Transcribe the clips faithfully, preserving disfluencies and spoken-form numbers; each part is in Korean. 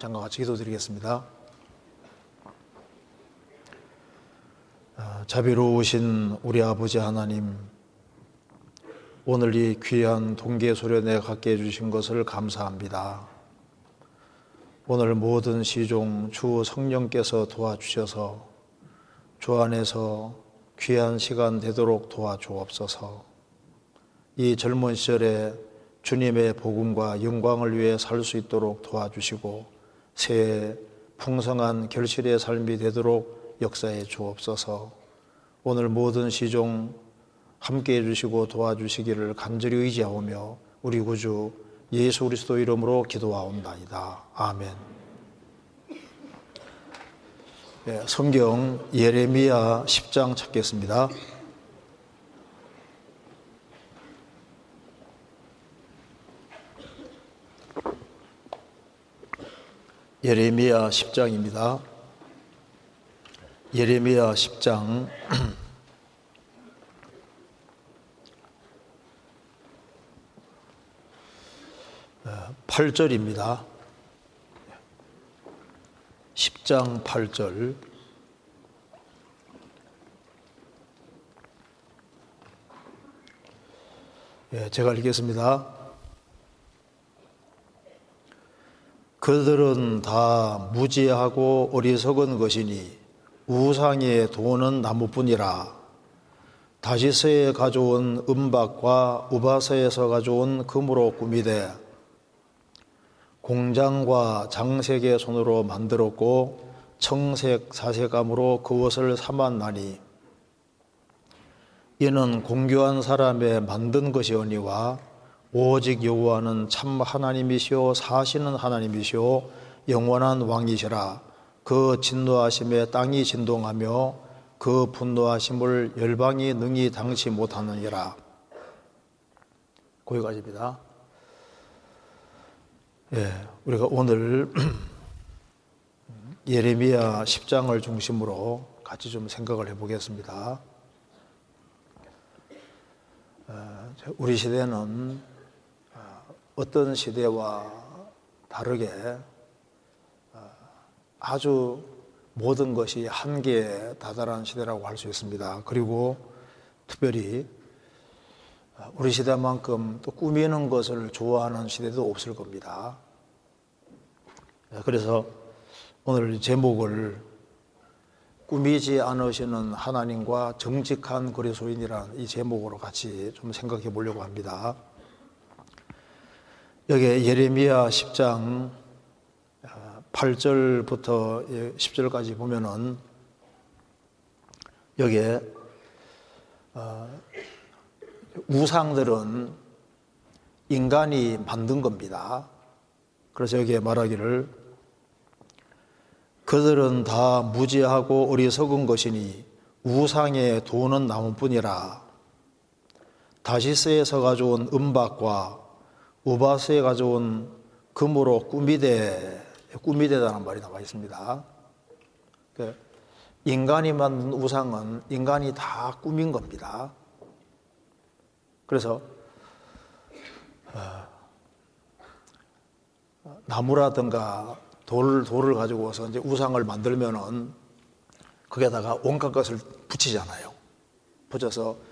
잠깐 같이 기도드리겠습니다. 자비로우신 우리 아버지 하나님, 오늘 이 귀한 동계소련에 갖게 해주신 것을 감사합니다. 오늘 모든 시종 주 성령께서 도와주셔서 주 안에서 귀한 시간 되도록 도와주옵소서. 이 젊은 시절에 주님의 복음과 영광을 위해 살 수 있도록 도와주시고 새해 풍성한 결실의 삶이 되도록 역사해 주옵소서. 오늘 모든 시종 함께해 주시고 도와주시기를 간절히 의지하오며 우리 구주 예수 그리스도 이름으로 기도하옵나이다. 아멘. 예, 성경 예레미야 십 장 찾겠습니다. 예레미야 십 장입니다. 예레미야 십 장 팔 절입니다. 십 장 팔 절. 예, 제가 읽겠습니다. 그들은 다 무지하고 어리석은 것이니 우상의 도는 나무뿐이라. 다시스에 가져온 은박과 우바사에서 가져온 금으로 꾸미되 공장과 장색의 손으로 만들었고 청색 사색감으로 그것을 삼았나니 이는 공교한 사람의 만든 것이오니와 오직 여호와는 참 하나님이시오 사시는 하나님이시오 영원한 왕이시라. 그 진노하심에 땅이 진동하며 그 분노하심을 열방이 능히 당치 못하느니라. 거기까지입니다. 예, 우리가 오늘 예레미야 십 장을 중심으로 같이 좀 생각을 해보겠습니다. 우리 시대는 어떤 시대와 다르게 아주 모든 것이 한계에 다다른 시대라고 할 수 있습니다. 그리고 특별히 우리 시대만큼 또 꾸미는 것을 좋아하는 시대도 없을 겁니다. 그래서 오늘 제목을 꾸미지 않으시는 하나님과 정직한 그리스도인이라는 이 제목으로 같이 좀 생각해 보려고 합니다. 여기 예레미야 십 장 팔 절부터 십 절까지 보면은 여기에 어 우상들은 인간이 만든 겁니다. 그래서 여기에 말하기를 그들은 다 무지하고 어리석은 것이니 우상의 도는 나무뿐이라. 다시스에서 가져온 은박과 우바스에 가져온 금으로 꾸미되, 꾸미되다는 말이 나와 있습니다. 인간이 만든 우상은 인간이 다 꾸민 겁니다. 그래서 어, 나무라든가 돌, 돌을 가지고 와서 이제 우상을 만들면은 거기에다가 온갖 것을 붙이잖아요. 붙여서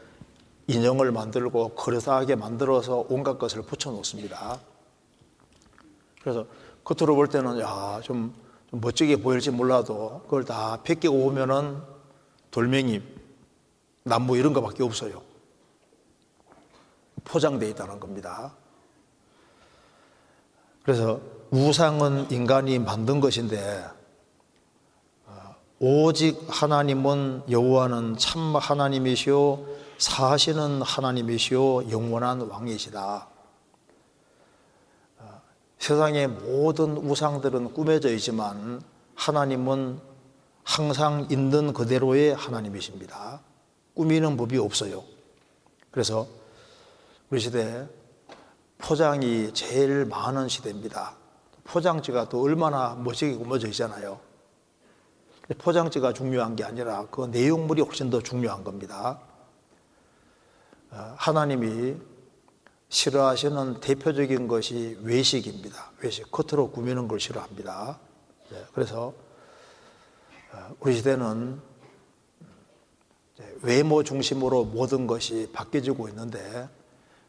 인형을 만들고 거려싸하게 만들어서 온갖 것을 붙여놓습니다. 그래서 겉으로 볼 때는 야, 좀, 좀 멋지게 보일지 몰라도 그걸 다 벗기고 오면은 돌멩이, 나무 이런 거밖에 없어요. 포장되어 있다는 겁니다. 그래서 우상은 인간이 만든 것인데 오직 하나님은 여호와는 참 하나님이시오 사시는 하나님이시오 영원한 왕이시다. 세상의 모든 우상들은 꾸며져 있지만 하나님은 항상 있는 그대로의 하나님이십니다. 꾸미는 법이 없어요. 그래서 우리 시대 포장이 제일 많은 시대입니다. 포장지가 또 얼마나 멋지게 꾸며져 있잖아요. 포장지가 중요한 게 아니라 그 내용물이 훨씬 더 중요한 겁니다. 하나님이 싫어하시는 대표적인 것이 외식입니다. 외식, 겉으로 꾸미는 걸 싫어합니다. 그래서 우리 시대는 외모 중심으로 모든 것이 바뀌어지고 있는데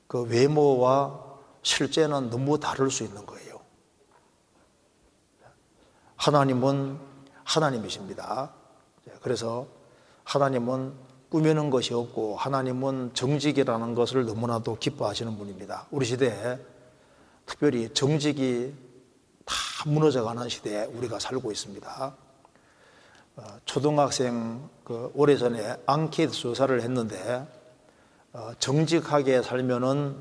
그 외모와 실제는 너무 다를 수 있는 거예요. 하나님은 하나님이십니다. 그래서 하나님은 꾸미는 것이 없고 하나님은 정직이라는 것을 너무나도 기뻐하시는 분입니다. 우리 시대에 특별히 정직이 다 무너져가는 시대에 우리가 살고 있습니다. 초등학생 그 오래전에 앙케이트 조사를 했는데 정직하게 살면은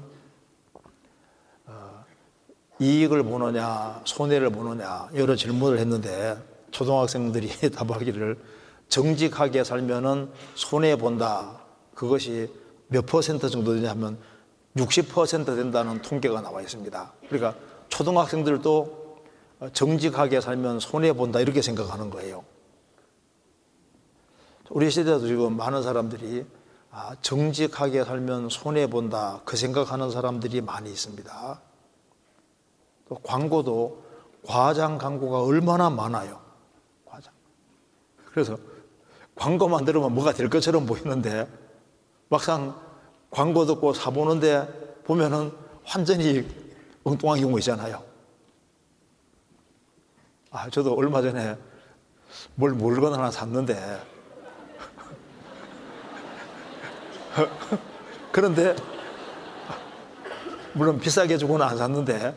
이익을 보느냐 손해를 보느냐 여러 질문을 했는데 초등학생들이 답하기를 정직하게 살면은 손해 본다. 그것이 몇 퍼센트 정도 되냐 하면 육십 퍼센트 된다는 통계가 나와 있습니다. 그러니까 초등학생들도 정직하게 살면 손해 본다 이렇게 생각하는 거예요. 우리 시대도 지금 많은 사람들이 아, 정직하게 살면 손해 본다 그 생각하는 사람들이 많이 있습니다. 또 광고도 과장 광고가 얼마나 많아요. 과장. 그래서 광고만 들으면 뭐가 될 것처럼 보이는데 막상 광고 듣고 사보는데 보면은 완전히 엉뚱한 경우 있잖아요. 아, 저도 얼마 전에 뭘 물건 하나 샀는데 그런데 물론 비싸게 주고는 안 샀는데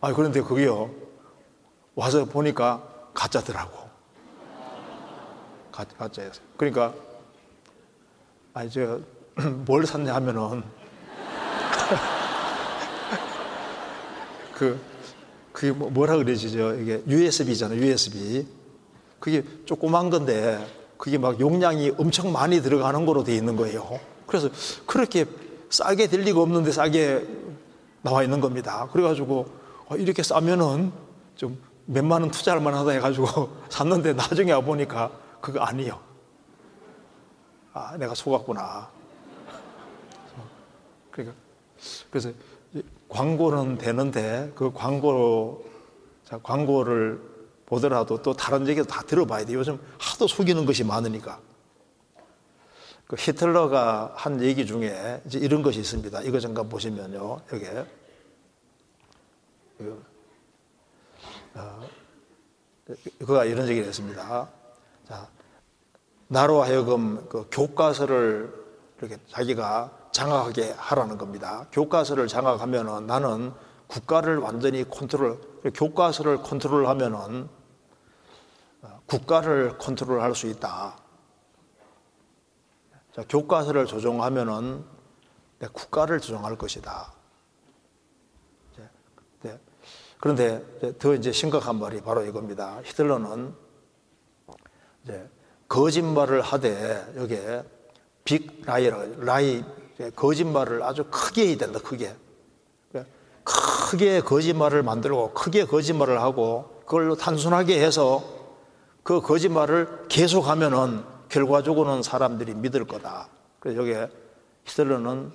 아, 그런데 그게요, 와서 보니까 가짜더라고. 가, 가짜였어요. 그러니까, 아니, 저, 뭘 샀냐 하면은, 그, 그게 뭐라 그러지, 저, 이게 유에스비잖아요, 유에스비. 그게 조그만 건데, 그게 막 용량이 엄청 많이 들어가는 거로 돼 있는 거예요. 그래서 그렇게 싸게 될 리가 없는데 싸게 나와 있는 겁니다. 그래가지고, 이렇게 싸면은 좀 몇만 원 투자할 만하다 해가지고 샀는데 나중에 와보니까 그거 아니요. 아, 내가 속았구나. 그러니까, 그래서 광고는 되는데 그 광고로, 자, 광고를 보더라도 또 다른 얘기도 다 들어봐야 돼요. 요즘 하도 속이는 것이 많으니까. 그 히틀러가 한 얘기 중에 이제 이런 것이 있습니다. 이거 잠깐 보시면요. 여기. 그가 이런 얘기를 했습니다. 자, 나로 하여금 그 교과서를 이렇게 자기가 장악하게 하라는 겁니다. 교과서를 장악하면은 나는 국가를 완전히 컨트롤, 교과서를 컨트롤하면은 국가를 컨트롤할 수 있다. 자, 교과서를 조종하면은 내 국가를 조종할 것이다. 그런데 더 이제 심각한 말이 바로 이겁니다. 히틀러는 이제 거짓말을 하되 여기에 빅 라이라고 라이 거짓말을 아주 크게 해야 된다. 크게 크게 거짓말을 만들고 크게 거짓말을 하고 그걸로 단순하게 해서 그 거짓말을 계속하면은 결과적으로는 사람들이 믿을 거다. 그래서 여기에 히틀러는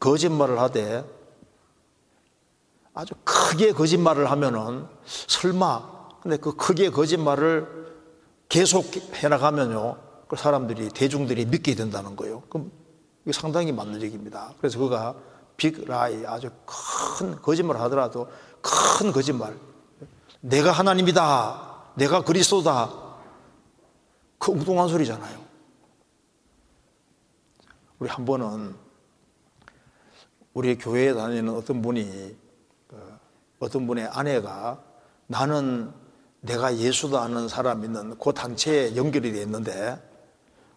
거짓말을 하되 아주 크게 거짓말을 하면은 설마 근데 그 크게 거짓말을 계속 해나가면요 그 사람들이 대중들이 믿게 된다는 거예요. 그럼 이게 상당히 맞는 얘기입니다. 그래서 그가 빅 라이 아주 큰 거짓말을 하더라도 큰 거짓말 내가 하나님이다 내가 그리스도다 그 엉뚱한 소리잖아요. 우리 한 번은 우리 교회에 다니는 어떤 분이 어떤 분의 아내가 나는 내가 예수다 하는 사람 있는 그 단체에 연결이 돼 있는데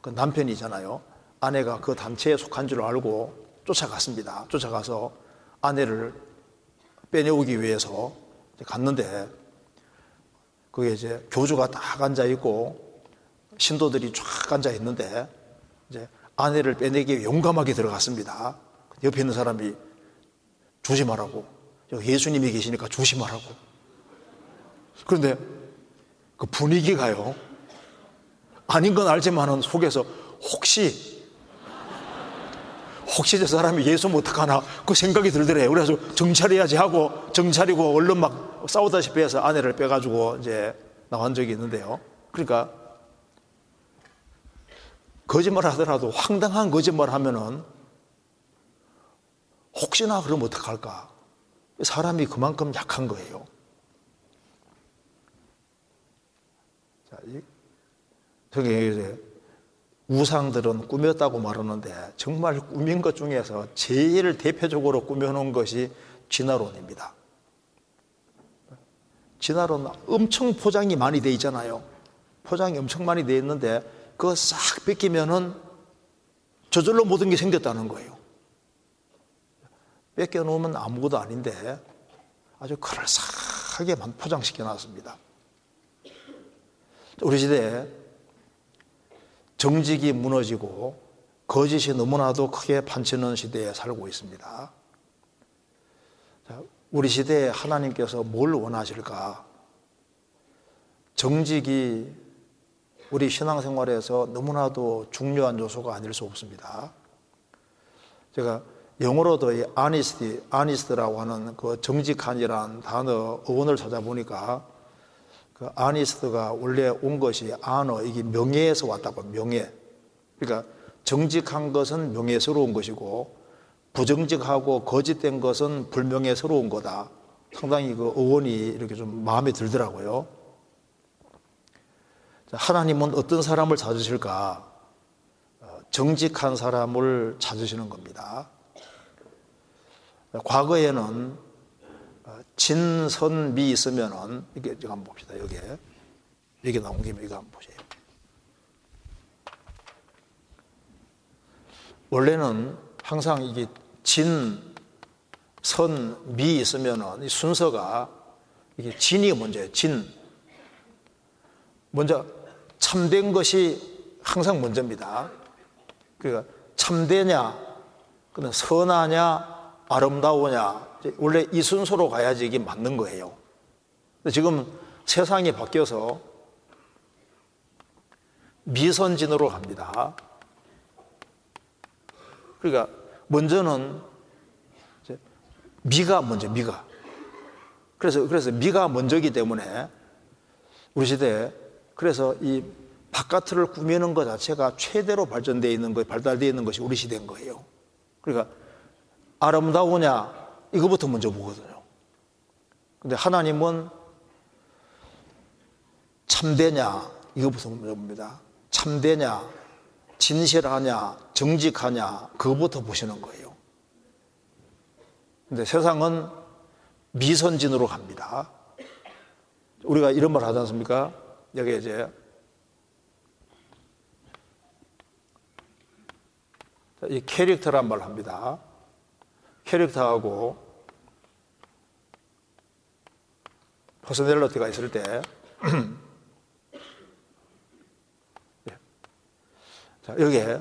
그 남편이잖아요. 아내가 그 단체에 속한 줄 알고 쫓아갔습니다. 쫓아가서 아내를 빼내오기 위해서 갔는데 그게 이제 교주가 딱 앉아 있고 신도들이 쫙 앉아 있는데 이제 아내를 빼내기에 용감하게 들어갔습니다. 옆에 있는 사람이 조심하라고. 예수님이 계시니까 조심하라고. 그런데 그 분위기가요. 아닌 건 알지만은 속에서 혹시 혹시 저 사람이 예수 못하나 그 생각이 들더래요. 그래서 정찰해야지 하고 정찰이고 얼른 막 싸우다시피 해서 아내를 빼가지고 이제 나간 적이 있는데요. 그러니까 거짓말 하더라도 황당한 거짓말 하면은 혹시나 그러면 어떡할까? 사람이 그만큼 약한 거예요. 자, 성경에 우상들은 꾸몄다고 말하는데 정말 꾸민 것 중에서 제일 대표적으로 꾸며놓은 것이 진화론입니다. 진화론 엄청 포장이 많이 돼 있잖아요. 포장이 엄청 많이 돼 있는데 그거 싹 뺏기면은 저절로 모든 게 생겼다는 거예요. 뺏겨놓으면 아무것도 아닌데 아주 그럴싸하게 포장시켜 놨습니다. 우리 시대에 정직이 무너지고 거짓이 너무나도 크게 판치는 시대에 살고 있습니다. 우리 시대에 하나님께서 뭘 원하실까? 정직이 우리 신앙생활에서 너무나도 중요한 요소가 아닐 수 없습니다. 제가 영어로도 이 honesty, honest라고 하는 그 정직한이라는 단어 어원을 찾아보니까 그 honest가 원래 온 것이 honor, 이게 명예에서 왔다고, 명예. 그러니까 정직한 것은 명예스러운 것이고 부정직하고 거짓된 것은 불명예스러운 거다. 상당히 그 어원이 이렇게 좀 마음에 들더라고요. 하나님은 어떤 사람을 찾으실까? 정직한 사람을 찾으시는 겁니다. 과거에는 진선미 있으면은 이게 한번 봅시다. 여기에 여기 나온 김에 이거 한번 보세요. 원래는 항상 이게 진선미 있으면은 이 순서가 이게 진이 먼저예요. 진 먼저 참된 것이 항상 먼저입니다. 그러니까 참되냐, 그다음 선하냐, 아름다우냐, 원래 이 순서로 가야지 이게 맞는 거예요. 근데 지금 세상이 바뀌어서 미선진으로 갑니다. 그러니까 먼저는 미가 먼저, 미가. 그래서 그래서 미가 먼저기 때문에 우리 시대에 그래서 이 바깥을 꾸미는 것 자체가 최대로 발전되어 있는 것, 발달되어 있는 것이 우리 시대인 거예요. 그러니까 아름다우냐, 이거부터 먼저 보거든요. 근데 하나님은 참되냐, 이거부터 먼저 봅니다. 참되냐, 진실하냐, 정직하냐, 그거부터 보시는 거예요. 근데 세상은 미선진으로 갑니다. 우리가 이런 말 하지 않습니까? 여기 이제 이 캐릭터란 말 합니다. 캐릭터하고 퍼스널리티가 있을 때 자, 여기에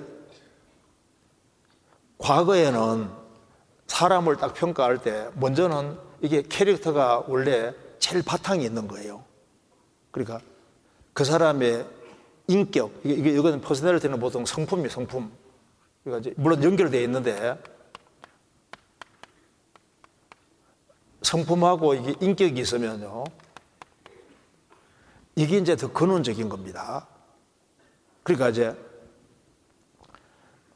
과거에는 사람을 딱 평가할 때 먼저는 이게 캐릭터가 원래 제일 바탕이 있는 거예요. 그러니까 그 사람의 인격, 이게, 이게 이건 퍼스널리티는 보통 성품이에요, 성품. 그러니까 이제 물론 연결되어 있는데 성품하고 이게 인격이 있으면요, 이게 이제 더 근원적인 겁니다. 그러니까 이제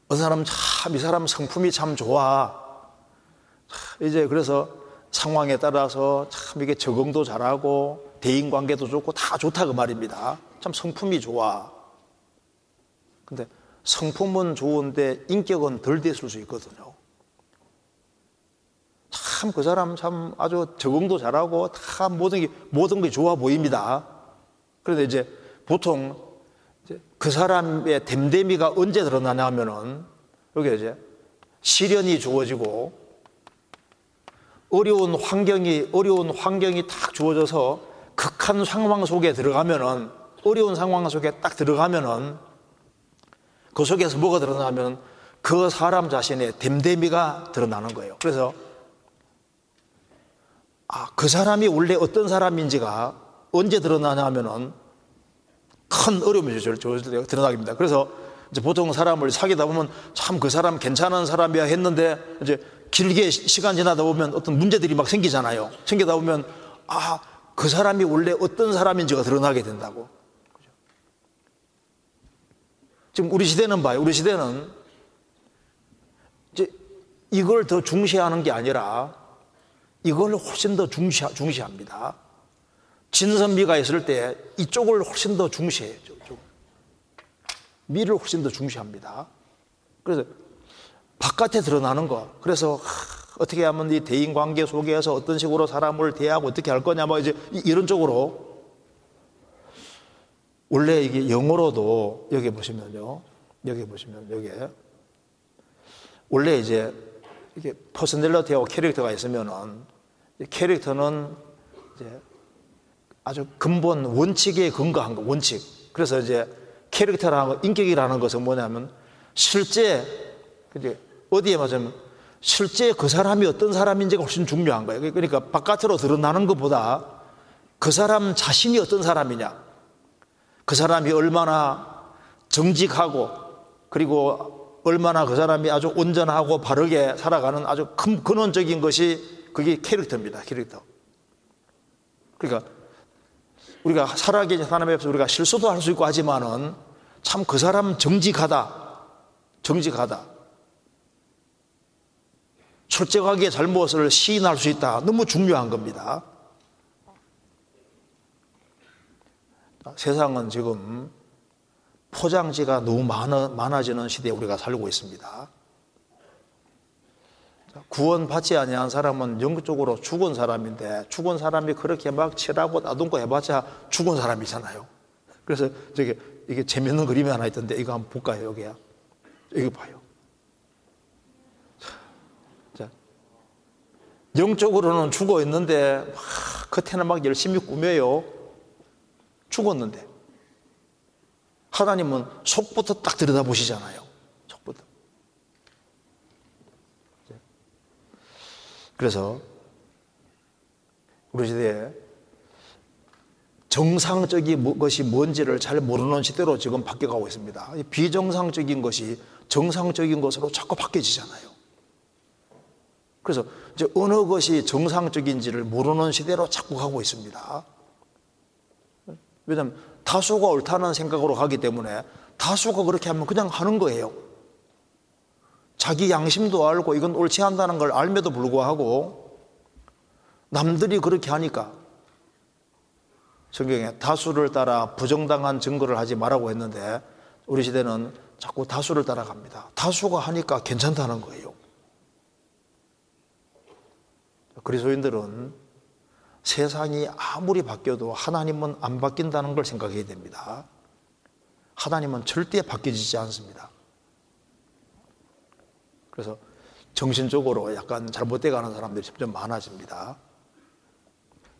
어느 사람 참 이 사람 성품이 참 좋아. 참 이제 그래서 상황에 따라서 참 이게 적응도 잘하고 대인관계도 좋고 다 좋다 그 말입니다. 참 성품이 좋아. 근데 성품은 좋은데 인격은 덜 됐을 수 있거든요. 참 그 사람 참 아주 적응도 잘하고 다 모든 게 모든 게 좋아 보입니다. 그런데 이제 보통 이제 그 사람의 댐댐이가 언제 드러나냐면은 여기 이제 시련이 주어지고 어려운 환경이 어려운 환경이 딱 주어져서 극한 상황 속에 들어가면은 어려운 상황 속에 딱 들어가면은 그 속에서 뭐가 드러나면 그 사람 자신의 댐댐이가 드러나는 거예요. 그래서 아, 그 사람이 원래 어떤 사람인지가 언제 드러나냐 하면은 큰 어려움이 드러나게 됩니다. 그래서 이제 보통 사람을 사귀다 보면 참 그 사람 괜찮은 사람이야 했는데 이제 길게 시간 지나다 보면 어떤 문제들이 막 생기잖아요. 생기다 보면 아, 그 사람이 원래 어떤 사람인지가 드러나게 된다고. 지금 우리 시대는 봐요. 우리 시대는 이제 이걸 더 중시하는 게 아니라 이걸 훨씬 더 중시, 중시합니다. 진선미가 있을 때 이쪽을 훨씬 더 중시해요. 미를 훨씬 더 중시합니다. 그래서 바깥에 드러나는 거. 그래서 하, 어떻게 하면 이 대인관계 속에서 어떤 식으로 사람을 대하고 어떻게 할 거냐, 뭐 이제 이런 쪽으로. 원래 이게 영어로도 여기 보시면요, 여기 보시면 여기 원래 이제 이게 퍼스널리티하고 캐릭터가 있으면은 캐릭터는 이제 아주 근본 원칙에 근거한 거, 원칙. 그래서 이제 캐릭터라는 거, 인격이라는 것은 뭐냐면 실제 이제 어디에 맞으면 실제 그 사람이 어떤 사람인지가 훨씬 중요한 거예요. 그러니까 바깥으로 드러나는 것보다 그 사람 자신이 어떤 사람이냐, 그 사람이 얼마나 정직하고 그리고 얼마나 그 사람이 아주 온전하고 바르게 살아가는 아주 큰 근원적인 것이 그게 캐릭터입니다. 캐릭터. 그러니까 우리가 살아계신 하나님에 앞에서 우리가 실수도 할 수 있고 하지만은 참 그 사람 정직하다, 정직하다, 철저하게 잘못을 시인할 수 있다. 너무 중요한 겁니다. 세상은 지금 포장지가 너무 많아, 많아지는 시대에 우리가 살고 있습니다. 구원받지 아니한 사람은 영적으로 죽은 사람인데 죽은 사람이 그렇게 막 칠하고 나동거 해봤자 죽은 사람이잖아요. 그래서 저게 이게 재밌는 그림이 하나 있던데 이거 한번 볼까요? 여기야. 여기 봐요. 자, 영적으로는 죽어 있는데 막 겉에는 막 열심히 꾸며요. 죽었는데 하나님은 속부터 딱 들여다보시잖아요. 속부터. 그래서 우리 시대에 정상적인 것이 뭔지를 잘 모르는 시대로 지금 바뀌어가고 있습니다. 비정상적인 것이 정상적인 것으로 자꾸 바뀌어지잖아요. 그래서 이제 어느 것이 정상적인지를 모르는 시대로 자꾸 가고 있습니다. 왜냐하면 다수가 옳다는 생각으로 가기 때문에 다수가 그렇게 하면 그냥 하는 거예요. 자기 양심도 알고 이건 옳지 않다는 걸 알면도 불구하고 남들이 그렇게 하니까 성경에 다수를 따라 부정당한 증거를 하지 말라고 했는데 우리 시대는 자꾸 다수를 따라갑니다. 다수가 하니까 괜찮다는 거예요. 그리스도인들은 세상이 아무리 바뀌어도 하나님은 안 바뀐다는 걸 생각해야 됩니다. 하나님은 절대 바뀌어지지 않습니다. 그래서 정신적으로 약간 잘못돼가는 사람들이 점점 많아집니다.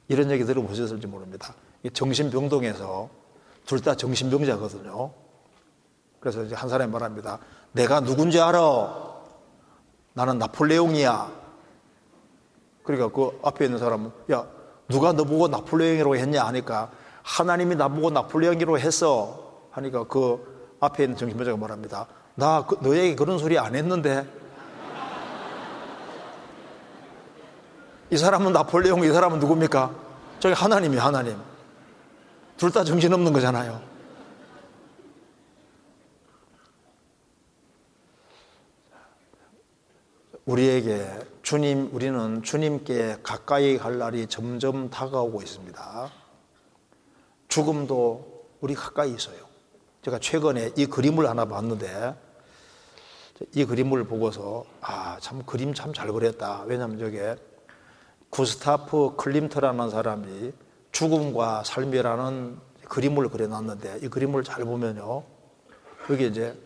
이런 얘기 들어보셨을지 모릅니다. 정신병동에서 둘 다 정신병자거든요. 그래서 이제 한 사람이 말합니다. 내가 누군지 알아. 나는 나폴레옹이야. 그러니까 그 앞에 있는 사람은 야, 누가 너보고 나폴레옹이라고 했냐 하니까 하나님이 나보고 나폴레옹이라고 했어 하니까 그 앞에 있는 정신병자가 말합니다. 나 그, 너에게 그런 소리 안 했는데. 이 사람은 나폴레옹, 이 사람은 누굽니까? 저기 하나님이에요. 하나님. 둘 다 정신없는 거잖아요. 우리에게 주님, 우리는 주님께 가까이 갈 날이 점점 다가오고 있습니다. 죽음도 우리 가까이 있어요. 제가 최근에 이 그림을 하나 봤는데 이 그림을 보고서 아, 참 그림 참 잘 그렸다. 왜냐하면 저게 구스타프 클림트라는 사람이 죽음과 삶이라는 그림을 그려놨는데 이 그림을 잘 보면요. 여기 이제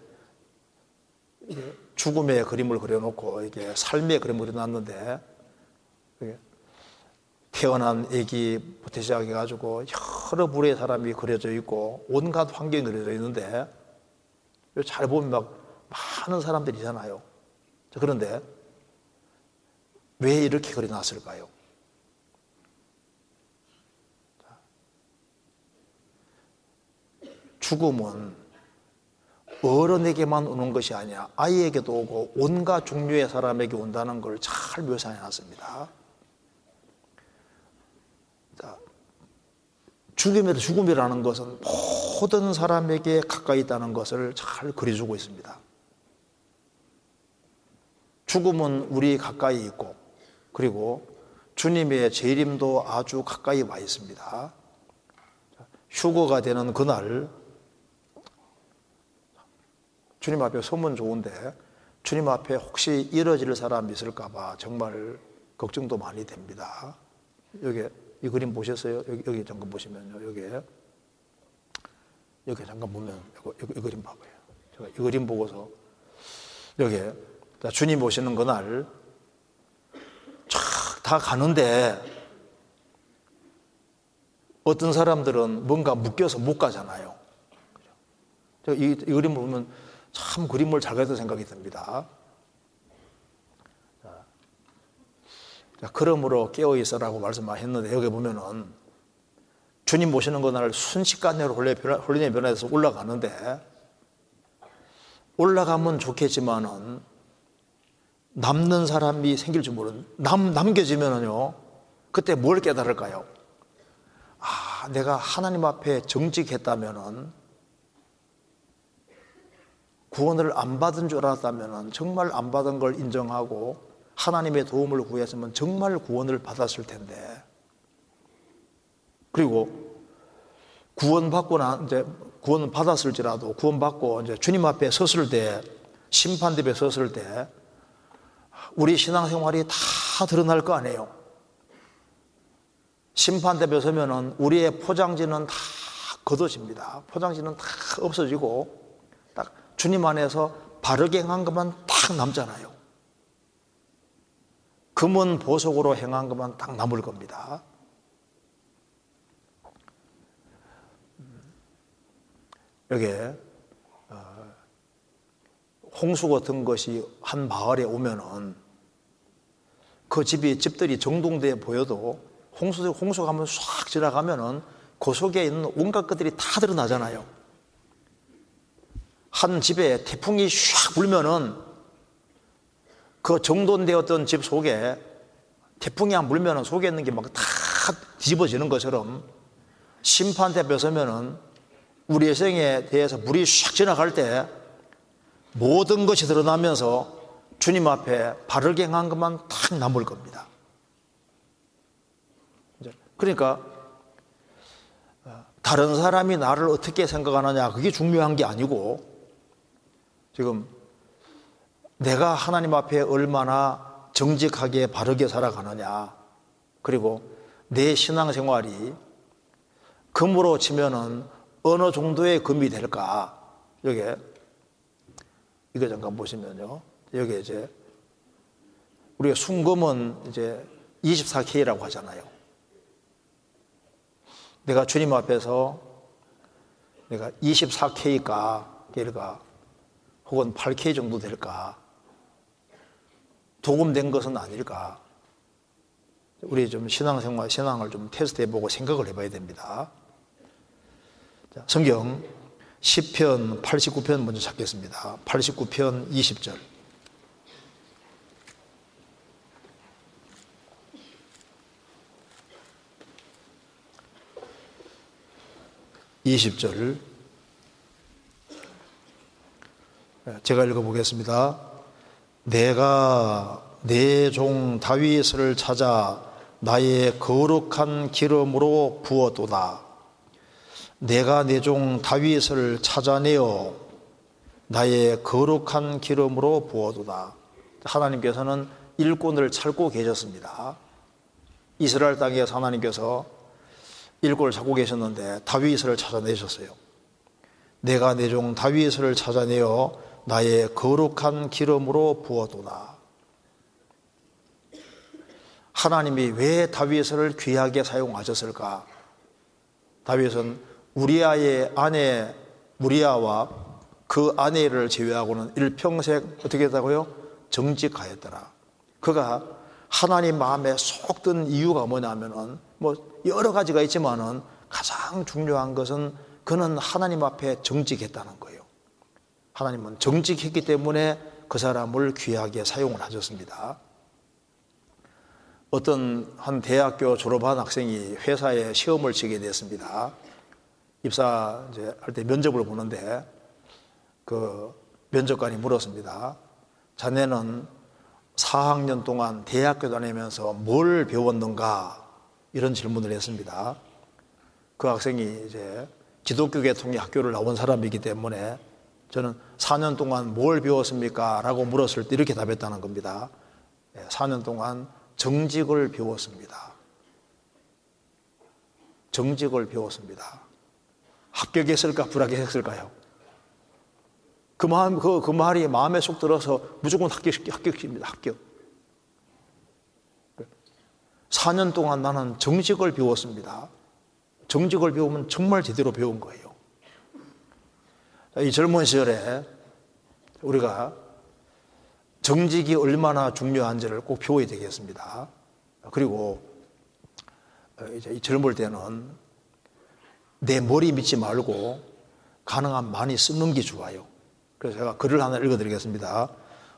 이게 죽음의 그림을 그려놓고 이게 삶의 그림을 그려놨는데 태어난 애기부터 시작해가지고 여러 부류의 사람이 그려져 있고 온갖 환경이 그려져 있는데 잘 보면 막 많은 사람들이잖아요. 그런데 왜 이렇게 그려놨을까요? 죽음은 어른에게만 오는 것이 아니야. 아이에게도 오고 온갖 종류의 사람에게 온다는 걸 잘 묘사해 놨습니다. 죽음이라, 죽음이라는 것은 모든 사람에게 가까이 있다는 것을 잘 그려주고 있습니다. 죽음은 우리 가까이 있고, 그리고 주님의 재림도 아주 가까이 와 있습니다. 휴거가 되는 그날, 주님 앞에 서면 좋은데 주님 앞에 혹시 잃어질 사람이 있을까봐 정말 걱정도 많이 됩니다. 여기 이 그림 보셨어요? 여기, 여기 잠깐 보시면요. 여기 여기 잠깐 보면 이, 이 그림 봐봐요. 제가 이 그림 보고서 여기 주님 오시는 그날 촥 다 가는데 어떤 사람들은 뭔가 묶여서 못 가잖아요. 제가 이, 이 그림을 보면 참 그림을 잘 그렸던 생각이 듭니다. 자, 그러므로 깨어있으라고 말씀하셨는데 여기 보면은 주님 모시는 그날 순식간으로 혼례의 변화에서 올라가는데, 올라가면 좋겠지만은 남는 사람이 생길지 모르는, 남, 남겨지면은요, 그때 뭘 깨달을까요? 아, 내가 하나님 앞에 정직했다면은, 구원을 안 받은 줄 알았다면은, 정말 안 받은 걸 인정하고 하나님의 도움을 구했으면 정말 구원을 받았을 텐데, 그리고 구원받고 나 이제 구원 받았을지라도 구원받고 이제 주님 앞에 섰을 때, 심판대에 섰을 때 우리 신앙생활이 다 드러날 거 아니에요. 심판대에 서면은 우리의 포장지는 다 걷어집니다. 포장지는 다 없어지고 딱 주님 안에서 바르게 행한 것만 딱 남잖아요. 금은 보석으로 행한 것만 딱 남을 겁니다. 여기에 홍수 같은 것이 한 마을에 오면은 그 집이 집들이 정동대에 보여도 홍수 홍수가 한번 싹 지나가면은 그 속에 있는 온갖 것들이 다 드러나잖아요. 한 집에 태풍이 샥 불면은 그 정돈되었던 집 속에 태풍이 안 불면 속에 있는 게 막 다 뒤집어지는 것처럼, 심판대에 서면은 우리의 생에 대해서 물이 샥 지나갈 때 모든 것이 드러나면서 주님 앞에 바르게 행한 것만 딱 남을 겁니다. 그러니까 다른 사람이 나를 어떻게 생각하느냐, 그게 중요한 게 아니고 지금 내가 하나님 앞에 얼마나 정직하게 바르게 살아가느냐, 그리고 내 신앙생활이 금으로 치면은 어느 정도의 금이 될까. 여기 이거 잠깐 보시면요. 여기 이제 우리가 순금은 이제 이십사 캐럿이라고 하잖아요. 내가 주님 앞에서 내가 이십사 캐럿일까 혹은 팔 캐럿 정도 될까, 도금된 것은 아닐까. 우리 좀 신앙생활, 신앙을 좀 테스트해보고 생각을 해봐야 됩니다. 자, 성경 시편 팔십구 편 먼저 찾겠습니다. 팔십구 편 이십 절. 이십 절 제가 읽어보겠습니다. 내가 내 종 다윗을 찾아 나의 거룩한 기름으로 부었도다. 내가 내 종 다윗을 찾아내어 나의 거룩한 기름으로 부었도다. 하나님께서는 일꾼을 찾고 계셨습니다. 이스라엘 땅에서 하나님께서 일꾼을 찾고 계셨는데 다윗을 찾아내셨어요. 내가 내 종 다윗을 찾아내어 나의 거룩한 기름으로 부어도다. 하나님이 왜 다윗을 귀하게 사용하셨을까? 다윗은 우리아의 아내 우리아와 그 아내를 제외하고는 일평생 어떻게 했다고요? 정직하였더라. 그가 하나님 마음에 쏙 든 이유가 뭐냐면은 뭐 여러 가지가 있지만은 가장 중요한 것은 그는 하나님 앞에 정직했다는 거예요. 하나님은 정직했기 때문에 그 사람을 귀하게 사용을 하셨습니다. 어떤 한 대학교 졸업한 학생이 회사에 시험을 치게 됐습니다. 입사 이제 할 때 면접을 보는데 그 면접관이 물었습니다. 자네는 사 학년 동안 대학교 다니면서 뭘 배웠는가? 이런 질문을 했습니다. 그 학생이 이제 기독교계 통해 학교를 나온 사람이기 때문에 저는 사 년 동안 뭘 배웠습니까? 라고 물었을 때 이렇게 답했다는 겁니다. 사 년 동안 정직을 배웠습니다. 정직을 배웠습니다. 합격했을까? 불합격했을까요? 그, 마음, 그, 그 말이 마음에 쏙 들어서 무조건 합격, 합격입니다. 합격. 사 년 동안 나는 정직을 배웠습니다. 정직을 배우면 정말 제대로 배운 거예요. 이 젊은 시절에 우리가 정직이 얼마나 중요한지를 꼭 배워야 되겠습니다. 그리고 이제 젊을 때는 내 머리 믿지 말고 가능한 많이 쓰는 게 좋아요. 그래서 제가 글을 하나 읽어드리겠습니다.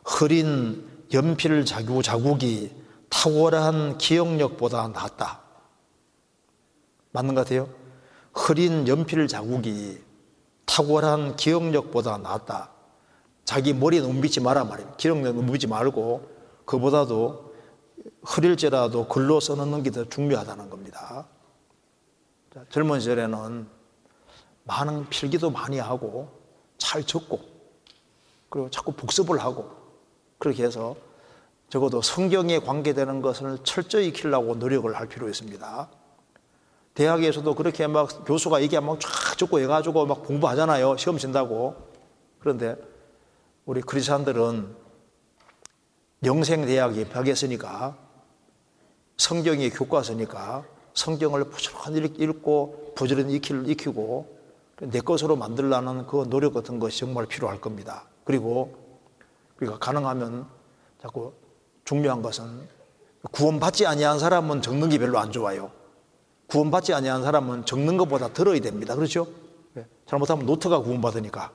흐린 연필 자국이 탁월한 기억력보다 낫다. 맞는 것 같아요? 흐린 연필 자국이 탁월한 기억력보다 낫다. 자기 머리에 너무 믿지 마라 말입니다. 기억력 너무 믿지 말고 그보다도 흐릴지라도 글로 써놓는 게 더 중요하다는 겁니다. 자, 젊은 시절에는 많은 필기도 많이 하고 잘 적고 그리고 자꾸 복습을 하고 그렇게 해서 적어도 성경에 관계되는 것을 철저히 익히려고 노력을 할 필요가 있습니다. 대학에서도 그렇게 막 교수가 얘기하면 쫙 적고 해가지고 막 공부하잖아요. 시험 친다고. 그런데 우리 크리스찬들은 영생대학에 입학했으니까 성경이 교과서니까 성경을 부지런히 읽고 부지런히 익히고 내 것으로 만들려는 그 노력 같은 것이 정말 필요할 겁니다. 그리고 우리가 가능하면 자꾸 중요한 것은 구원받지 아니한 사람은 적는 게 별로 안 좋아요. 구원받지 아니한 사람은 적는 것보다 들어야 됩니다. 그렇죠? 잘못하면 노트가 구원받으니까.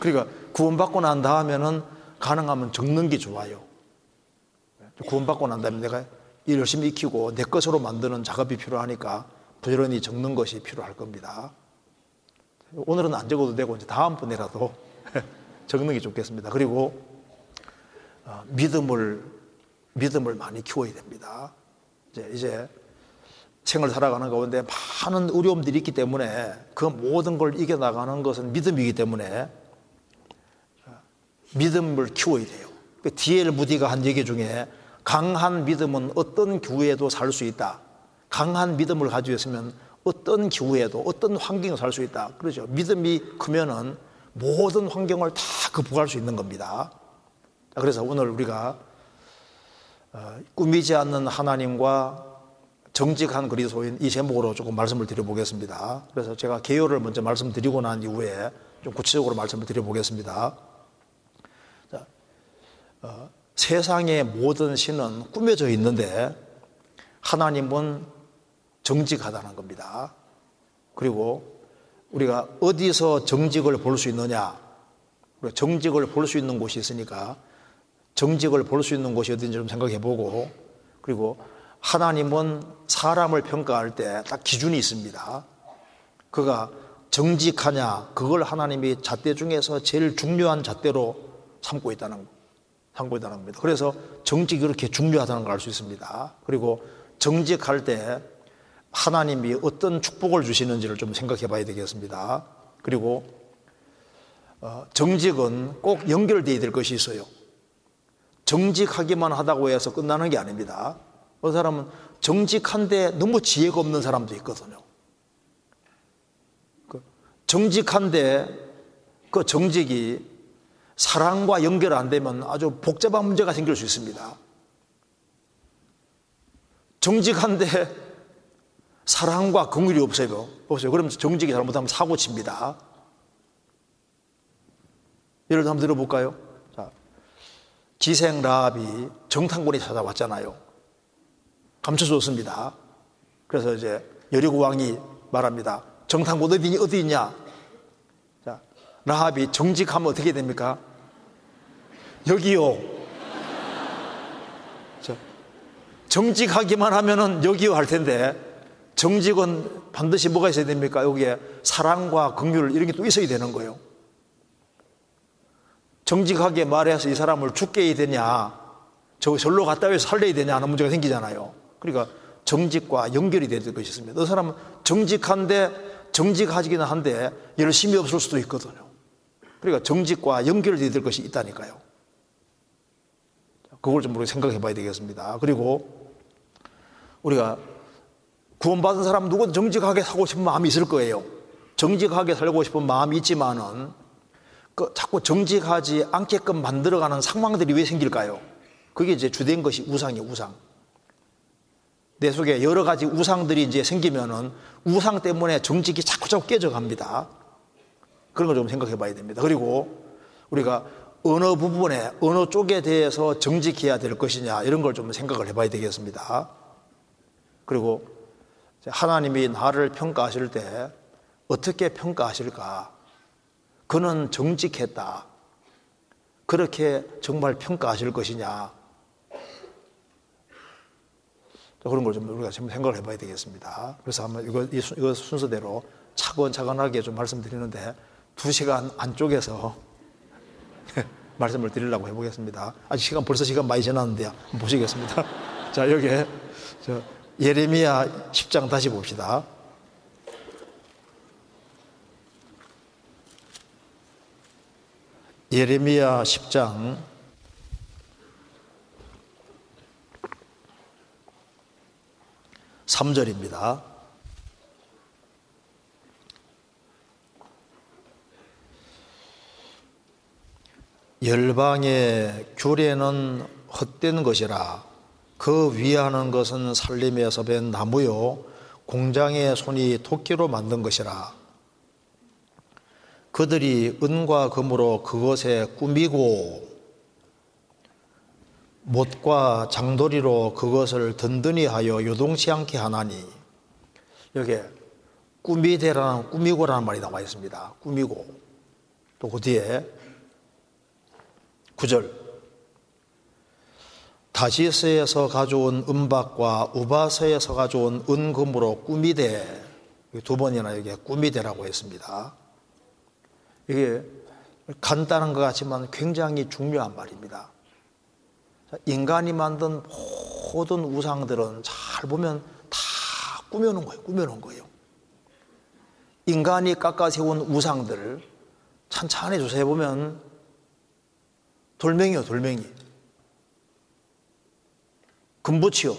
그러니까 구원받고 난 다음에는 가능하면 적는 게 좋아요. 구원받고 난 다음에 내가 일 열심히 익히고 내 것으로 만드는 작업이 필요하니까 부지런히 적는 것이 필요할 겁니다. 오늘은 안 적어도 되고 이제 다음번에라도 적는 게 좋겠습니다. 그리고 믿음을 믿음을 많이 키워야 됩니다. 이제, 이제 생을 살아가는 가운데 많은 어려움들이 있기 때문에 그 모든 걸 이겨나가는 것은 믿음이기 때문에 믿음을 키워야 돼요. 디엘 무디가 한 얘기 중에 강한 믿음은 어떤 기후에도 살 수 있다. 강한 믿음을 가지고 있으면 어떤 기후에도 어떤 환경에도 살 수 있다. 그렇죠. 믿음이 크면은 모든 환경을 다 극복할 수 있는 겁니다. 그래서 오늘 우리가 꾸미지 않는 하나님과 정직한 그리스도인 이 제목으로 조금 말씀을 드려보겠습니다. 그래서 제가 개요를 먼저 말씀드리고 난 이후에 좀 구체적으로 말씀을 드려보겠습니다. 자, 어, 세상의 모든 신은 꾸며져 있는데 하나님은 정직하다는 겁니다. 그리고 우리가 어디서 정직을 볼 수 있느냐? 정직을 볼 수 있는 곳이 있으니까 정직을 볼 수 있는 곳이 어딘지 좀 생각해보고 그리고 하나님은 사람을 평가할 때 딱 기준이 있습니다. 그가 정직하냐 그걸 하나님이 잣대 중에서 제일 중요한 잣대로 삼고 있다는 삼고 있다는 겁니다. 그래서 정직이 그렇게 중요하다는 걸 알 수 있습니다. 그리고 정직할 때 하나님이 어떤 축복을 주시는지를 좀 생각해 봐야 되겠습니다. 그리고 정직은 꼭 연결되어야 될 것이 있어요. 정직하기만 하다고 해서 끝나는 게 아닙니다. 어떤 사람은 정직한데 너무 지혜가 없는 사람도 있거든요. 정직한데 그 정직이 사랑과 연결 안 되면 아주 복잡한 문제가 생길 수 있습니다. 정직한데 사랑과 긍휼이 없어요. 없어요. 그러면 정직이 잘못하면 사고 칩니다. 예를 들어 한번 들어볼까요? 자, 기생 라합이 정탐꾼이 찾아왔잖아요. 감춰줬습니다. 그래서 이제 여리고 왕이 말합니다. 정탐꾼 어디, 어디 있냐? 라합이 정직하면 어떻게 됩니까? 여기요. 정직하기만 하면은 여기요 할 텐데, 정직은 반드시 뭐가 있어야 됩니까? 여기에 사랑과 긍휼 이런 게 또 있어야 되는 거예요. 정직하게 말해서 이 사람을 죽게 해야 되냐, 저 절로 갔다 와서 살려야 되냐 하는 문제가 생기잖아요. 그러니까 정직과 연결이 되는 것이 있습니다. 그 사람은 정직한데, 정직하지기는 한데 열심히 없을 수도 있거든요. 그러니까 정직과 연결이 될 것이 있다니까요. 그걸 좀 우리 생각해 봐야 되겠습니다. 그리고 우리가 구원받은 사람 누구든 정직하게 살고 싶은 마음이 있을 거예요. 정직하게 살고 싶은 마음이 있지만은 그 자꾸 정직하지 않게끔 만들어가는 상황들이 왜 생길까요? 그게 이제 주된 것이 우상이에요, 우상. 내 속에 여러 가지 우상들이 이제 생기면은 우상 때문에 정직이 자꾸 자꾸 깨져갑니다. 그런 걸 좀 생각해 봐야 됩니다. 그리고 우리가 어느 부분에, 어느 쪽에 대해서 정직해야 될 것이냐, 이런 걸 좀 생각을 해 봐야 되겠습니다. 그리고 하나님이 나를 평가하실 때 어떻게 평가하실까? 그는 정직했다, 그렇게 정말 평가하실 것이냐, 그런 걸 좀 우리가 지금 생각을 해봐야 되겠습니다. 그래서 한번 이거, 이거 순서대로 차근차근하게 좀 말씀드리는데 두 시간 안쪽에서 말씀을 드리려고 해보겠습니다. 아직 시간, 벌써 시간 많이 지났는데요. 보시겠습니다. 자, 여기 저 예레미야 십 장 다시 봅시다. 예레미야 십 장 삼 절입니다. 열방의 규례는 헛된 것이라. 그 위하는 것은 살림에서 밴 나무요, 공장의 손이 도끼로 만든 것이라. 그들이 은과 금으로 그것에 꾸미고 못과 장도리로 그것을 든든히 하여 요동치 않게 하나니. 여기에 꾸미대라는, 꾸미고라는 말이 나와 있습니다. 꾸미고. 또 그 뒤에 구 절, 다시스에서 가져온 은박과 우바서에서 가져온 은금으로 꾸미대. 두 번이나 여기에 꾸미대라고 했습니다. 이게 간단한 것 같지만 굉장히 중요한 말입니다. 인간이 만든 모든 우상들은 잘 보면 다 꾸며놓은 거예요. 꾸며놓은 거예요. 인간이 깎아 세운 우상들을 찬찬히 조사해 보면 돌멩이요, 돌멩이. 금붙이요,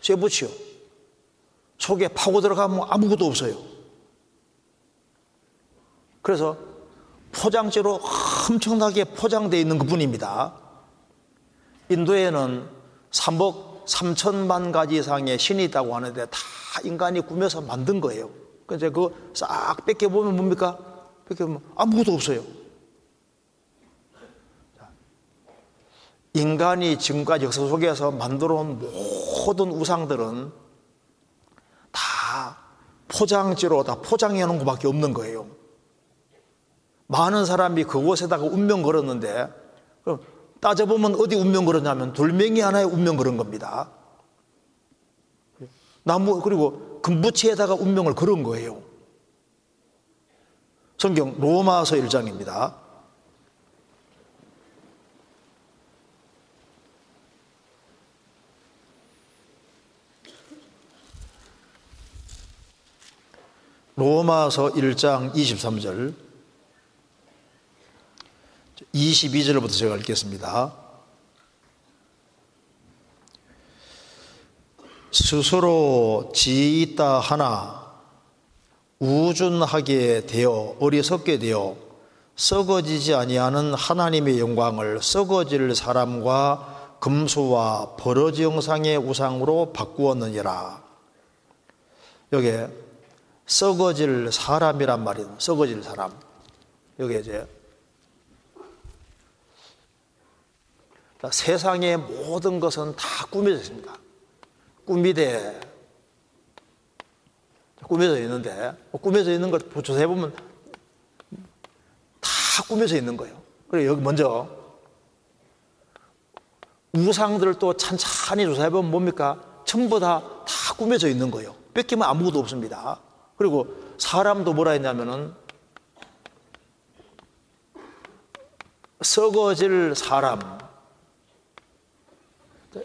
쇠붙이요. 속에 파고 들어가면 아무것도 없어요. 그래서 포장재로 엄청나게 포장되어 있는 그뿐입니다. 인도에는 삼억 삼천만 가지 이상의 신이 있다고 하는데 다 인간이 꾸며서 만든 거예요. 그래서 그거 싹 뺏겨보면 뭡니까? 뺏겨보면 아무것도 없어요. 인간이 지금까지 역사 속에서 만들어온 모든 우상들은 다 포장지로 다 포장해놓은 것밖에 없는 거예요. 많은 사람이 그곳에다가 운명 걸었는데, 그럼 따져보면 어디 운명 걸었냐면 돌멩이 하나에 운명 걸은 겁니다. 나무, 그리고 금붙이에다가 운명을 걸은 거예요. 성경 로마서 일 장입니다. 로마서 일 장 이십삼 절, 이십이 절부터 제가 읽겠습니다. 스스로 지혜 있다 하나 우준하게 되어 어리석게 되어 썩어지지 아니하는 하나님의 영광을 썩어질 사람과 금수와 버러지 형상의 우상으로 바꾸었느니라. 여기에 썩어질 사람이란 말이에요. 썩어질 사람. 여기 이제 세상의 모든 것은 다 꾸며져 있습니다. 꾸미대. 꾸며져 있는데, 꾸며져 있는 걸 조사해보면 다 다 꾸며져 있는 거예요. 그리고 여기 먼저 우상들을 또 찬찬히 조사해보면 뭡니까? 전부 다, 다 꾸며져 있는 거예요. 뺏기면 아무것도 없습니다. 그리고 사람도 뭐라 했냐면은 썩어질 사람.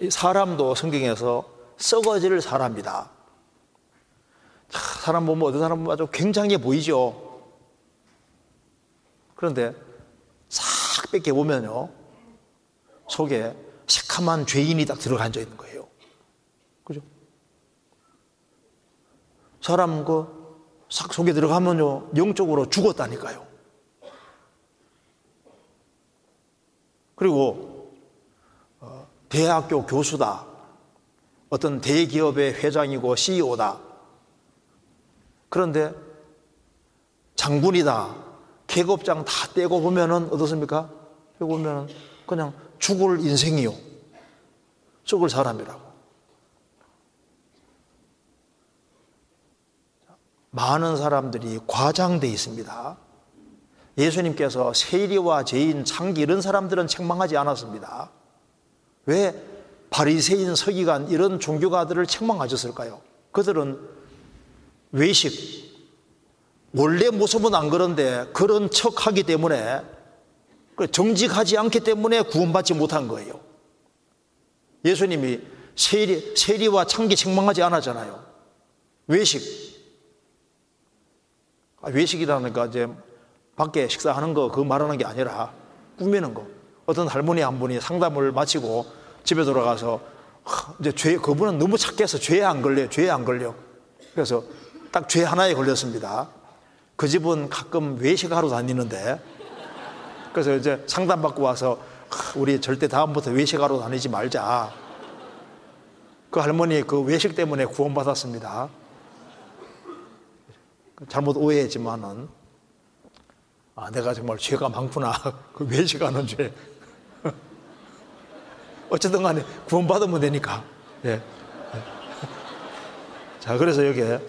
사람도 성경에서 썩어질 사람이다. 사람 보면 어떤 사람 보면 아주 굉장해 보이죠. 그런데 싹 뺏겨보면요, 속에 새카만 죄인이 딱 들어가 앉아 있는 거예요. 그죠? 사람 그 싹 속에 들어가면요, 영적으로 죽었다니까요. 그리고 어, 대학교 교수다, 어떤 대기업의 회장이고 씨이오다, 그런데 장군이다, 계급장 다 떼고 보면은 어떻습니까? 떼고 보면은 그냥 죽을 인생이요, 죽을 사람이라고. 많은 사람들이 과장돼 있습니다. 예수님께서 세리와 죄인, 창기 이런 사람들은 책망하지 않았습니다. 왜 바리새인, 서기관 이런 종교가들을 책망하셨을까요? 그들은 외식, 원래 모습은 안 그런데 그런 척하기 때문에, 정직하지 않기 때문에 구원받지 못한 거예요. 예수님이 세리, 세리와 창기 책망하지 않았잖아요. 외식, 아, 외식이라니까 이제 밖에 식사하는 거, 그거 말하는 게 아니라 꾸미는 거. 어떤 할머니 한 분이 상담을 마치고 집에 돌아가서, 이제 죄, 그분은 너무 착해서 죄에 안 걸려요. 죄에 안 걸려. 그래서 딱 죄 하나에 걸렸습니다. 그 집은 가끔 외식하러 다니는데, 그래서 이제 상담받고 와서, 우리 절대 다음부터 외식하러 다니지 말자. 그 할머니 그 외식 때문에 구원받았습니다. 잘못 오해했지만은, 아, 내가 정말 죄가 많구나. 그 외식하는 죄. 어쨌든 간에 구원받으면 되니까. 예. 자, 그래서 여기에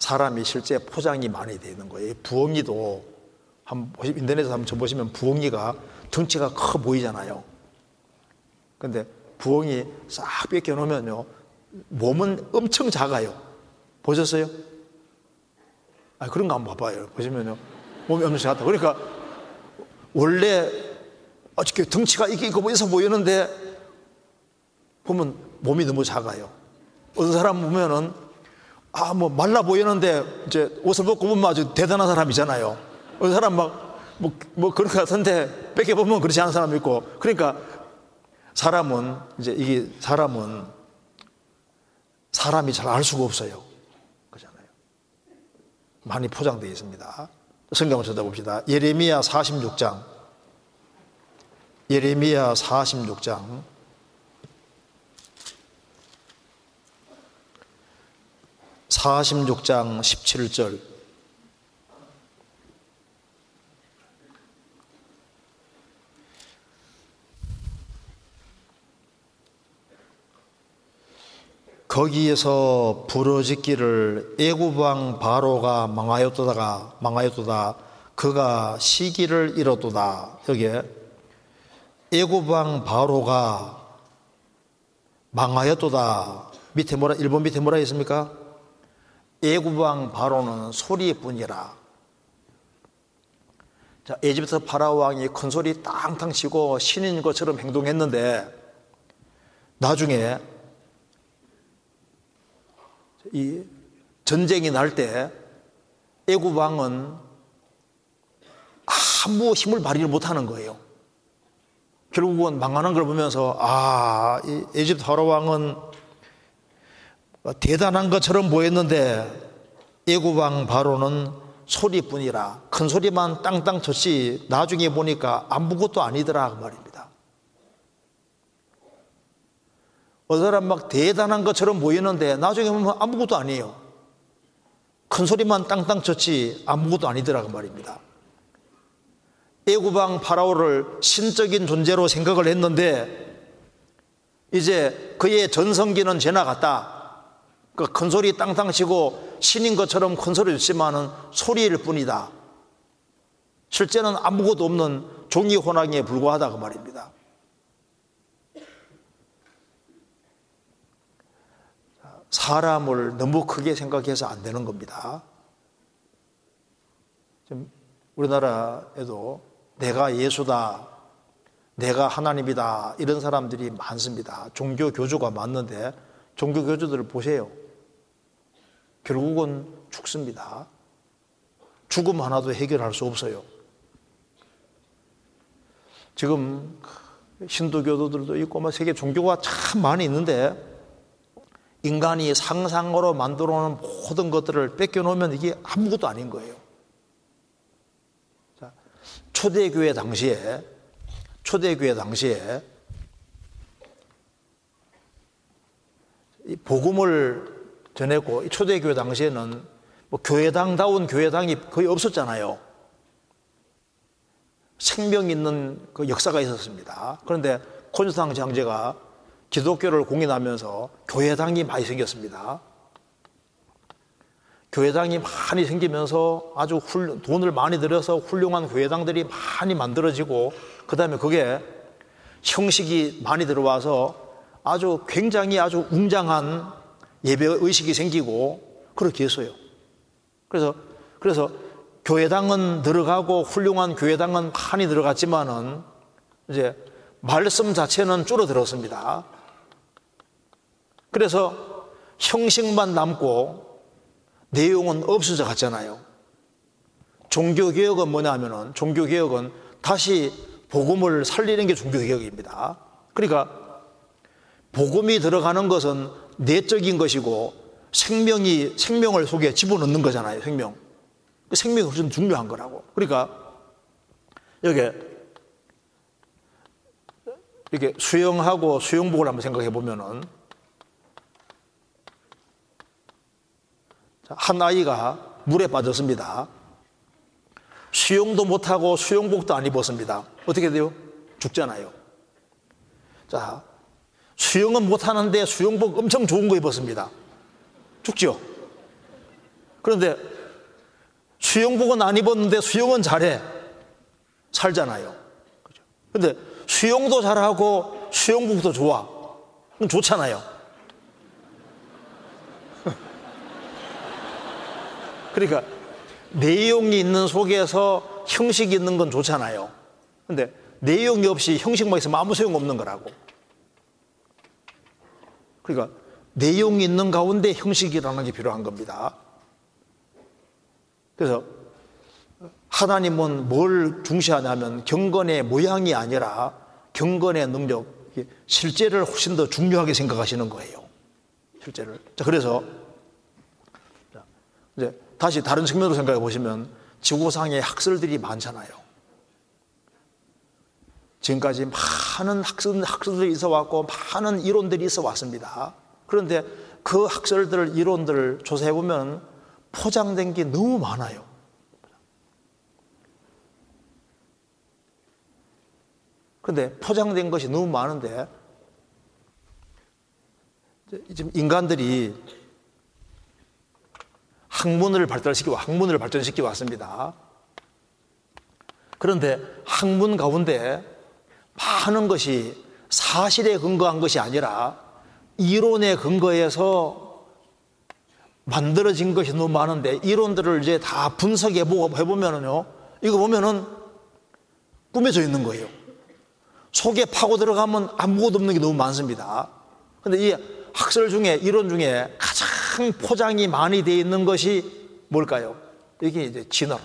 사람이 실제 포장이 많이 되어 있는 거예요. 부엉이도, 한, 인터넷에서 한번 쳐보시면 부엉이가 덩치가 커 보이잖아요. 근데 부엉이 싹 뺏겨놓으면요, 몸은 엄청 작아요. 보셨어요? 아, 그런 거 한번 봐봐요. 보시면요, 몸이 엄청 작다. 그러니까 원래 어떻게 덩치가 이렇게 있고 있어 보이는데 보면 몸이 너무 작아요. 어떤 사람 보면은, 아, 뭐 말라 보이는데 이제 옷을 벗고 보면 아주 대단한 사람이잖아요. 어떤 사람 막 뭐 뭐 그런 것 같은데 뺏겨 보면 그렇지 않은 사람이 있고. 그러니까 사람은 이제 이게 사람은 사람이 잘 알 수가 없어요. 많이 포장되어 있습니다. 성경을 쳐다봅시다. 예레미야 사십육 장. 예레미야 사십육 장. 사십육 장 십칠 절. 거기에서 부르짖기를 애굽 왕 바로가 망하였도다가 망하였도다 그가 시기를 잃었도다. 여기에 애굽 왕 바로가 망하였도다. 밑에 뭐라, 일 번 밑에 뭐라 있습니까? 애굽 왕 바로는 소리뿐이라. 자, 이집트 파라오 왕이 큰 소리 땅땅 치고 신인 것처럼 행동했는데 나중에 이 전쟁이 날 때 애굽 왕은 아무 힘을 발휘를 못하는 거예요. 결국은 망하는 걸 보면서, 아, 이 이집트 파라오 왕은 대단한 것처럼 보였는데 애굽 왕 바로는 소리뿐이라. 큰 소리만 땅땅 쳤지 나중에 보니까 아무것도 아니더라, 그 말입니다. 어떤 사람 막 대단한 것처럼 보이는데 나중에 보면 아무것도 아니에요. 큰 소리만 땅땅 쳤지 아무것도 아니더라, 그 말입니다. 애굽 왕 파라오를 신적인 존재로 생각을 했는데 이제 그의 전성기는 지나갔다. 그 큰 소리 땅땅 치고 신인 것처럼 큰 소리를 치지만은 소리일 뿐이다. 실제는 아무것도 없는 종이 호랑이에 불과하다 그 말입니다. 사람을 너무 크게 생각해서 안 되는 겁니다. 지금 우리나라에도 내가 예수다, 내가 하나님이다 이런 사람들이 많습니다. 종교 교주가 많은데 종교 교주들을 보세요. 결국은 죽습니다. 죽음 하나도 해결할 수 없어요. 지금 힌두교도들도 있고 막 세계 종교가 참 많이 있는데 인간이 상상으로 만들어 놓은 모든 것들을 뺏겨놓으면 이게 아무것도 아닌 거예요. 자, 초대교회 당시에 초대교회 당시에 이 복음을 전했고, 이 초대교회 당시에는 뭐 교회당다운 교회당이 거의 없었잖아요. 생명 있는 그 역사가 있었습니다. 그런데 콘스탄 장제가 기독교를 공인하면서 교회당이 많이 생겼습니다. 교회당이 많이 생기면서 아주 훌, 돈을 많이 들여서 훌륭한 교회당들이 많이 만들어지고, 그 다음에 그게 형식이 많이 들어와서 아주 굉장히 아주 웅장한 예배의식이 생기고 그렇게 했어요. 그래서, 그래서 교회당은 들어가고 훌륭한 교회당은 많이 들어갔지만은 이제 말씀 자체는 줄어들었습니다. 그래서 형식만 남고 내용은 없어져 갔잖아요. 종교개혁은 뭐냐 하면은 종교개혁은 다시 복음을 살리는 게 종교개혁입니다. 그러니까 복음이 들어가는 것은 내적인 것이고 생명이, 생명을 속에 집어넣는 거잖아요. 생명. 그 생명이 훨씬 중요한 거라고. 그러니까 여기 이렇게 수영하고 수영복을 한번 생각해 보면은 한 아이가 물에 빠졌습니다. 수영도 못하고 수영복도 안 입었습니다. 어떻게 돼요? 죽잖아요. 자, 수영은 못하는데 수영복 엄청 좋은 거 입었습니다. 죽죠? 그런데 수영복은 안 입었는데 수영은 잘해. 살잖아요. 그런데 수영도 잘하고 수영복도 좋아. 그럼 좋잖아요. 그러니까 내용이 있는 속에서 형식이 있는 건 좋잖아요. 그런데 내용이 없이 형식만 있으면 아무 소용없는 거라고. 그러니까 내용이 있는 가운데 형식이라는 게 필요한 겁니다. 그래서 하나님은 뭘 중시하냐면 경건의 모양이 아니라 경건의 능력, 실제를 훨씬 더 중요하게 생각하시는 거예요. 실제를. 자, 그래서 이제 다시 다른 측면으로 생각해 보시면 지구상에 학설들이 많잖아요. 지금까지 많은 학설, 학설들이 있어 왔고 많은 이론들이 있어 왔습니다. 그런데 그 학설들, 이론들을 조사해 보면 포장된 게 너무 많아요. 근데 포장된 것이 너무 많은데, 지금 인간들이 학문을 발달시키고 학문을 발전시키고 왔습니다. 그런데 학문 가운데 많은 것이 사실에 근거한 것이 아니라 이론에 근거해서 만들어진 것이 너무 많은데, 이론들을 이제 다 분석해보고 해보면은요, 이거 보면은 꾸며져 있는 거예요. 속에 파고 들어가면 아무것도 없는 게 너무 많습니다. 그런데 이 학설 중에, 이론 중에 가장 포장이 많이 되어 있는 것이 뭘까요? 이게 이제 진화론.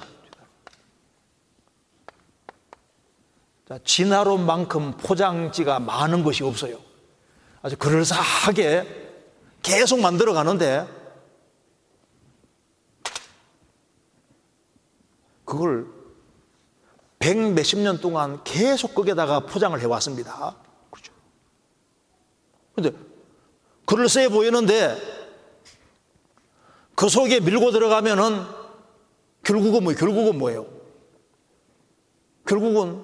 자, 진화론만큼 포장지가 많은 것이 없어요. 아주 그럴싸하게 계속 만들어 가는데 그걸 백 몇십 년 동안 계속 거기에다가 포장을 해왔습니다. 그죠? 근데, 그럴싸해 보이는데, 그 속에 밀고 들어가면은, 결국은 뭐예요? 결국은 뭐예요? 결국은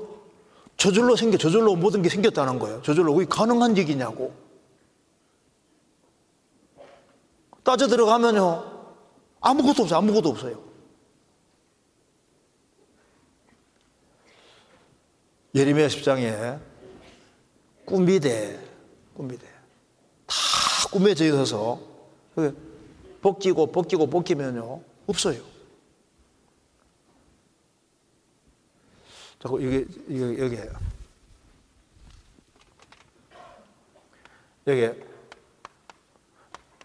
저절로 생겨, 저절로 모든 게 생겼다는 거예요. 저절로. 그게 가능한 얘기냐고. 따져 들어가면요, 아무것도 없어요. 아무것도 없어요. 예레미야 십 장에 꿈비대, 꿈비대. 다 꾸며져 있어서, 벗기고, 벗기고, 벗기면요, 없어요. 자꾸, 여기, 여기, 여기에요. 여기에,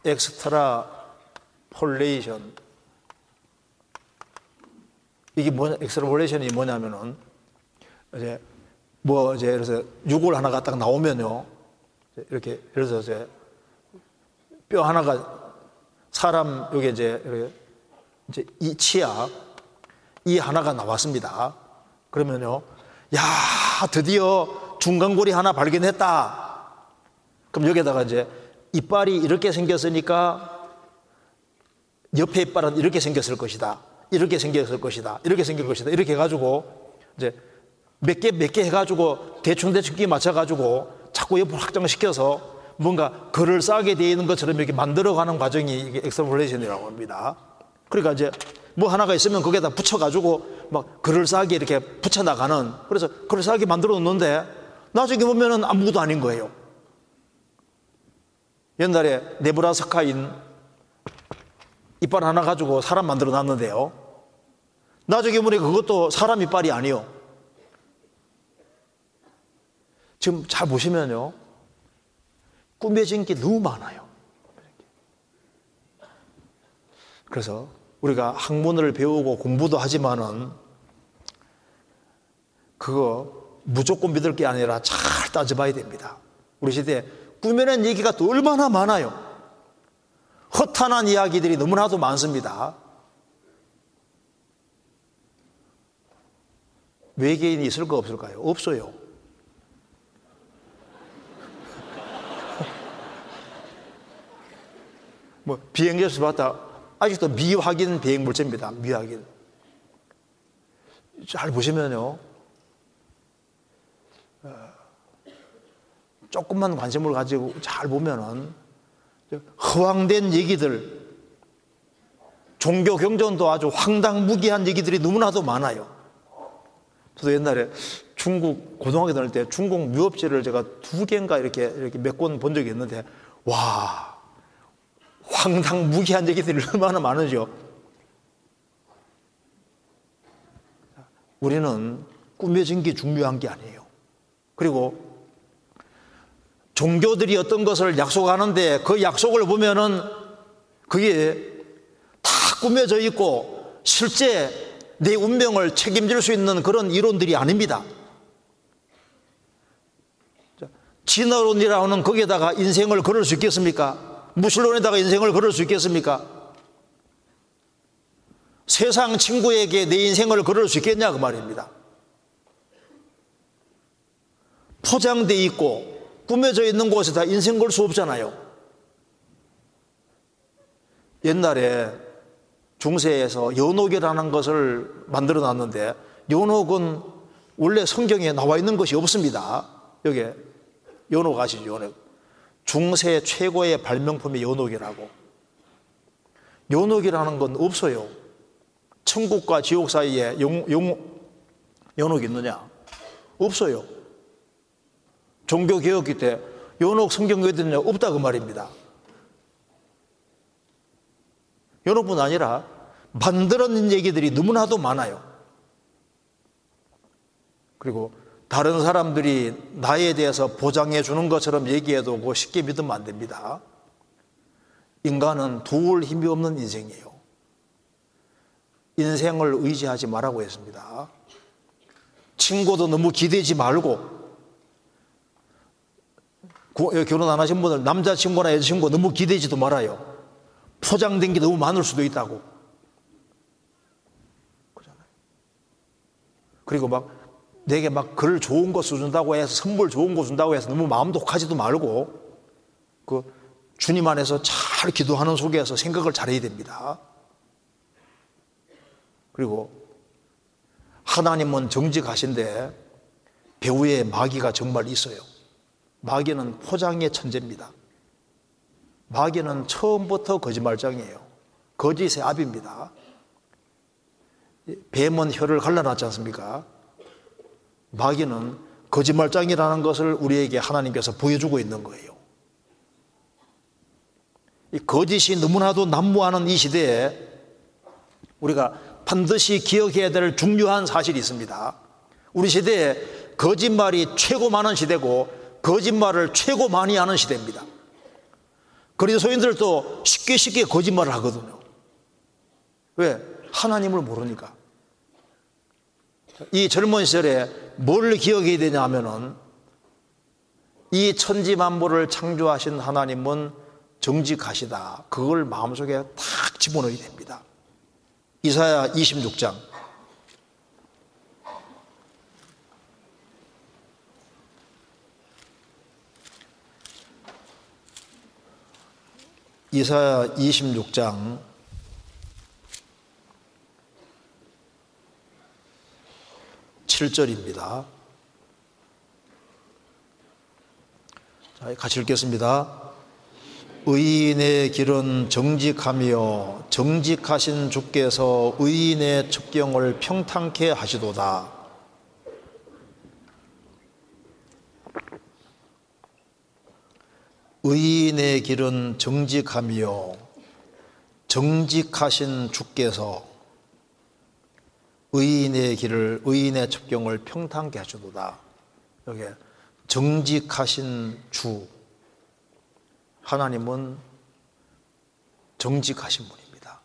엑스트라 폴레이션. 이게 뭐냐, 엑스트라 폴레이션이 뭐냐면은, 이제, 뭐, 이제, 예를 들어서, 유골 하나가 딱 나오면요, 이렇게, 예를 들어서, 이제, 뼈 하나가, 사람, 여기 이제, 이렇게, 이제, 이 치아, 이 하나가 나왔습니다. 그러면요, 야, 드디어 중간골이 하나 발견했다. 그럼 여기에다가 이제, 이빨이 이렇게 생겼으니까, 옆에 이빨은 이렇게 생겼을 것이다. 이렇게 생겼을 것이다. 이렇게 생길 것이다. 이렇게 해가지고, 이제, 몇 개, 몇 개 해가지고, 대충대충 끼 맞춰가지고, 자꾸 옆을 확장시켜서, 뭔가 글을 싸게 되어 있는 것처럼 이렇게 만들어가는 과정이 이게 엑스트라폴레이션이라고 합니다. 그러니까 이제, 뭐 하나가 있으면 거기에다 붙여가지고, 막 글을 싸게 이렇게 붙여나가는, 그래서 글을 싸게 만들어 놓는데, 나중에 보면은 아무것도 아닌 거예요. 옛날에 네브라스카인 이빨 하나 가지고 사람 만들어 놨는데요, 나중에 보니 그것도 사람 이빨이 아니요. 지금 잘 보시면요, 꾸며진 게 너무 많아요. 그래서 우리가 학문을 배우고 공부도 하지만은 그거 무조건 믿을 게 아니라 잘 따져봐야 됩니다. 우리 시대에 꾸며낸 얘기가 또 얼마나 많아요. 허탄한 이야기들이 너무나도 많습니다. 외계인이 있을까 없을까요? 없어요. 뭐 비행기에서 봤다, 아직도 미확인 비행물체입니다. 미확인. 잘 보시면요, 조금만 관심을 가지고 잘 보면은 허황된 얘기들, 종교 경전도 아주 황당무계한 얘기들이 너무나도 많아요. 저도 옛날에 중국 고등학교 다닐 때 중국 무협지를 제가 두 개인가 이렇게 이렇게 몇 권 본 적이 있는데, 와, 황당무계한 얘기들이 얼마나 많은지요. 우리는 꾸며진 게 중요한 게 아니에요. 그리고 종교들이 어떤 것을 약속하는데 그 약속을 보면은 그게 다 꾸며져 있고 실제 내 운명을 책임질 수 있는 그런 이론들이 아닙니다. 진화론이라고 하는 거기에다가 인생을 걸을 수 있겠습니까? 무신론에다가 인생을 걸을 수 있겠습니까? 세상 친구에게 내 인생을 걸을 수 있겠냐, 그 말입니다. 포장돼 있고 꾸며져 있는 곳에 다 인생 걸 수 없잖아요. 옛날에 중세에서 연옥이라는 것을 만들어 놨는데, 연옥은 원래 성경에 나와 있는 것이 없습니다. 여기 연옥 아시죠? 연옥. 중세 최고의 발명품이 연옥이라고. 연옥이라는 건 없어요. 천국과 지옥 사이에 용, 용, 연옥이 있느냐? 없어요. 종교개혁기 때 연옥 성경교회들은 없다고 말입니다. 연옥뿐 아니라 만들어낸 얘기들이 너무나도 많아요. 그리고 다른 사람들이 나에 대해서 보장해 주는 것처럼 얘기해도 그거 쉽게 믿으면 안 됩니다. 인간은 도울 힘이 없는 인생이에요. 인생을 의지하지 말라고 했습니다. 친구도 너무 기대지 말고, 결혼 안 하신 분들 남자친구나 여자친구 너무 기대지도 말아요. 포장된 게 너무 많을 수도 있다고. 그러잖아요. 그리고 막 내게 막 글 좋은 거 준다고 해서, 선물 좋은 거 준다고 해서 너무 마음도 독하지도 말고, 그 주님 안에서 잘 기도하는 속에서 생각을 잘해야 됩니다. 그리고 하나님은 정직하신데 배후에 마귀가 정말 있어요. 마귀는 포장의 천재입니다. 마귀는 처음부터 거짓말장이에요. 거짓의 아비입니다. 뱀은 혀를 갈라놨지 않습니까? 마귀는 거짓말장이라는 것을 우리에게 하나님께서 보여주고 있는 거예요. 이 거짓이 너무나도 난무하는 이 시대에 우리가 반드시 기억해야 될 중요한 사실이 있습니다. 우리 시대에 거짓말이 최고 많은 시대고 거짓말을 최고 많이 하는 시대입니다. 그리스도인들도 쉽게 쉽게 거짓말을 하거든요. 왜? 하나님을 모르니까. 이 젊은 시절에 뭘 기억해야 되냐 하면은 이 천지만물을 창조하신 하나님은 정직하시다. 그걸 마음속에 탁 집어넣어야 됩니다. 이사야 이십육 장 이사야 이십육 장 칠 절입니다. 자, 같이 읽겠습니다. 의인의 길은 정직하며 정직하신 주께서 의인의 첩경을 평탄케 하시도다. 의인의 길은 정직하며 정직하신 주께서 의인의 길을 의인의 첩경을 평탄케 하시도다. 여기 정직하신 주, 하나님은 정직하신 분입니다.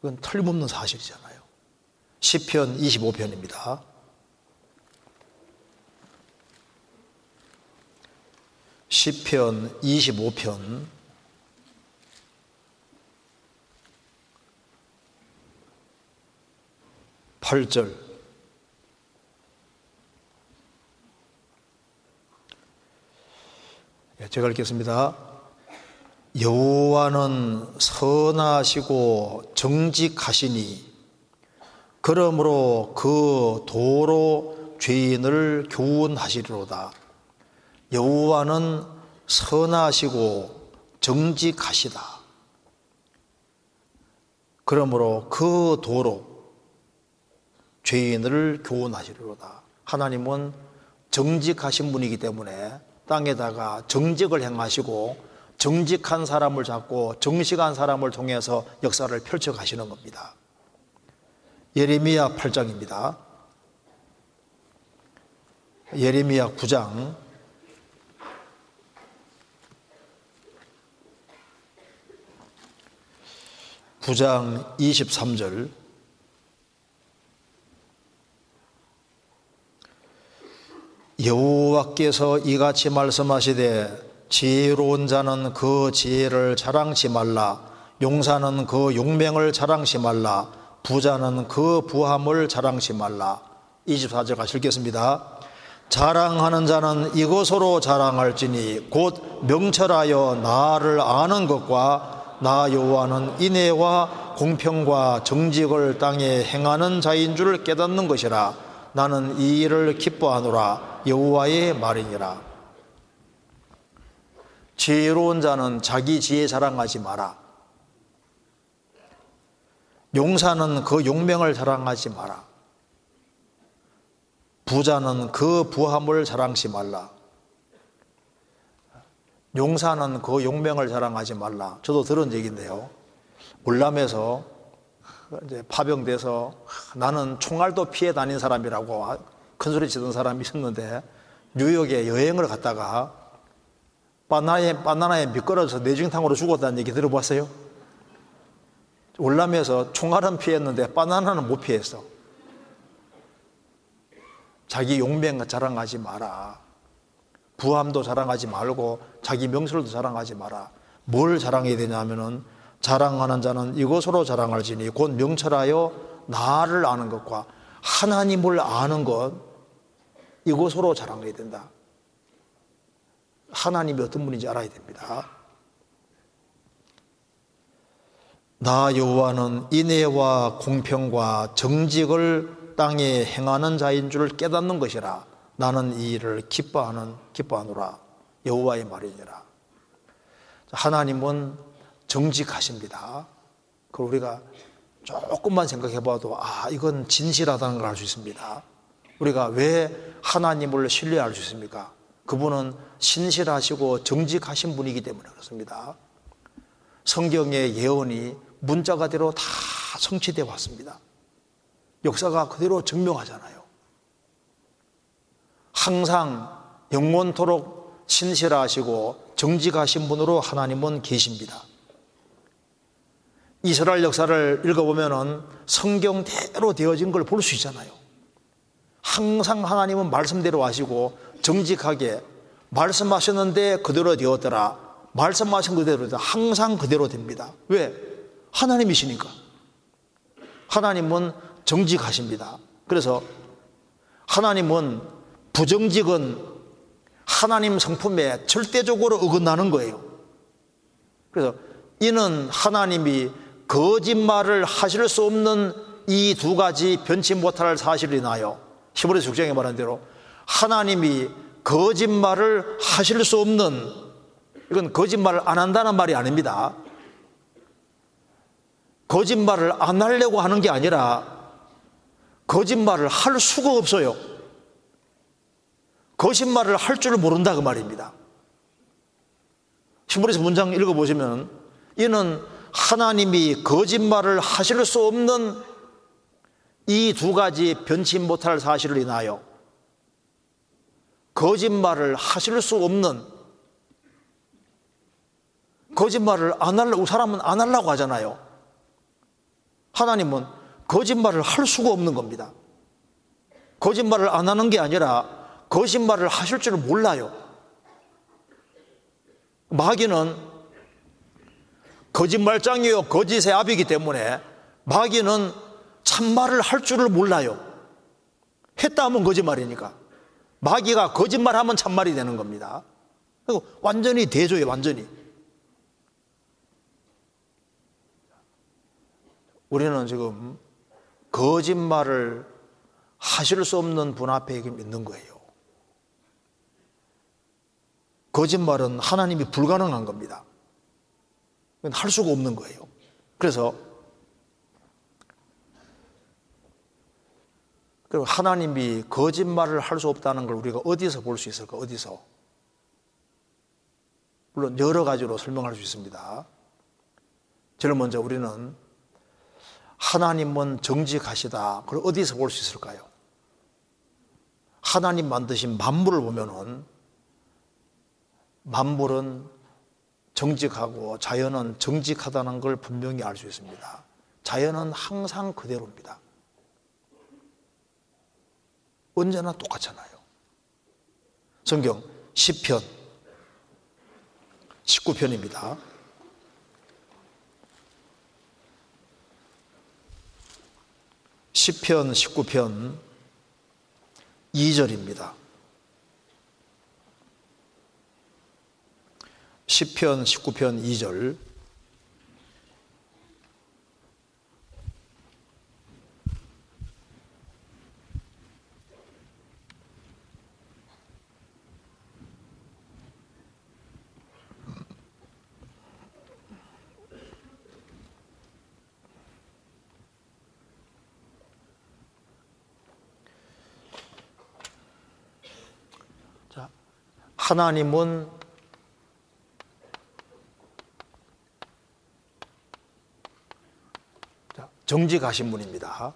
이건 틀림없는 사실이잖아요. 시편 이십오 편입니다. 시편 이십오 편 팔 절. 제가 읽겠습니다. 여호와는 선하시고 정직하시니 그러므로 그 도로 죄인을 교훈하시리로다. 여호와는 선하시고 정직하시다. 그러므로 그 도로 죄인을 교훈하시리로다. 하나님은 정직하신 분이기 때문에 땅에다가 정직을 행하시고 정직한 사람을 잡고 정직한 사람을 통해서 역사를 펼쳐가시는 겁니다. 예레미야 팔 장입니다. 예레미야 구 장 구 장 이십삼 절 여호와께서 이같이 말씀하시되 지혜로운 자는 그 지혜를 자랑치 말라. 용사는 그 용맹을 자랑치 말라. 부자는 그 부함을 자랑치 말라. 이십사 절 같이 읽겠습니다. 자랑하는 자는 이것으로 자랑할지니 곧 명철하여 나를 아는 것과 나 여호와는 인애와 공평과 정직을 땅에 행하는 자인 줄 깨닫는 것이라. 나는 이 일을 기뻐하노라. 여호와의 말이니라. 지혜로운 자는 자기 지혜 자랑하지 마라. 용사는 그 용맹을 자랑하지 마라. 부자는 그 부함을 자랑치 말라. 용사는 그 용맹을 자랑하지 말라. 저도 들은 얘기인데요. 월남에서 이제 파병돼서 나는 총알도 피해 다닌 사람이라고 큰소리 치던 사람이 있었는데 뉴욕에 여행을 갔다가 바나나에, 바나나에 미끄러져서 뇌진탕으로 죽었다는 얘기 들어봤어요? 월남에서 총알은 피했는데 바나나는 못 피했어. 자기 용맹 자랑하지 마라. 부함도 자랑하지 말고 자기 명철도 자랑하지 마라. 뭘 자랑해야 되냐 하면은 자랑하는 자는 이것으로 자랑할지니 곧 명철하여 나를 아는 것과 하나님을 아는 것, 이것으로 자랑해야 된다. 하나님이 어떤 분인지 알아야 됩니다. 나 여호와는 인애와 공평과 정직을 땅에 행하는 자인 줄 깨닫는 것이라. 나는 이 일을 기뻐하는 기뻐하노라. 여호와의 말이니라. 하나님은 정직하십니다. 그걸 우리가 조금만 생각해봐도 아 이건 진실하다는 걸 알 수 있습니다. 우리가 왜 하나님을 신뢰할 수 있습니까? 그분은 신실하시고 정직하신 분이기 때문에 그렇습니다. 성경의 예언이 문자 그대로 다 성취되어 왔습니다. 역사가 그대로 증명하잖아요. 항상 영원토록 신실하시고 정직하신 분으로 하나님은 계십니다. 이스라엘 역사를 읽어보면 성경대로 되어진 걸 볼 수 있잖아요. 항상 하나님은 말씀대로 하시고 정직하게 말씀하셨는데 그대로 되었더라. 말씀하신 그대로 항상 그대로 됩니다. 왜? 하나님이시니까. 하나님은 정직하십니다. 그래서 하나님은 부정직은 하나님 성품에 절대적으로 어긋나는 거예요. 그래서 이는 하나님이 거짓말을 하실 수 없는 이 두 가지 변치 못할 사실을 인하여 히브리서 육 장에 말한 대로 하나님이 거짓말을 하실 수 없는, 이건 거짓말을 안 한다는 말이 아닙니다. 거짓말을 안 하려고 하는 게 아니라 거짓말을 할 수가 없어요. 거짓말을 할 줄 모른다 그 말입니다. 히브리서 문장 읽어보시면 이는 하나님이 거짓말을 하실 수 없는 이 두 가지 변치 못할 사실을 인하여 거짓말을 하실 수 없는, 거짓말을 안 하려고, 사람은 안 하려고 하잖아요. 하나님은 거짓말을 할 수가 없는 겁니다. 거짓말을 안 하는 게 아니라 거짓말을 하실 줄 몰라요. 마귀는 거짓말장이요 거짓의 아비이기 때문에 마귀는 참말을 할 줄을 몰라요. 했다 하면 거짓말이니까. 마귀가 거짓말하면 참말이 되는 겁니다. 완전히 대조예요. 완전히. 우리는 지금 거짓말을 하실 수 없는 분 앞에 있는 거예요. 거짓말은 하나님이 불가능한 겁니다. 할 수가 없는 거예요. 그래서 하나님이 거짓말을 할 수 없다는 걸 우리가 어디서 볼 수 있을까? 어디서? 물론 여러 가지로 설명할 수 있습니다. 제일 먼저 우리는 하나님은 정직하시다. 그걸 어디서 볼 수 있을까요? 하나님 만드신 만물을 보면은 만물은 정직하고 자연은 정직하다는 걸 분명히 알 수 있습니다. 자연은 항상 그대로입니다. 언제나 똑같잖아요. 성경 시편 십구 편입니다. 시편 십구 편 이 절입니다. 시편 십구 편 이 절. 하나님은 정직하신 분입니다.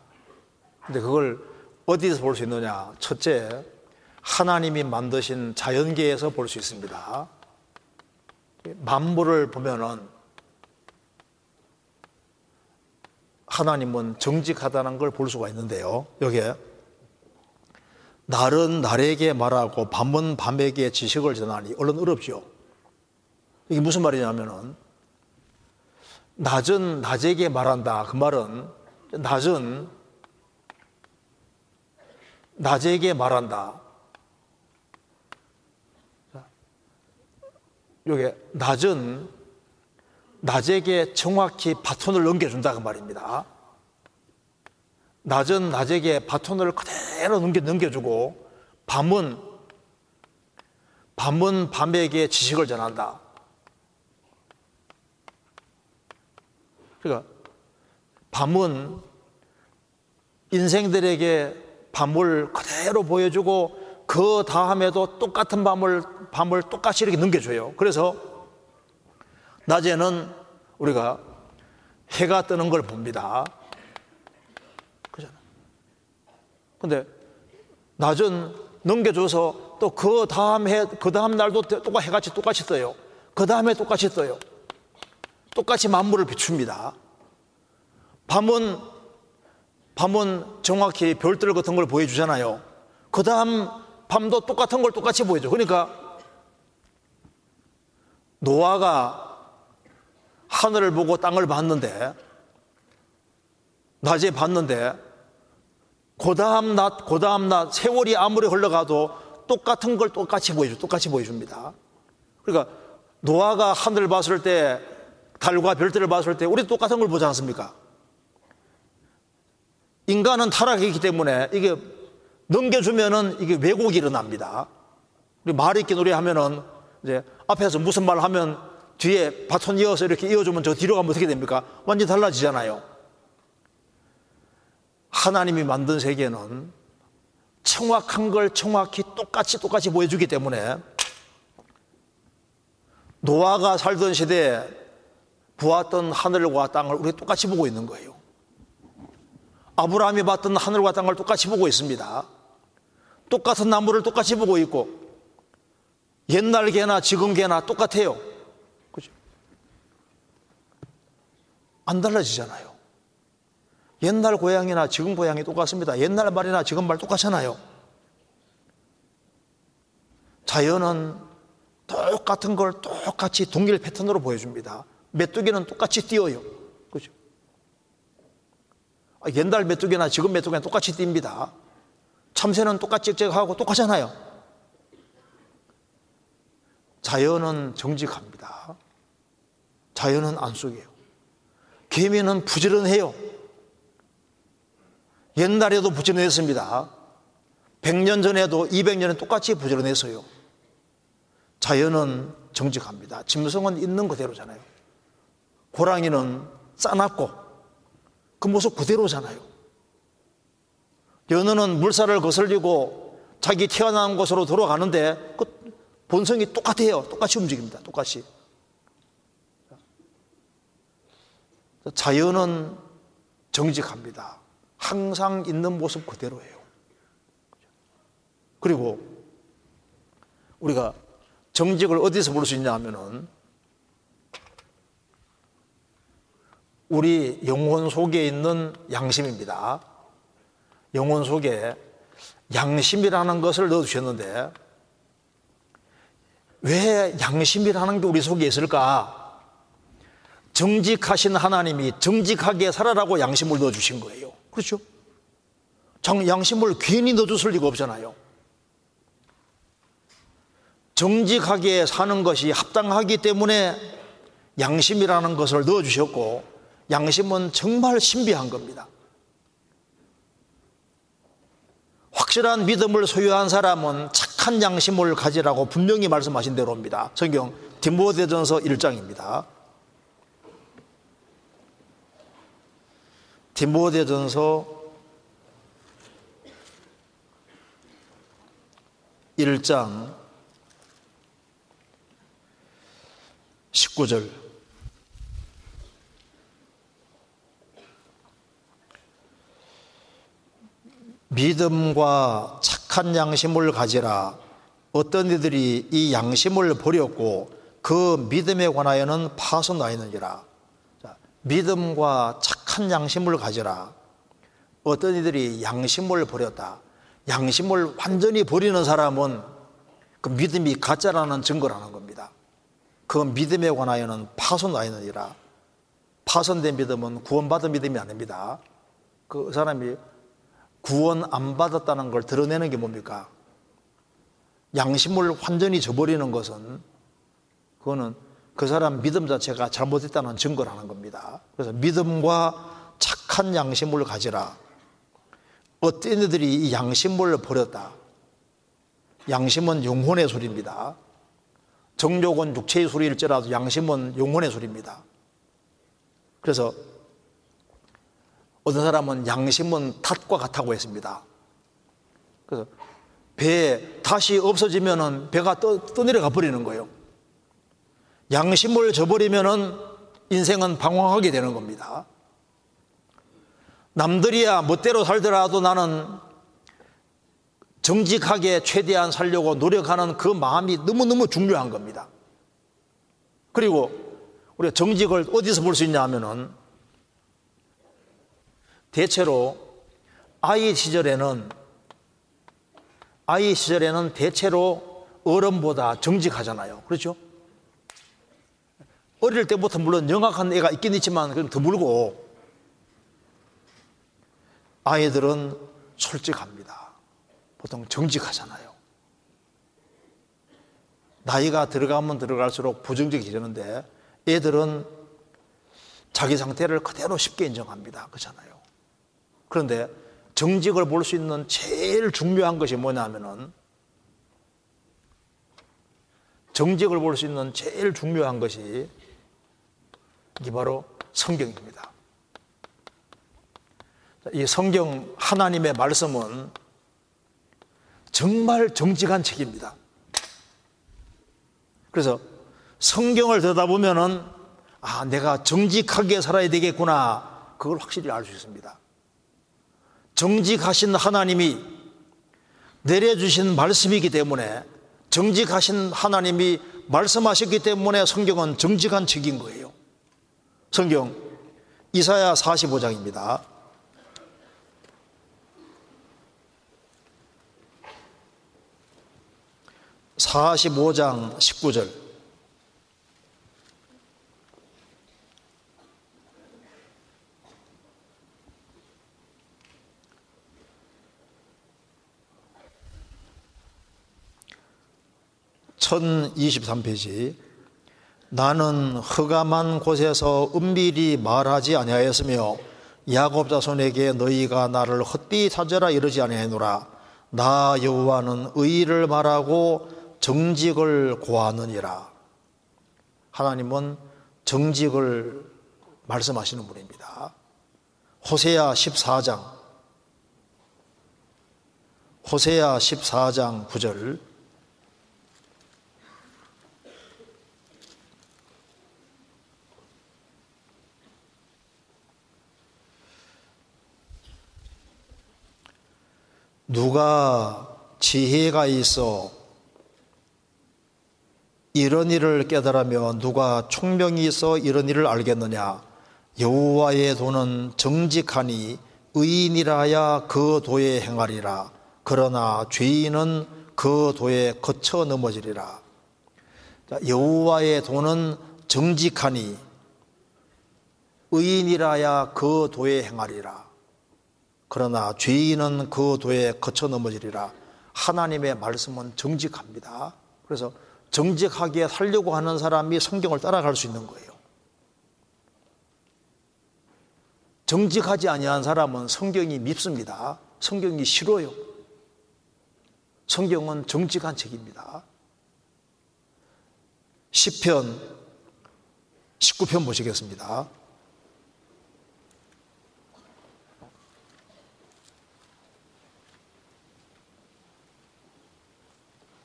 그런데 그걸 어디서 볼 수 있느냐? 첫째, 하나님이 만드신 자연계에서 볼 수 있습니다. 만물을 보면은 하나님은 정직하다는 걸 볼 수가 있는데요. 여기에 날은 날에게 말하고 밤은 밤에게 지식을 전하니. 얼른 어렵죠. 이게 무슨 말이냐면은 낮은 낮에게 말한다. 그 말은 낮은 낮에게 말한다. 요게 낮은 낮에게 정확히 바톤을 넘겨준다 그 말입니다. 낮은 낮에게 바톤을 그대로 넘겨, 넘겨주고 밤은 밤은 밤에게 지식을 전한다. 그러니까 밤은 인생들에게 밤을 그대로 보여주고 그 다음에도 똑같은 밤을 밤을 똑같이 이렇게 넘겨줘요. 그래서 낮에는 우리가 해가 뜨는 걸 봅니다. 그잖아. 근데 낮은 넘겨줘서 또 그 다음 해, 그 다음 날도 똑같이 해같이 똑같이 떠요. 그 다음에 똑같이 떠요. 똑같이 만물을 비춥니다. 밤은 밤은 정확히 별들 같은 걸 보여주잖아요. 그 다음 밤도 똑같은 걸 똑같이 보여줘. 그러니까 노아가 하늘을 보고 땅을 봤는데, 낮에 봤는데 그 다음 낮, 그 다음 낮 세월이 아무리 흘러가도 똑같은 걸 똑같이 보여줘. 똑같이 보여줍니다. 그러니까 노아가 하늘을 봤을 때, 달과 별들을 봤을 때 우리도 똑같은 걸 보지 않습니까? 인간은 타락했기 때문에 이게 넘겨주면은 이게 왜곡이 일어납니다. 우리 말이 있게 노래하면은 이제 앞에서 무슨 말을 하면 뒤에 바톤 이어서 이렇게 이어주면 저 뒤로 가면 어떻게 됩니까? 완전히 달라지잖아요. 하나님이 만든 세계는 정확한 걸 정확히 똑같이 똑같이 보여주기 때문에 노아가 살던 시대에 보았던 하늘과 땅을 우리 똑같이 보고 있는 거예요. 아브라함이 봤던 하늘과 땅을 똑같이 보고 있습니다. 똑같은 나무를 똑같이 보고 있고 옛날 개나 지금 개나 똑같아요. 그죠? 안 달라지잖아요. 옛날 고향이나 지금 고향이 똑같습니다. 옛날 말이나 지금 말 똑같잖아요. 자연은 똑같은 걸 똑같이 동일 패턴으로 보여줍니다. 메뚜기는 똑같이 뛰어요. 그죠? 옛날 메뚜기나 지금 메뚜기나 똑같이 뛵니다. 참새는 똑같이 짹짹하고 똑같잖아요. 자연은 정직합니다. 자연은 안 속여요. 개미는 부지런해요. 옛날에도 부지런했습니다. 백 년 전에도 이백 년에 똑같이 부지런했어요. 자연은 정직합니다. 짐승은 있는 그대로잖아요. 고랑이는 싸납고 그 모습 그대로잖아요. 연어는 물살을 거슬리고 자기 태어난 곳으로 돌아가는데 그 본성이 똑같아요. 똑같이 움직입니다. 똑같이. 자연은 정직합니다. 항상 있는 모습 그대로예요. 그리고 우리가 정직을 어디서 볼 수 있냐 하면은 우리 영혼 속에 있는 양심입니다. 영혼 속에 양심이라는 것을 넣어주셨는데 왜 양심이라는 게 우리 속에 있을까? 정직하신 하나님이 정직하게 살아라고 양심을 넣어주신 거예요. 그렇죠? 양심을 괜히 넣어줬을 리가 없잖아요. 정직하게 사는 것이 합당하기 때문에 양심이라는 것을 넣어주셨고 양심은 정말 신비한 겁니다. 확실한 믿음을 소유한 사람은 착한 양심을 가지라고 분명히 말씀하신 대로입니다. 성경 디모데전서 일 장입니다. 디모데전서 일 장 십구 절. 믿음과 착한 양심을 가지라. 어떤 이들이 이 양심을 버렸고 그 믿음에 관하여는 파손하였느니라. 믿음과 착한 양심을 가지라. 어떤 이들이 양심을 버렸다. 양심을 완전히 버리는 사람은 그 믿음이 가짜라는 증거라는 겁니다. 그 믿음에 관하여는 파손하였느니라. 파손된 믿음은 구원받은 믿음이 아닙니다. 그 사람이 구원 안 받았다는 걸 드러내는 게 뭡니까? 양심을 완전히 저버리는 것은 그거는 그 사람 믿음 자체가 잘못했다는 증거라는 겁니다. 그래서 믿음과 착한 양심을 가지라. 어떤 이들이 이 양심을 버렸다. 양심은 영혼의 소리입니다. 정욕은 육체의 소리일지라도 양심은 영혼의 소리입니다. 그래서 어떤 사람은 양심은 탓과 같다고 했습니다. 그래서 배에 탓이 없어지면은 배가 떠, 떠내려가 버리는 거예요. 양심을 저버리면은 인생은 방황하게 되는 겁니다. 남들이야 멋대로 살더라도 나는 정직하게 최대한 살려고 노력하는 그 마음이 너무너무 중요한 겁니다. 그리고 우리가 정직을 어디서 볼 수 있냐 하면은, 대체로 아이 시절에는 아이 시절에는 대체로 어른보다 정직하잖아요. 그렇죠? 어릴 때부터 물론 영악한 애가 있긴 있지만 그건 드물고, 아이들은 솔직합니다. 보통 정직하잖아요. 나이가 들어가면 들어갈수록 부정직해지는데 애들은 자기 상태를 그대로 쉽게 인정합니다. 그렇잖아요. 그런데 정직을 볼 수 있는 제일 중요한 것이 뭐냐면은, 정직을 볼 수 있는 제일 중요한 것이 이게 바로 성경입니다. 이 성경, 하나님의 말씀은 정말 정직한 책입니다. 그래서 성경을 들여다보면은, 아, 내가 정직하게 살아야 되겠구나, 그걸 확실히 알 수 있습니다. 정직하신 하나님이 내려주신 말씀이기 때문에, 정직하신 하나님이 말씀하셨기 때문에 성경은 정직한 책인 거예요. 성경 이사야 사십오 장입니다. 사십오 장 십구 절. 천이십삼 페이지. 나는 흑암한 곳에서 은밀히 말하지 아니하였으며 야곱 자손에게 너희가 나를 헛되이 찾으라 이러지 아니하노라. 나 여호와는 의의를 말하고 정직을 고하느니라. 하나님은 정직을 말씀하시는 분입니다. 호세아 십사 장, 호세아 십사 장 구 절. 누가 지혜가 있어 이런 일을 깨달으며 누가 총명이 있어 이런 일을 알겠느냐. 여호와의 도는 정직하니 의인이라야 그 도에 행하리라. 그러나 죄인은 그 도에 거쳐 넘어지리라. 여호와의 도는 정직하니 의인이라야 그 도에 행하리라. 그러나 죄인은 그 도에 거쳐 넘어지리라. 하나님의 말씀은 정직합니다. 그래서 정직하게 살려고 하는 사람이 성경을 따라갈 수 있는 거예요. 정직하지 아니한 사람은 성경이 밉습니다. 성경이 싫어요. 성경은 정직한 책입니다. 시편 십구 편 보시겠습니다.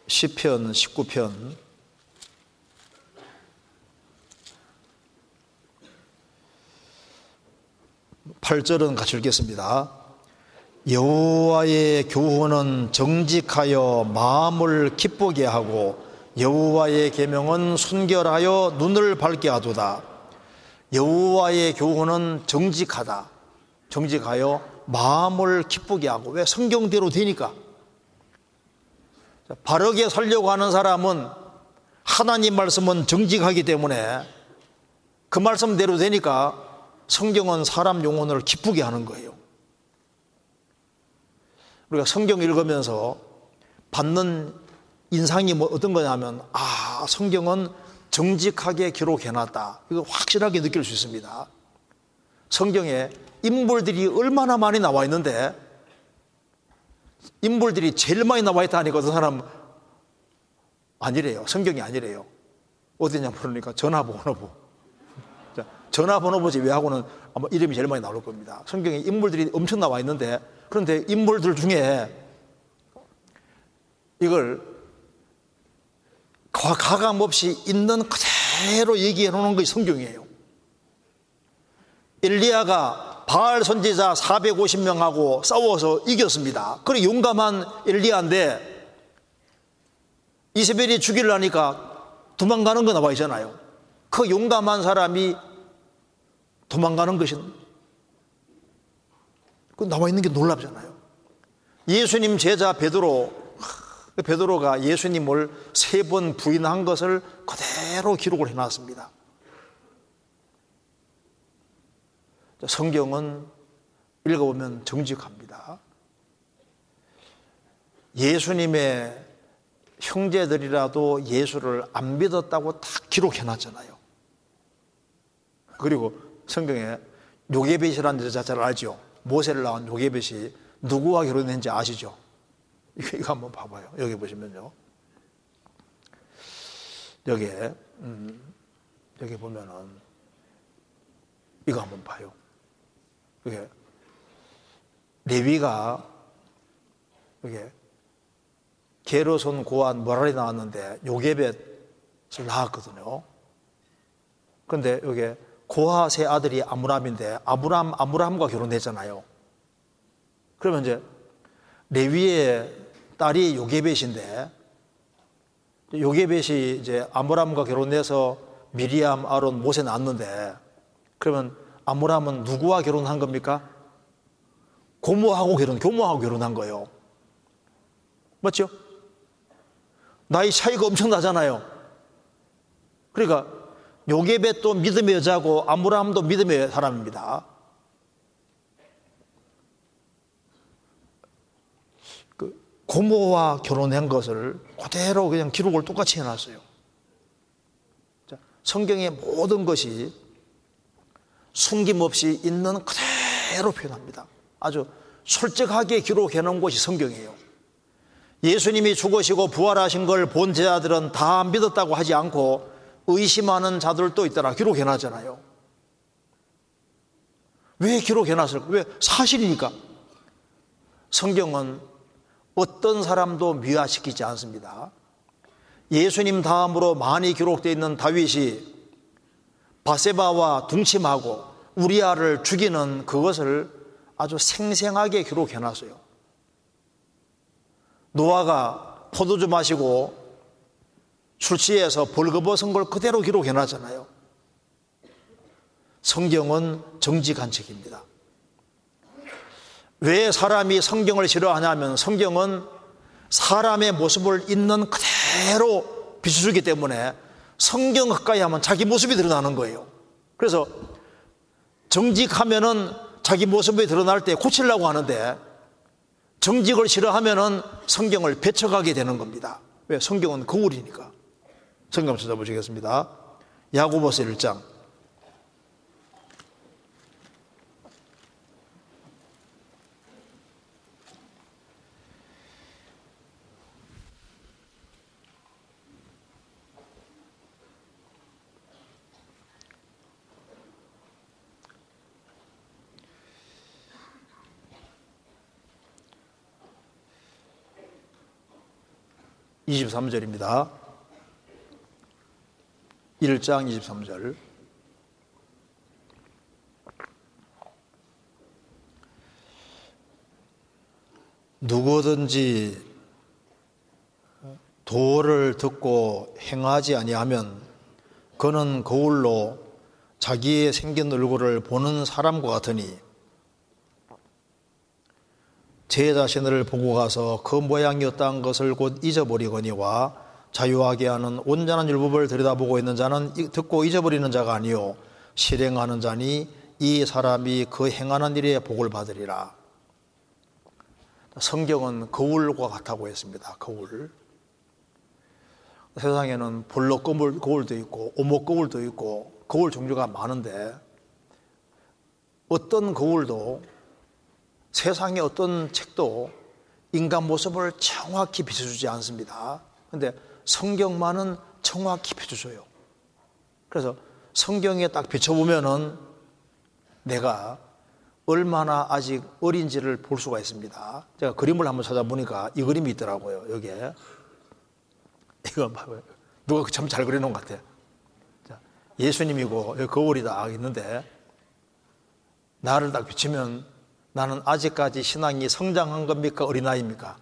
시편 십구 편 팔 절은 같이 읽겠습니다. 여호와의 교훈은 정직하여 마음을 기쁘게 하고 여호와의 계명은 순결하여 눈을 밝게 하도다. 여호와의 교훈은 정직하다. 정직하여 마음을 기쁘게 하고. 왜? 성경대로 되니까. 바르게 살려고 하는 사람은 하나님 말씀은 정직하기 때문에 그 말씀대로 되니까 성경은 사람 영혼을 기쁘게 하는 거예요. 우리가 성경 읽으면서 받는 인상이 뭐 어떤 거냐면, 아, 성경은 정직하게 기록해놨다. 이거 확실하게 느낄 수 있습니다. 성경에 인물들이 얼마나 많이 나와 있는데, 인물들이 제일 많이 나와있다 하니까 어떤 사람 아니래요. 성경이 아니래요. 어디냐 물으니까 전화번호부. 전화번호부지 외하고는 아마 이름이 제일 많이 나올 겁니다. 성경에 인물들이 엄청 나와 있는데, 그런데 인물들 중에 이걸 가감 없이 있는 그대로 얘기해 놓는 것이 성경이에요. 엘리야가 바알 선지자 사백오십 명하고 싸워서 이겼습니다. 그래 용감한 엘리야인데 이세벨이 죽이려니까 도망가는 거 나와 있잖아요. 그 용감한 사람이 도망가는 것이 나와 있는 게 놀랍잖아요. 예수님 제자 베드로, 베드로가 예수님을 세 번 부인한 것을 그대로 기록을 해놨습니다. 성경은 읽어보면 정직합니다. 예수님의 형제들이라도 예수를 안 믿었다고 다 기록해놨잖아요. 그리고 성경에 요게벳이라는 여자를 알죠? 모세를 낳은 요게벳이 누구와 결혼했는지 아시죠? 이거 한번 봐봐요. 여기 보시면요. 여기에 음, 여기 보면은 이거 한번 봐요. 이게 레위가 이게 게르손 고한 모랄이 나왔는데 요게벳을 낳았거든요. 그런데 이게 고아세 아들이 아므람인데 아므람 아므람과 결혼했잖아요. 그러면 이제 레위의 딸이 요게벳인데 요게벳이 이제 아므람과 결혼해서 미리암, 아론, 모세 낳았는데 그러면 아므람은 누구와 결혼한 겁니까? 고모하고 결혼, 고모하고 결혼한 거예요. 맞죠? 나이 차이가 엄청 나잖아요. 그러니까 요게벳도 믿음의 여자고 아므람도 믿음의 사람입니다. 고모와 결혼한 것을 그대로 그냥 기록을 똑같이 해놨어요. 자, 성경의 모든 것이 숨김없이 있는 그대로 표현합니다. 아주 솔직하게 기록해놓은 것이 성경이에요. 예수님이 죽으시고 부활하신 걸 본 제자들은 다 믿었다고 하지 않고 의심하는 자들도 있더라 기록해놨잖아요. 왜 기록해놨을까? 왜? 사실이니까. 성경은 어떤 사람도 미화시키지 않습니다. 예수님 다음으로 많이 기록되어 있는 다윗이 바세바와 동침하고 우리아를 죽이는 그것을 아주 생생하게 기록해놨어요. 노아가 포도주 마시고 술 취해서 벌거벗은 걸 그대로 기록해놨잖아요. 성경은 정직한 책입니다. 왜 사람이 성경을 싫어하냐면 성경은 사람의 모습을 있는 그대로 비춰주기 때문에 성경 가까이 하면 자기 모습이 드러나는 거예요. 그래서 정직하면은 자기 모습이 드러날 때 고치려고 하는데 정직을 싫어하면은 성경을 배척하게 되는 겁니다. 왜? 성경은 거울이니까. 성경 찾아보시겠습니다. 야고보서 일 장. 이십삼 절입니다. 일 장 이십삼 절. 누구든지 도를 듣고 행하지 아니하면 그는 거울로 자기의 생긴 얼굴을 보는 사람과 같으니 제 자신을 보고 가서 그 모양이었던 것을 곧 잊어버리거니와 자유하게 하는 온전한 율법을 들여다보고 있는 자는 듣고 잊어버리는 자가 아니요 실행하는 자니 이 사람이 그 행하는 일에 복을 받으리라. 성경은 거울과 같다고 했습니다. 거울. 세상에는 볼록 거울도 있고 오목 거울도 있고 거울 종류가 많은데 어떤 거울도 세상의 어떤 책도 인간 모습을 정확히 비춰주지 않습니다. 그런데 성경만은 정확히 비춰줘요. 그래서 성경에 딱 비춰보면은 내가 얼마나 아직 어린지를 볼 수가 있습니다. 제가 그림을 한번 찾아보니까 이 그림이 있더라고요. 여기에. 이거 봐봐요. 누가 참 잘 그려놓은 것 같아. 예수님이고 여기 거울이 딱 있는데 나를 딱 비추면 나는 아직까지 신앙이 성장한 겁니까? 어린아이입니까?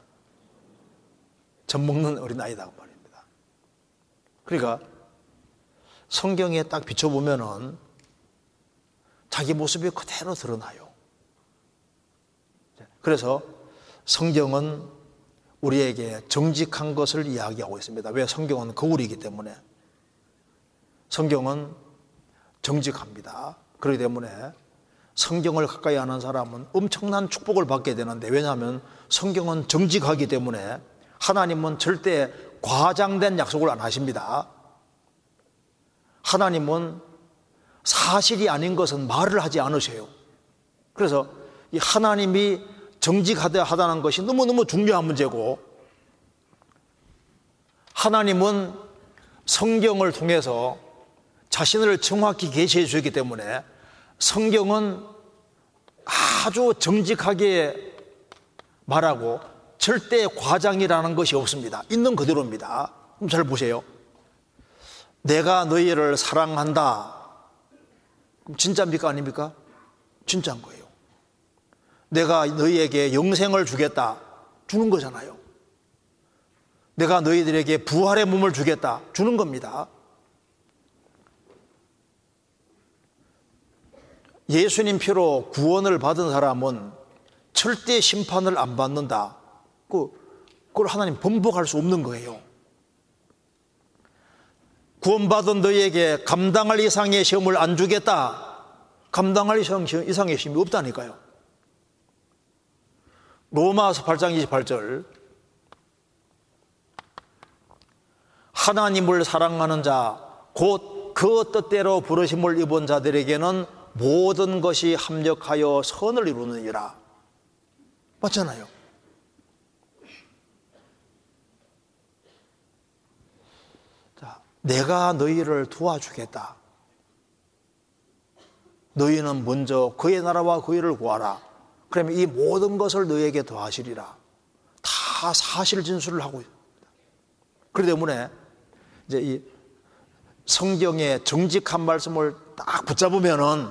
젖 먹는 어린아이라고 말입니다. 그러니까 성경에 딱 비춰보면은 자기 모습이 그대로 드러나요. 그래서 성경은 우리에게 정직한 것을 이야기하고 있습니다. 왜? 성경은 거울이기 때문에. 성경은 정직합니다. 그렇기 때문에 성경을 가까이 하는 사람은 엄청난 축복을 받게 되는데, 왜냐하면 성경은 정직하기 때문에 하나님은 절대 과장된 약속을 안 하십니다. 하나님은 사실이 아닌 것은 말을 하지 않으세요. 그래서 이 하나님이 정직하다는 것이 너무너무 중요한 문제고, 하나님은 성경을 통해서 자신을 정확히 계시해 주기 때문에 성경은 아주 정직하게 말하고 절대 과장이라는 것이 없습니다. 있는 그대로입니다. 그럼 잘 보세요. 내가 너희를 사랑한다. 그럼 진짜입니까? 아닙니까? 진짜인 거예요. 내가 너희에게 영생을 주겠다. 주는 거잖아요. 내가 너희들에게 부활의 몸을 주겠다. 주는 겁니다. 예수님 피로 구원을 받은 사람은 절대 심판을 안 받는다. 그걸 하나님 번복할 수 없는 거예요. 구원받은 너희에게 감당할 이상의 시험을 안 주겠다. 감당할 이상의 시험이 없다니까요. 로마서 팔 장 이십팔 절. 하나님을 사랑하는 자, 곧 그 뜻대로 부르심을 입은 자들에게는 모든 것이 합력하여 선을 이루느니라. 맞잖아요. 내가 너희를 도와주겠다. 너희는 먼저 그의 나라와 그의 의를 구하라. 그러면 이 모든 것을 너희에게 더하시리라. 다 사실 진술을 하고 있습니다. 그렇기 때문에 이제 이 성경의 정직한 말씀을 딱 붙잡으면은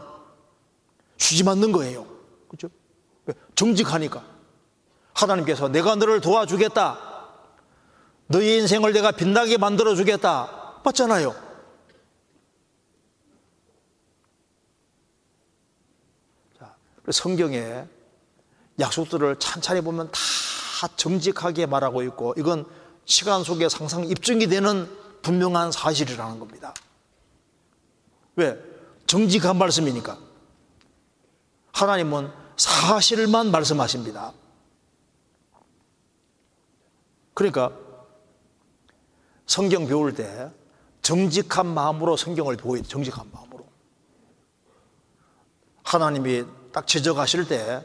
쉬지 않는 거예요. 그렇죠? 정직하니까. 하나님께서 내가 너를 도와주겠다. 너희 인생을 내가 빛나게 만들어 주겠다. 맞잖아요. 자, 성경에 약속들을 찬찬히 보면 다 정직하게 말하고 있고, 이건 시간 속에 항상 입증이 되는 분명한 사실이라는 겁니다. 왜? 정직한 말씀이니까. 하나님은 사실만 말씀하십니다. 그러니까 성경 배울 때 정직한 마음으로 성경을 보여요. 정직한 마음으로. 하나님이 딱 지적하실 때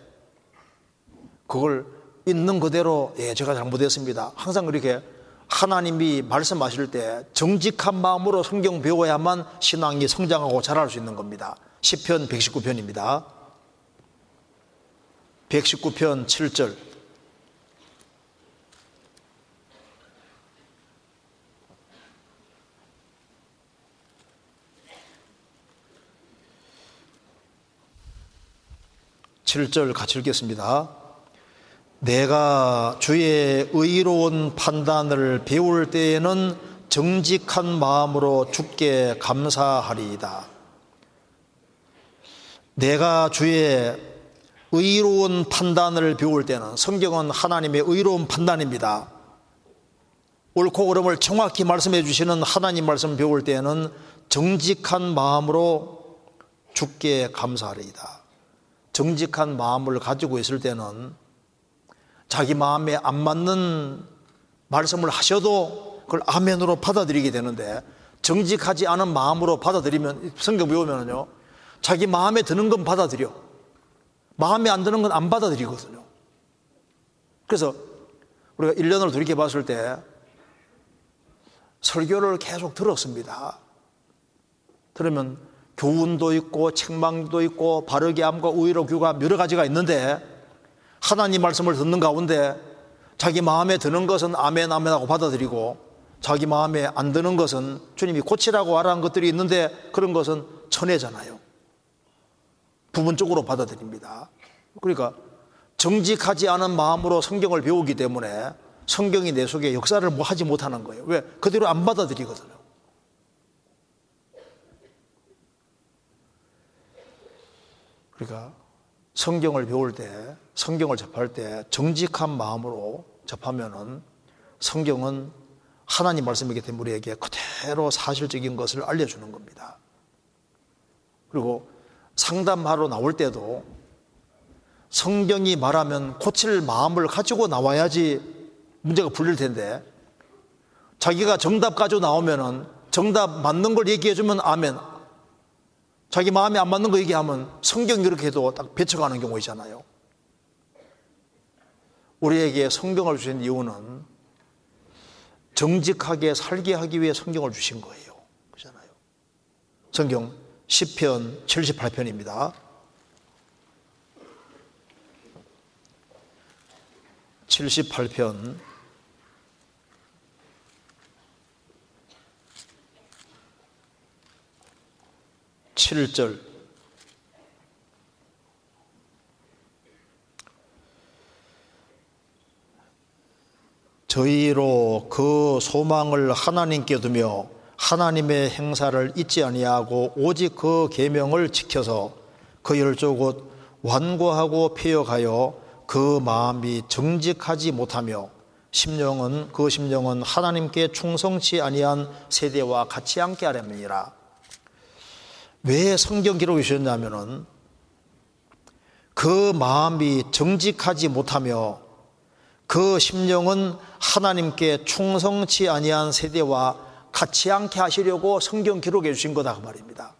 그걸 있는 그대로, 예, 제가 잘못했습니다. 항상 그렇게 하나님이 말씀하실 때 정직한 마음으로 성경 배워야만 신앙이 성장하고 자랄 수 있는 겁니다. 시편 백십구 편입니다. 백십구 편 칠 절. 칠 절 같이 읽겠습니다. 내가 주의 의로운 판단을 배울 때에는 정직한 마음으로 주께 감사하리이다. 내가 주의 의로운 판단을 배울 때는, 성경은 하나님의 의로운 판단입니다. 옳고 그름을 정확히 말씀해 주시는 하나님 말씀 배울 때에는 정직한 마음으로 주께 감사하리이다. 정직한 마음을 가지고 있을 때는 자기 마음에 안 맞는 말씀을 하셔도 그걸 아멘으로 받아들이게 되는데, 정직하지 않은 마음으로 받아들이면, 성경 배우면요, 자기 마음에 드는 건 받아들여, 마음에 안 드는 건 안 받아들이거든요. 그래서 우리가 일 년을 돌이켜봤을 때 설교를 계속 들었습니다. 그러면 교훈도 있고 책망도 있고 바르게 함과 의로 규가 여러 가지가 있는데, 하나님 말씀을 듣는 가운데 자기 마음에 드는 것은 아멘 아멘 하고 받아들이고, 자기 마음에 안 드는 것은 주님이 고치라고 하라는 것들이 있는데 그런 것은 천해잖아요. 부분적으로 받아들입니다. 그러니까 정직하지 않은 마음으로 성경을 배우기 때문에 성경이 내 속에 역사를 뭐 하지 못하는 거예요. 왜? 그대로 안 받아들이거든요. 그러니까 성경을 배울 때, 성경을 접할 때 정직한 마음으로 접하면은 성경은 하나님 말씀이기 때문에 우리에게 그대로 사실적인 것을 알려주는 겁니다. 그리고 상담하러 나올 때도 성경이 말하면 고칠 마음을 가지고 나와야지 문제가 풀릴 텐데, 자기가 정답 가지고 나오면은 정답 맞는 걸 얘기해주면 아멘, 자기 마음에 안 맞는 거 얘기하면 성경 이렇게 해도 딱 배쳐가는 경우이잖아요. 우리에게 성경을 주신 이유는 정직하게 살게 하기 위해 성경을 주신 거예요. 그렇잖아요. 성경 시편 칠십팔 편입니다. 칠십팔 편 칠 절. 저희로 그 소망을 하나님께 두며 하나님의 행사를 잊지 아니하고 오직 그 계명을 지켜서 그 열조곧 완고하고 폐역하여 그 마음이 정직하지 못하며 심령은 그 심령은 하나님께 충성치 아니한 세대와 같이 함께 하렵니라. 왜 성경 기록이 주셨냐면은 그 마음이 정직하지 못하며 그 심령은 하나님께 충성치 아니한 세대와 같이 않게 하시려고 성경 기록해 주신 거다 그 말입니다.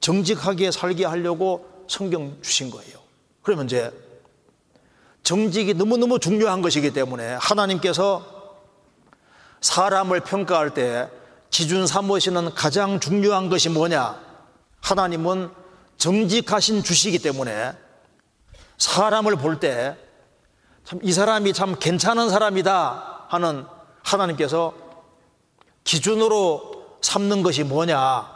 정직하게 살게 하려고 성경 주신 거예요. 그러면 이제 정직이 너무너무 중요한 것이기 때문에 하나님께서 사람을 평가할 때 기준 삼으시는 가장 중요한 것이 뭐냐? 하나님은 정직하신 주시기 때문에 사람을 볼 때 참 이 사람이 참 괜찮은 사람이다 하는 하나님께서 기준으로 삼는 것이 뭐냐?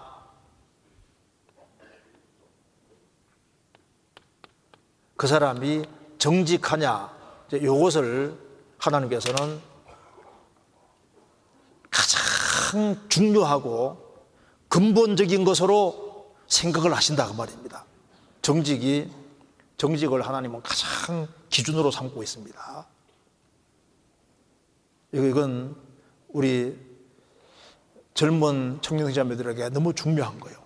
그 사람이 정직하냐? 이제 이것을 하나님께서는 가장 중요하고 근본적인 것으로 생각을 하신다 그 말입니다. 정직이 정직을 하나님은 가장 기준으로 삼고 있습니다. 이건 우리 젊은 청년 자매들에게 너무 중요한 거예요.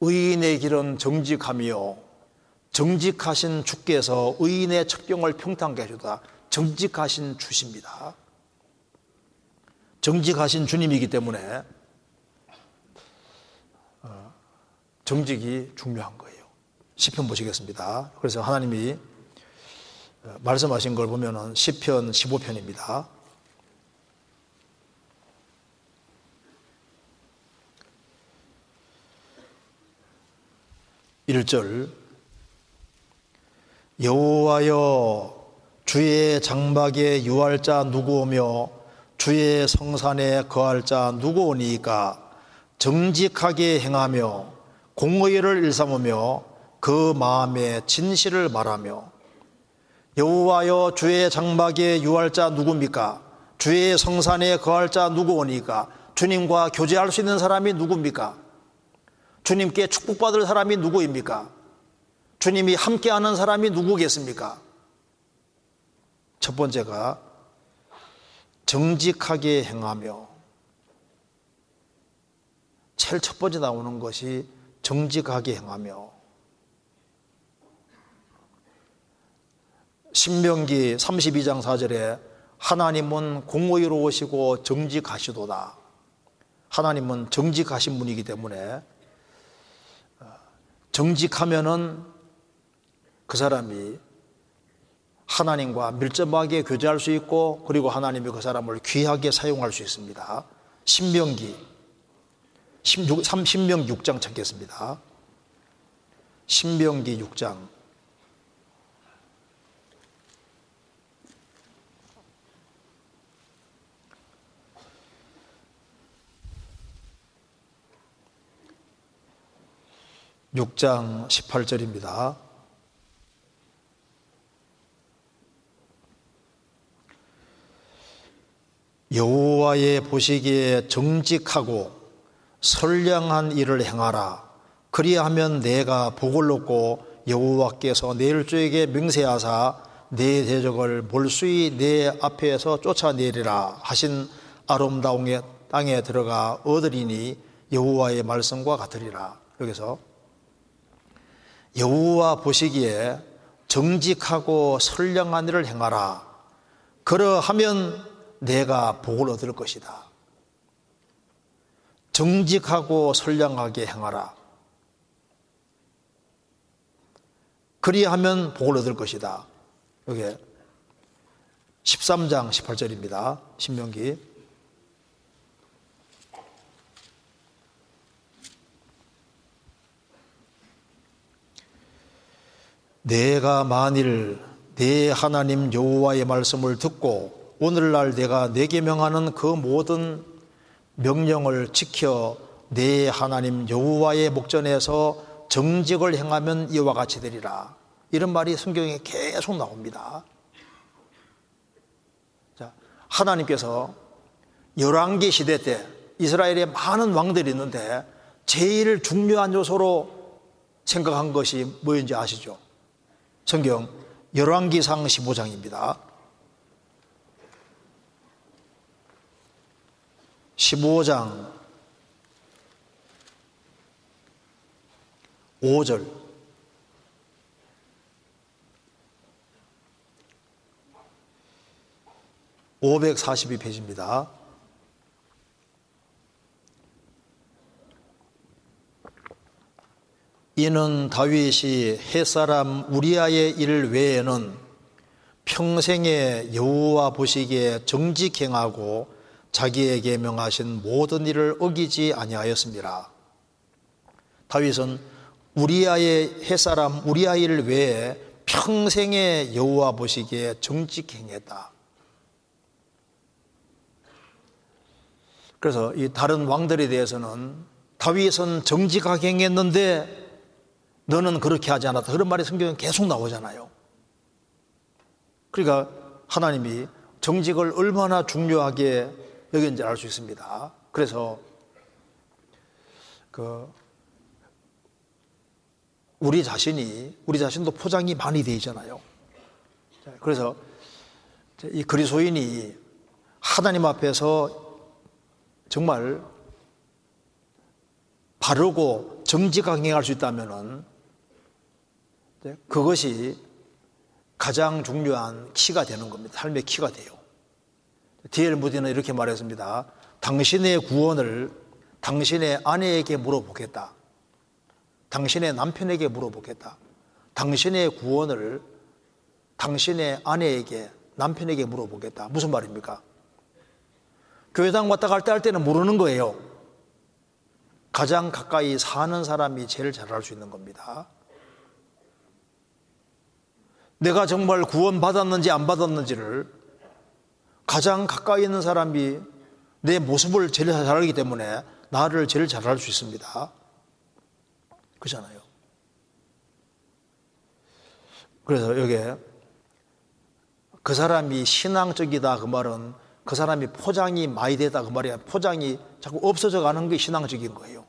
의인의 길은 정직하며 정직하신 주께서 의인의 첩경을 평탄케 하시도다. 정직하신 주십니다. 정직하신 주님이기 때문에 정직이 중요한 거예요. 시편 보시겠습니다. 그래서 하나님이 말씀하신 걸 보면은 시편 십오 편입니다. 일 절. 여호와여 주의 장막에 유할 자 누구오며 주의 성산에 거할 자 누구오니까 정직하게 행하며 공의를 일삼으며 그 마음의 진실을 말하며. 여호와여 주의 장막에 유할 자 누굽니까? 주의 성산에 거할 자 누구오니까? 주님과 교제할 수 있는 사람이 누굽니까? 주님께 축복받을 사람이 누구입니까? 주님이 함께하는 사람이 누구겠습니까? 첫 번째가 정직하게 행하며. 제일 첫 번째 나오는 것이 정직하게 행하며. 신명기 삼십이 장 사 절에 하나님은 공의로우시고 정직하시도다. 하나님은 정직하신 분이기 때문에 정직하면은 그 사람이 하나님과 밀접하게 교제할 수 있고, 그리고 하나님이 그 사람을 귀하게 사용할 수 있습니다. 신명기 신명기 육 장 찾겠습니다. 신명기 육 장. 육 장 십팔 절입니다. 여호와의 보시기에 정직하고 선량한 일을 행하라. 그리하면 내가 복을 얻고 여호와께서 내 일주에게 맹세하사 내 대적을 몰수이 내 앞에서 쫓아내리라 하신 아름다운 땅에 들어가 얻으리니 여호와의 말씀과 같으리라. 여기서 여호와 보시기에 정직하고 선량한 일을 행하라. 그러하면 내가 복을 얻을 것이다. 정직하고 선량하게 행하라. 그리하면 복을 얻을 것이다. 여기 십삼 장 십팔 절입니다. 신명기. 내가 만일 내 하나님 여호와의 말씀을 듣고 오늘날 내가 내게 명하는 그 모든 명령을 지켜 내 하나님 여호와의 목전에서 정직을 행하면 이와 같이 되리라. 이런 말이 성경에 계속 나옵니다. 자, 하나님께서 열왕기 시대 때 이스라엘에 많은 왕들이 있는데 제일 중요한 요소로 생각한 것이 뭐인지 아시죠? 성경 열왕기상 십오 장입니다. 십오 장 오 절. 오백사십이 페이지입니다. 이는 다윗이 햇사람 우리아의 일 외에는 평생에 여호와 보시기에 정직행하고 자기에게 명하신 모든 일을 어기지 아니하였습니다. 다윗은 우리아의 햇사람 우리아일 외에 평생에 여호와 보시기에 정직행했다. 그래서 이 다른 왕들에 대해서는 다윗은 정직하게 행했는데 너는 그렇게 하지 않았다. 그런 말이 성경에 계속 나오잖아요. 그러니까 하나님이 정직을 얼마나 중요하게 여긴지 알 수 있습니다. 그래서 그 우리 자신이, 우리 자신도 포장이 많이 되어 있잖아요. 그래서 이 그리스도인이 하나님 앞에서 정말 바르고 정직하게 행할 수 있다면은 그것이 가장 중요한 키가 되는 겁니다. 삶의 키가 돼요. 디엘 무디는 이렇게 말했습니다. 당신의 구원을 당신의 아내에게 물어보겠다. 당신의 남편에게 물어보겠다. 당신의 구원을 당신의 아내에게, 남편에게 물어보겠다. 무슨 말입니까? 교회당 왔다 갈 때 할 때는 모르는 거예요. 가장 가까이 사는 사람이 제일 잘 알 수 있는 겁니다. 내가 정말 구원 받았는지 안 받았는지를 가장 가까이 있는 사람이 내 모습을 제일 잘 알기 때문에 나를 제일 잘 알 수 있습니다. 그잖아요. 그래서 여기에 그 사람이 신앙적이다 그 말은 그 사람이 포장이 많이 되다 그 말이야. 포장이 자꾸 없어져 가는 게 신앙적인 거예요.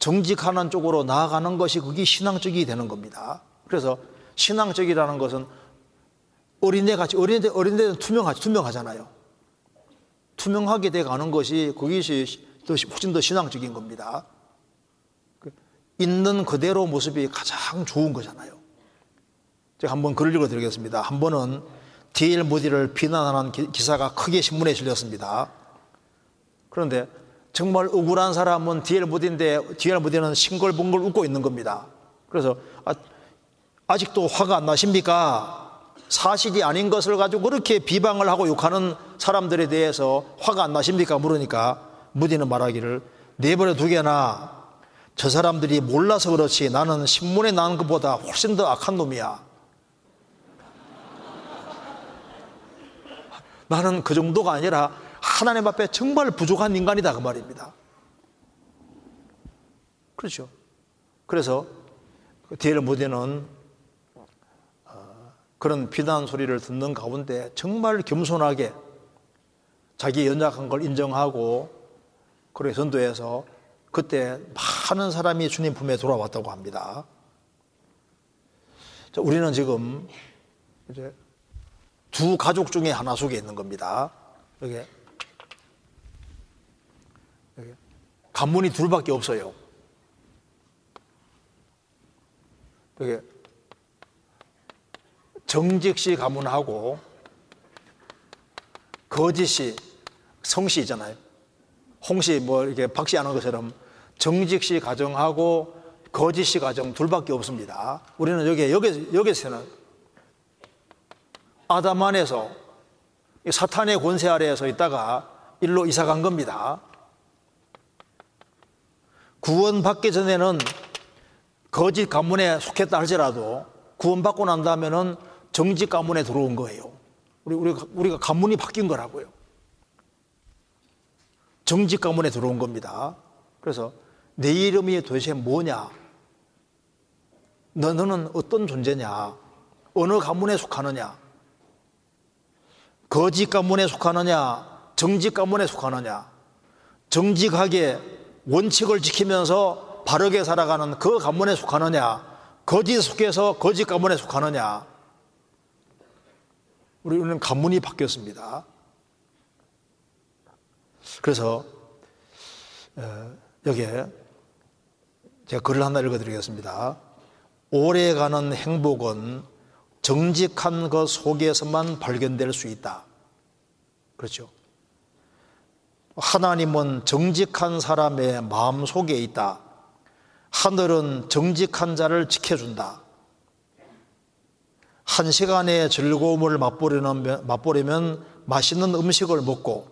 정직하는 쪽으로 나아가는 것이 그게 신앙적이 되는 겁니다. 그래서 신앙적이라는 것은 어린애같이 어린애, 어린애는 투명하지, 투명하잖아요. 투명하게 돼 가는 것이 그것이 또 훨씬 더 신앙적인 겁니다. 있는 그대로 모습이 가장 좋은 거잖아요. 제가 한번 글을 읽어드리겠습니다. 한 번은 디엘 무디를 비난하는 기사가 크게 신문에 실렸습니다. 그런데 정말 억울한 사람은 디엘 무디인데 디엘 무디는 싱글벙글 웃고 있는 겁니다. 그래서 아, 아직도 화가 안 나십니까? 사실이 아닌 것을 가지고 그렇게 비방을 하고 욕하는 사람들에 대해서 화가 안 나십니까? 물으니까 무디는 말하기를 내버려 두게나 저 사람들이 몰라서 그렇지 나는 신문에 나온 것보다 훨씬 더 악한 놈이야. 나는 그 정도가 아니라 하나님 앞에 정말 부족한 인간이다 그 말입니다. 그렇죠. 그래서 디엘 무디는 그런 비난 소리를 듣는 가운데 정말 겸손하게 자기 연약한 걸 인정하고 그렇게 전도해서 그때 많은 사람이 주님 품에 돌아왔다고 합니다. 자, 우리는 지금 이제 두 가족 중에 하나 속에 있는 겁니다. 이렇게 간문이 둘밖에 없어요. 이게 정직시 가문하고 거짓시 성씨잖아요. 홍씨 뭐 이렇게 박씨 하는 것처럼 정직시 가정하고 거짓시 가정 둘밖에 없습니다. 우리는 여기 여기 여기서는 아담 안에서 사탄의 권세 아래에서 있다가 일로 이사 간 겁니다. 구원 받기 전에는 거짓 가문에 속했다 할지라도 구원받고 난 다음에는 정직 가문에 들어온 거예요. 우리, 우리가, 우리가 가문이 바뀐 거라고요. 정직 가문에 들어온 겁니다. 그래서 내 이름이 도대체 뭐냐? 너, 너는 어떤 존재냐? 어느 가문에 속하느냐? 거짓 가문에 속하느냐? 정직 가문에 속하느냐? 정직하게 원칙을 지키면서 바르게 살아가는 그 가문에 속하느냐, 거짓 속에서 거짓 가문에 속하느냐. 우리는 가문이 바뀌었습니다. 그래서 여기에 제가 글을 하나 읽어드리겠습니다. 오래가는 행복은 정직한 것 속에서만 발견될 수 있다. 그렇죠. 하나님은 정직한 사람의 마음 속에 있다. 하늘은 정직한 자를 지켜준다. 한 시간의 즐거움을 맛보려면, 맛보려면 맛있는 음식을 먹고,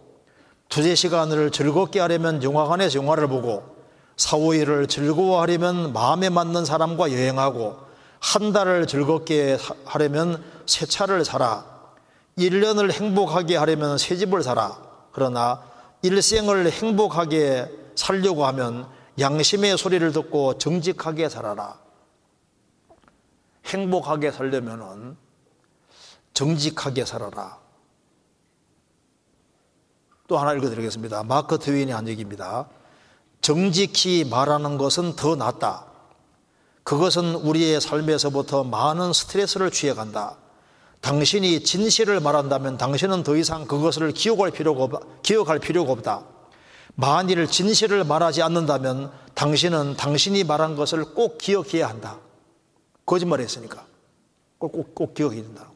두세 시간을 즐겁게 하려면 영화관에서 영화를 보고, 사오일을 즐거워하려면 마음에 맞는 사람과 여행하고, 한 달을 즐겁게 하려면 새 차를 사라. 일 년을 행복하게 하려면 새 집을 사라. 그러나 일생을 행복하게 살려고 하면 양심의 소리를 듣고 정직하게 살아라. 행복하게 살려면은 정직하게 살아라. 또 하나 읽어드리겠습니다. 마크 트윈이 한 얘기입니다. 정직히 말하는 것은 더 낫다. 그것은 우리의 삶에서부터 많은 스트레스를 취해간다. 당신이 진실을 말한다면 당신은 더 이상 그것을 기억할 필요가 없다. 기억할 필요가 없다. 만일 진실을 말하지 않는다면 당신은 당신이 말한 것을 꼭 기억해야 한다. 거짓말을 했으니까 꼭, 꼭, 꼭 기억해야 된다고.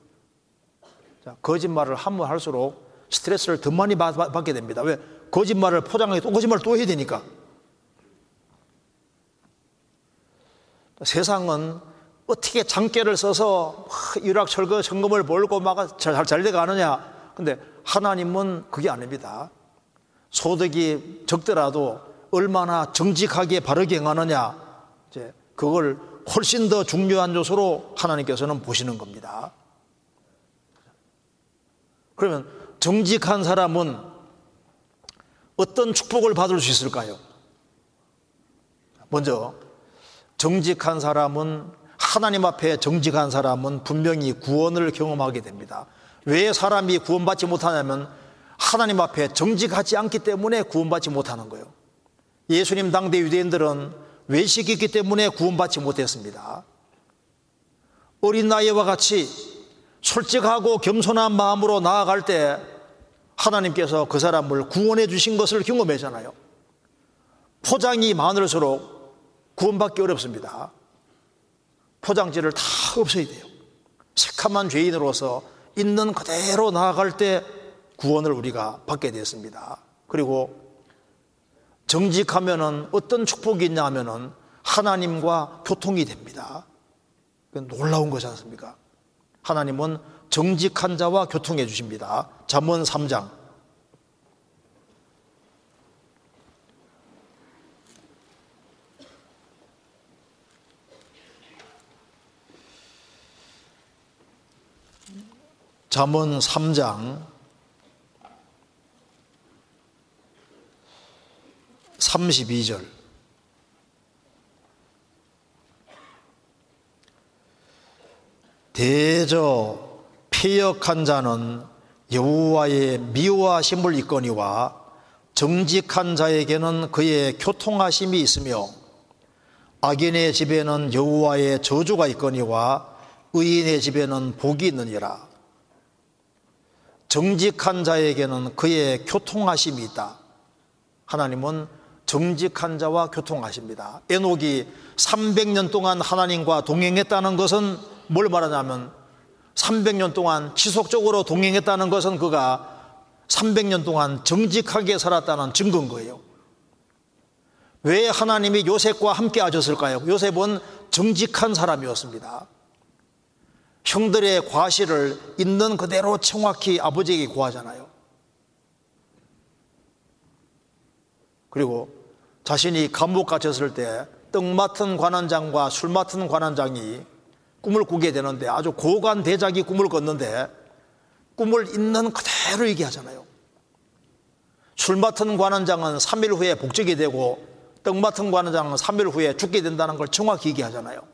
자, 거짓말을 하면 할수록 스트레스를 더 많이 받, 받게 됩니다. 왜? 거짓말을 포장하게 또 거짓말을 또 해야 되니까. 세상은 어떻게 장깨를 써서 유락철거 현금을 벌고 막 잘, 잘 돼가느냐. 근데 하나님은 그게 아닙니다. 소득이 적더라도 얼마나 정직하게 바르게 행하느냐, 이제 그걸 훨씬 더 중요한 요소로 하나님께서는 보시는 겁니다. 그러면 정직한 사람은 어떤 축복을 받을 수 있을까요? 먼저 정직한 사람은, 하나님 앞에 정직한 사람은 분명히 구원을 경험하게 됩니다. 왜 사람이 구원받지 못하냐면 하나님 앞에 정직하지 않기 때문에 구원받지 못하는 거예요. 예수님 당대 유대인들은 외식이 있기 때문에 구원받지 못했습니다. 어린 나이와 같이 솔직하고 겸손한 마음으로 나아갈 때 하나님께서 그 사람을 구원해 주신 것을 경험했잖아요. 포장이 많을수록 구원받기 어렵습니다. 포장지를 다 없애야 돼요. 새카만 죄인으로서 있는 그대로 나아갈 때 구원을 우리가 받게 됐습니다. 그리고 정직하면은 어떤 축복이 있냐 하면은 하나님과 교통이 됩니다. 놀라운 것이지 않습니까? 하나님은 정직한 자와 교통해 주십니다. 잠언 삼 장 잠언 삼 장 삼십이 절. 대저 폐역한 자는 여호와의 미워하심을 있거니와 정직한 자에게는 그의 교통하심이 있으며 악인의 집에는 여호와의 저주가 있거니와 의인의 집에는 복이 있느니라. 정직한 자에게는 그의 교통하심이 있다. 하나님은 정직한 자와 교통하십니다. 에녹이 삼백 년 동안 하나님과 동행했다는 것은 뭘 말하냐면, 삼백 년 동안 지속적으로 동행했다는 것은 그가 삼백 년 동안 정직하게 살았다는 증거인 거예요. 왜 하나님이 요셉과 함께 하셨을까요? 요셉은 정직한 사람이었습니다. 형들의 과실을 있는 그대로 정확히 아버지에게 고하잖아요. 그리고 자신이 감옥 갇혔을 때 떡 맡은 관원장과 술 맡은 관원장이 꿈을 꾸게 되는데, 아주 고관대작이 꿈을 꿨는데 꿈을 있는 그대로 얘기하잖아요. 술 맡은 관원장은 삼 일 후에 복직이 되고 떡 맡은 관원장은 삼 일 후에 죽게 된다는 걸 정확히 얘기하잖아요.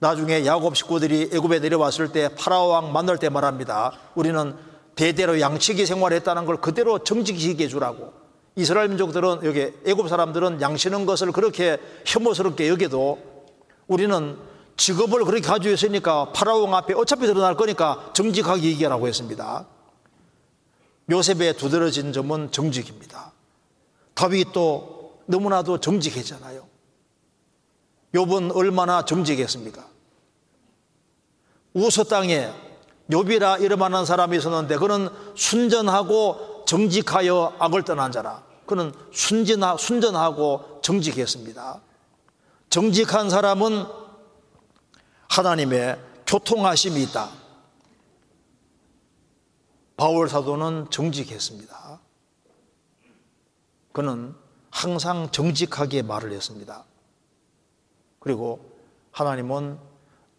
나중에 야곱 식구들이 애굽에 내려왔을 때 파라오 왕 만날 때 말합니다. 우리는 대대로 양치기 생활했다는 걸 그대로 정직히 얘기해 주라고. 이스라엘 민족들은, 여기 애굽 사람들은 양치는 것을 그렇게 혐오스럽게 여겨도, 우리는 직업을 그렇게 가지고 있으니까 파라오 왕 앞에 어차피 드러날 거니까 정직하게 얘기하라고 했습니다. 요셉의 두드러진 점은 정직입니다. 다윗도 너무나도 정직했잖아요. 욥은 얼마나 정직했습니까? 우스 땅에 욥이라 이름하는 사람이 있었는데, 그는 순전하고 정직하여 악을 떠난 자라. 그는 순진하, 순전하고 정직했습니다. 정직한 사람은 하나님의 교통하심이 있다. 바울 사도는 정직했습니다. 그는 항상 정직하게 말을 했습니다. 그리고 하나님은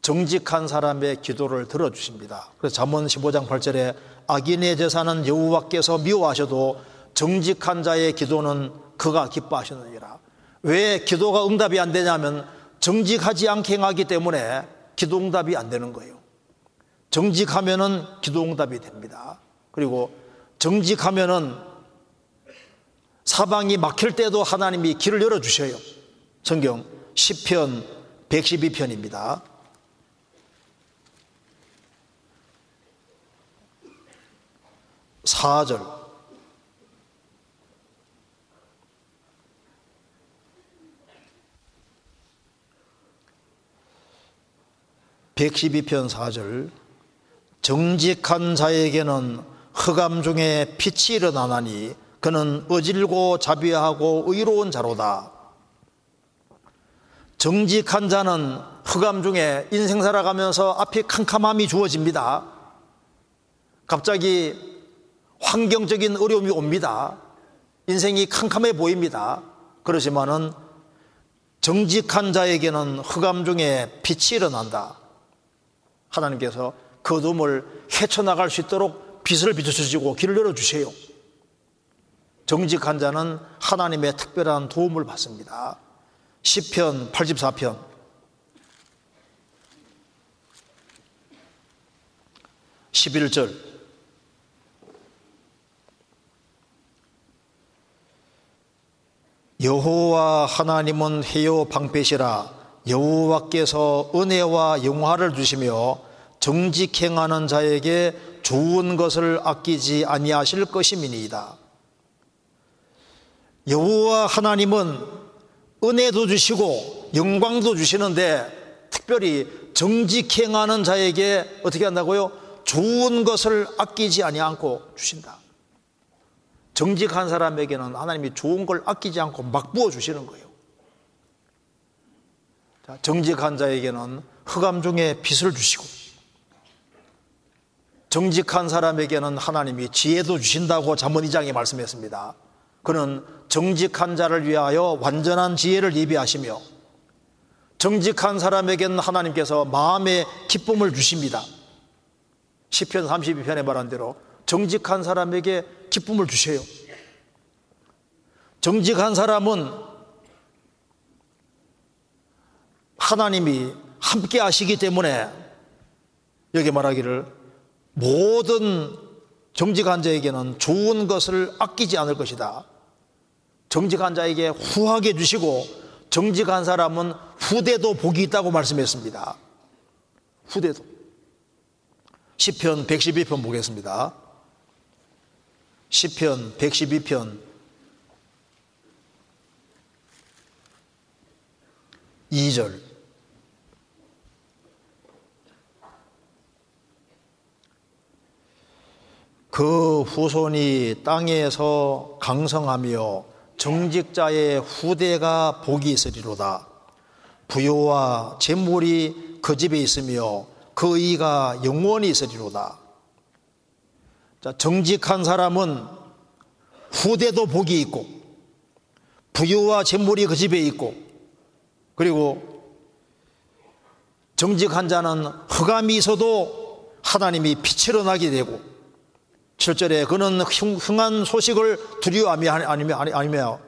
정직한 사람의 기도를 들어주십니다. 그래서 잠언 십오 장 팔 절에 악인의 제사는 여호와께서 미워하셔도 정직한 자의 기도는 그가 기뻐하시느니라. 왜 기도가 응답이 안 되냐면 정직하지 않게 행하기 때문에 기도 응답이 안 되는 거예요. 정직하면은 기도 응답이 됩니다. 그리고 정직하면은 사방이 막힐 때도 하나님이 길을 열어주셔요. 성경 시편 백십이 편입니다. 사 절. 백십이 편 사 절. 정직한 자에게는 흑암 중에 빛이 일어나나니 그는 어질고 자비하고 의로운 자로다. 정직한 자는 흑암 중에, 인생 살아가면서 앞이 캄캄함이 주어집니다. 갑자기 환경적인 어려움이 옵니다. 인생이 캄캄해 보입니다. 그렇지만은 정직한 자에게는 흑암 중에 빛이 일어난다. 하나님께서 그 어둠을 헤쳐나갈 수 있도록 빛을 비춰주시고 길을 열어주세요. 정직한 자는 하나님의 특별한 도움을 받습니다. 시편 팔십사 편 십일 절. 여호와 하나님은 해요 방패시라. 여호와께서 은혜와 영화를 주시며 정직 행하는 자에게 좋은 것을 아끼지 아니하실 것임이니이다. 여호와 하나님은 은혜도 주시고 영광도 주시는데, 특별히 정직 행하는 자에게 어떻게 한다고요? 좋은 것을 아끼지 아니하고 주신다. 정직한 사람에게는 하나님이 좋은 걸 아끼지 않고 막 부어주시는 거예요. 자, 정직한 자에게는 흑암 중에 빛을 주시고, 정직한 사람에게는 하나님이 지혜도 주신다고 잠언 이 장에 말씀했습니다. 그는 정직한 자를 위하여 완전한 지혜를 예비하시며, 정직한 사람에게는 하나님께서 마음의 기쁨을 주십니다. 시편 삼십이 편에 말한 대로 정직한 사람에게 기쁨을 주세요. 정직한 사람은 하나님이 함께 하시기 때문에 여기 말하기를 모든 정직한 자에게는 좋은 것을 아끼지 않을 것이다. 정직한 자에게 후하게 주시고 정직한 사람은 후대도 복이 있다고 말씀했습니다. 후대도. 시편 백십이 편 보겠습니다. 시편 백십이 편 이 절. 그 후손이 땅에서 강성하며 정직자의 후대가 복이 있으리로다. 부요와 재물이 그 집에 있으며 그 의가 영원히 있으리로다. 자, 정직한 사람은 후대도 복이 있고 부유와 재물이 그 집에 있고, 그리고 정직한 자는 흑암이 있어도 하나님이 빛으로 나게 되고, 칠 절에 그는 흉한 소식을 두려워하며 아니며 아니며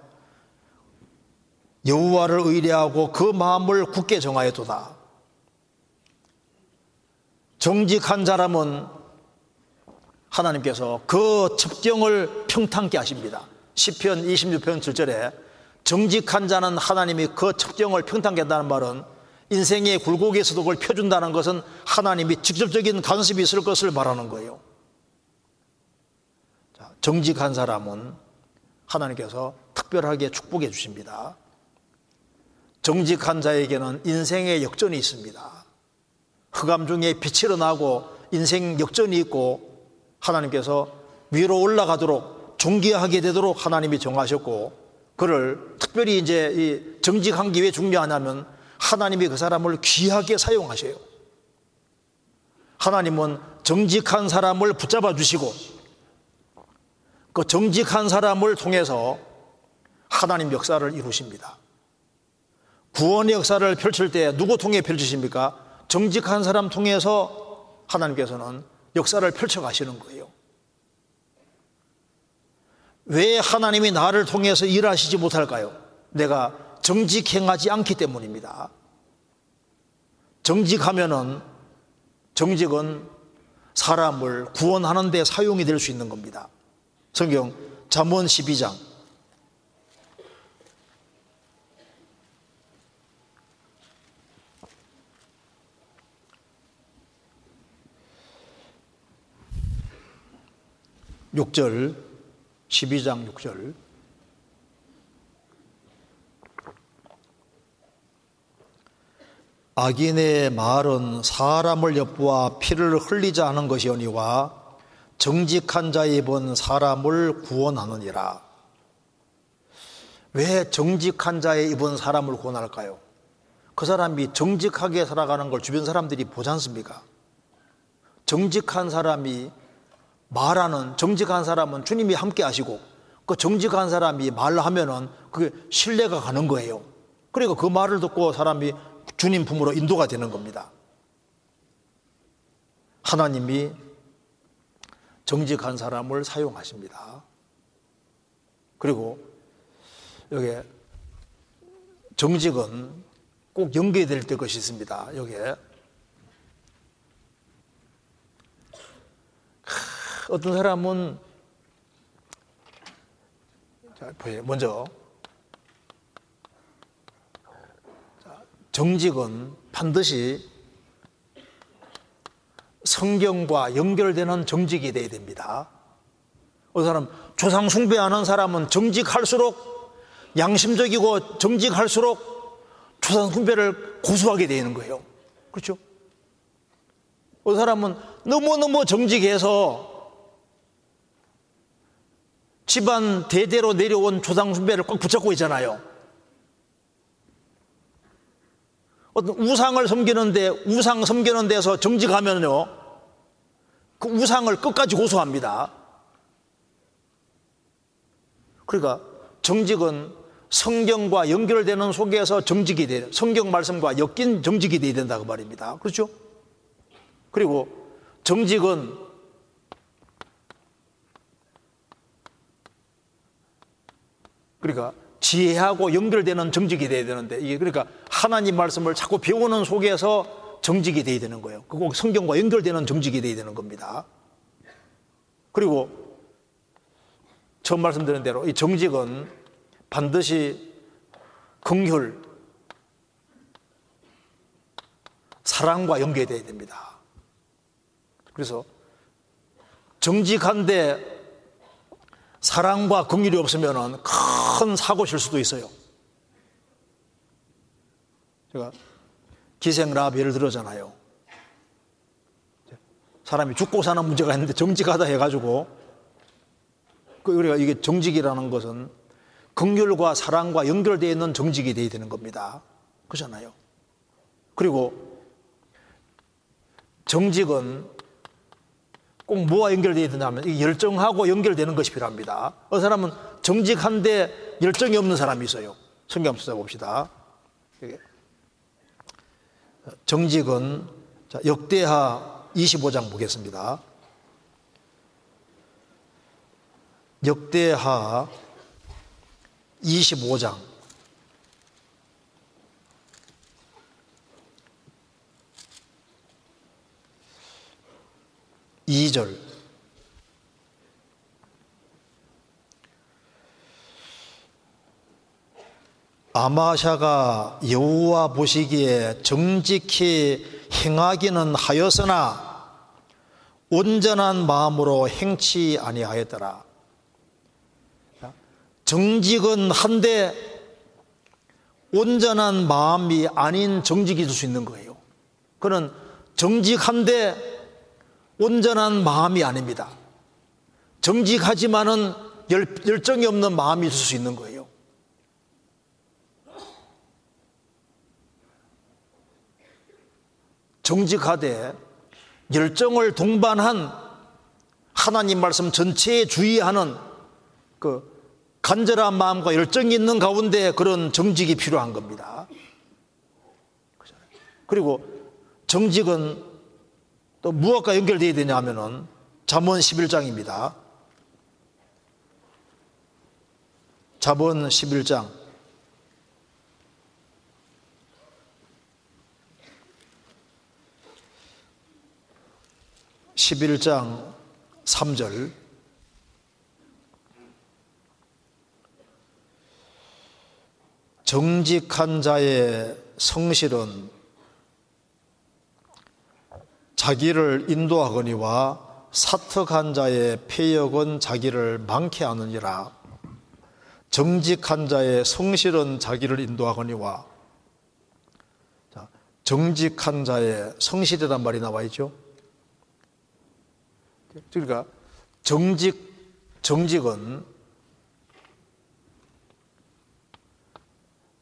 여호와를 의뢰하고 그 마음을 굳게 정하였도다. 정직한 사람은 하나님께서 그 첩경을 평탄케 하십니다. 시편 이십육 편 칠 절에 정직한 자는 하나님이 그 첩경을 평탄케 한다는 말은 인생의 굴곡에서도 그걸 펴준다는 것은 하나님이 직접적인 간섭이 있을 것을 말하는 거예요. 정직한 사람은 하나님께서 특별하게 축복해 주십니다. 정직한 자에게는 인생의 역전이 있습니다. 흑암 중에 빛으로 나고 인생 역전이 있고 하나님께서 위로 올라가도록 존귀하게 되도록 하나님이 정하셨고, 그를 특별히 이제 이 정직한 게 왜 중요하냐면 하나님이 그 사람을 귀하게 사용하셔요. 하나님은 정직한 사람을 붙잡아 주시고 그 정직한 사람을 통해서 하나님 역사를 이루십니다. 구원의 역사를 펼칠 때 누구 통해 펼치십니까? 정직한 사람 통해서 하나님께서는 역사를 펼쳐가시는 거예요. 왜 하나님이 나를 통해서 일하시지 못할까요? 내가 정직 행하지 않기 때문입니다. 정직하면은, 정직은 사람을 구원하는 데 사용이 될 수 있는 겁니다. 성경 잠언 십이 장 육 절, 십이 장 육 절. 악인의 말은 사람을 엿보아 피를 흘리자 하는 것이오니와 정직한 자의 입은 사람을 구원하느니라. 왜 정직한 자의 입은 사람을 구원할까요? 그 사람이 정직하게 살아가는 걸 주변 사람들이 보지 않습니까? 정직한 사람이 말하는, 정직한 사람은 주님이 함께 하시고 그 정직한 사람이 말하면은 그게 신뢰가 가는 거예요. 그리고 그 말을 듣고 사람이 주님 품으로 인도가 되는 겁니다. 하나님이 정직한 사람을 사용하십니다. 그리고 여기 정직은 꼭 연계될 것이 있습니다. 여기에 어떤 사람은 자, 먼저 정직은 반드시 성경과 연결되는 정직이 돼야 됩니다. 어떤 사람 조상 숭배하는 사람은 정직할수록 양심적이고 정직할수록 조상 숭배를 고수하게 되는 거예요. 그렇죠? 어떤 사람은 너무너무 정직해서 집안 대대로 내려온 조상 숭배를 꼭 붙잡고 있잖아요. 어떤 우상을 섬기는데, 우상 섬기는 데서 정직하면요, 그 우상을 끝까지 고수합니다. 그러니까 정직은 성경과 연결되는 속에서 정직이 돼요. 성경 말씀과 엮인 정직이 돼야 된다고 말입니다. 그렇죠? 그리고 정직은 그러니까 지혜하고 연결되는 정직이 돼야 되는데, 이게 그러니까 하나님 말씀을 자꾸 배우는 속에서 정직이 돼야 되는 거예요. 그거 성경과 연결되는 정직이 돼야 되는 겁니다. 그리고 처음 말씀드린 대로 이 정직은 반드시 긍휼, 사랑과 연결돼야 됩니다. 그래서 정직한데 사랑과 긍휼이 없으면 큰 사고실 수도 있어요. 제가 기생라합 예를 들었잖아요. 사람이 죽고 사는 문제가 있는데 정직하다 해가지고, 그러니까 이게 정직이라는 것은 긍휼과 사랑과 연결되어 있는 정직이 되어야 되는 겁니다. 그렇잖아요. 그리고 정직은 꼭 뭐와 연결되어야 되냐면 열정하고 연결되는 것이 필요합니다. 어느 사람은 정직한데 열정이 없는 사람이 있어요. 성경 한번 찾아봅시다. 정직은 역대하 이십오 장 보겠습니다. 역대하 이십오 장 이 절. 아마샤가 여호와 보시기에 정직히 행하기는 하였으나 온전한 마음으로 행치 아니하였더라. 정직은 한데 온전한 마음이 아닌 정직이 될 수 있는 거예요. 그는 정직한데 온전한 마음이 아닙니다. 정직하지만은 열, 열정이 없는 마음이 있을 수 있는 거예요. 정직하되 열정을 동반한 하나님 말씀 전체에 주의하는 그 간절한 마음과 열정이 있는 가운데 그런 정직이 필요한 겁니다. 그리고 정직은 또 무엇과 연결되어야 되냐 하면은 잠언 십일 장입니다. 잠언 십일 장 십일 장 삼 절. 정직한 자의 성실은 자기를 인도하거니와 사특한 자의 패역은 자기를 망케 하느니라. 정직한 자의 성실은 자기를 인도하거니와. 자, 정직한 자의 성실이란 말이 나와 있죠. 그러니까 정직, 정직은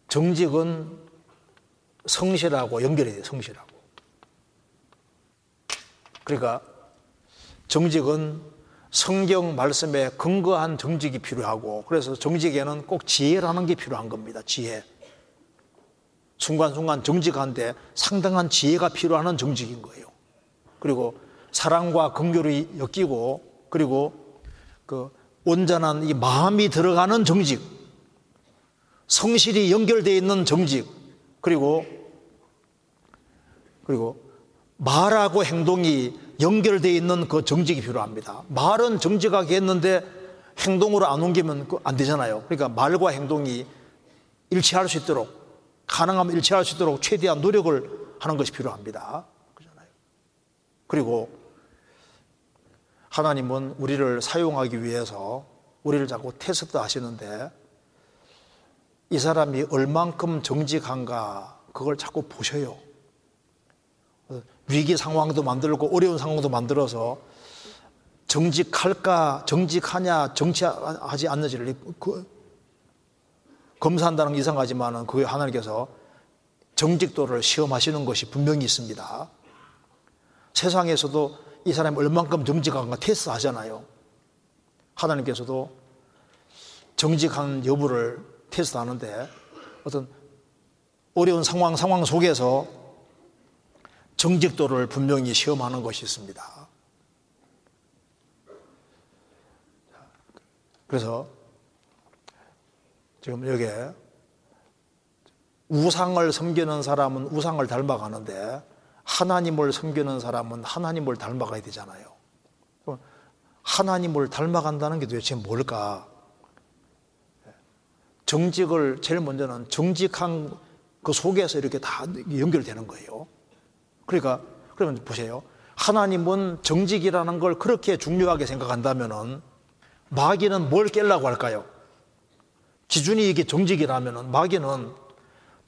정직은 성실하고 연결이 돼요. 성실하고. 그러니까 정직은 성경 말씀에 근거한 정직이 필요하고, 그래서 정직에는 꼭 지혜라는 게 필요한 겁니다. 지혜. 순간순간 정직한데 상당한 지혜가 필요한 정직인 거예요. 그리고 사랑과 긍휼이 엮이고, 그리고 그 온전한 이 마음이 들어가는 정직, 성실이 연결되어 있는 정직, 그리고 그리고 말하고 행동이 연결되어 있는 그 정직이 필요합니다. 말은 정직하게 했는데 행동으로 안 옮기면 안 되잖아요. 그러니까 말과 행동이 일치할 수 있도록, 가능하면 일치할 수 있도록 최대한 노력을 하는 것이 필요합니다. 그렇잖아요. 그리고 하나님은 우리를 사용하기 위해서 우리를 자꾸 테스트 하시는데, 이 사람이 얼만큼 정직한가 그걸 자꾸 보셔요. 위기 상황도 만들고 어려운 상황도 만들어서 정직할까, 정직하냐, 정직하지 않는지를 그, 검사한다는 게 이상하지만 그게 하나님께서 정직도를 시험하시는 것이 분명히 있습니다. 세상에서도 이 사람이 얼만큼 정직한가 테스트하잖아요. 하나님께서도 정직한 여부를 테스트하는데, 어떤 어려운 상황, 상황 속에서 정직도를 분명히 시험하는 것이 있습니다. 그래서 지금 여기에 우상을 섬기는 사람은 우상을 닮아가는데 하나님을 섬기는 사람은 하나님을 닮아가야 되잖아요. 그럼 하나님을 닮아간다는 게 도대체 뭘까? 정직을 제일 먼저는 정직한 그 속에서 이렇게 다 연결되는 거예요. 그러니까 그러면 보세요. 하나님은 정직이라는 걸 그렇게 중요하게 생각한다면은 마귀는 뭘 깨려고 할까요? 기준이 이게 정직이라면은 마귀는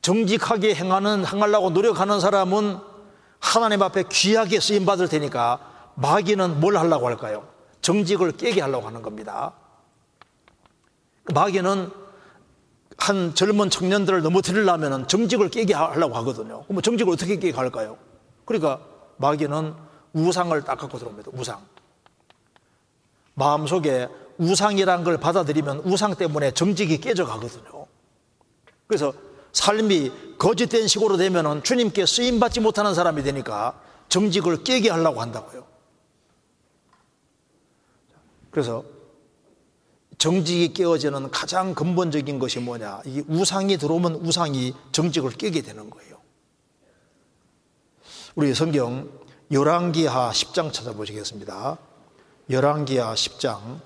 정직하게 행하는 행하려고 노력하는 사람은 하나님 앞에 귀하게 쓰임 받을 테니까 마귀는 뭘 하려고 할까요? 정직을 깨게 하려고 하는 겁니다. 마귀는 한 젊은 청년들을 넘어뜨리려면 정직을 깨게 하려고 하거든요. 그럼 정직을 어떻게 깨게 할까요? 그러니까 마귀는 우상을 딱 갖고 들어옵니다. 우상. 마음속에 우상이란 걸 받아들이면 우상 때문에 정직이 깨져가거든요. 그래서 삶이 거짓된 식으로 되면 주님께 쓰임받지 못하는 사람이 되니까 정직을 깨게 하려고 한다고요. 그래서 정직이 깨어지는 가장 근본적인 것이 뭐냐, 이 우상이 들어오면 우상이 정직을 깨게 되는 거예요. 우리 성경 열왕기하 십 장 찾아보시겠습니다. 열왕기하 십 장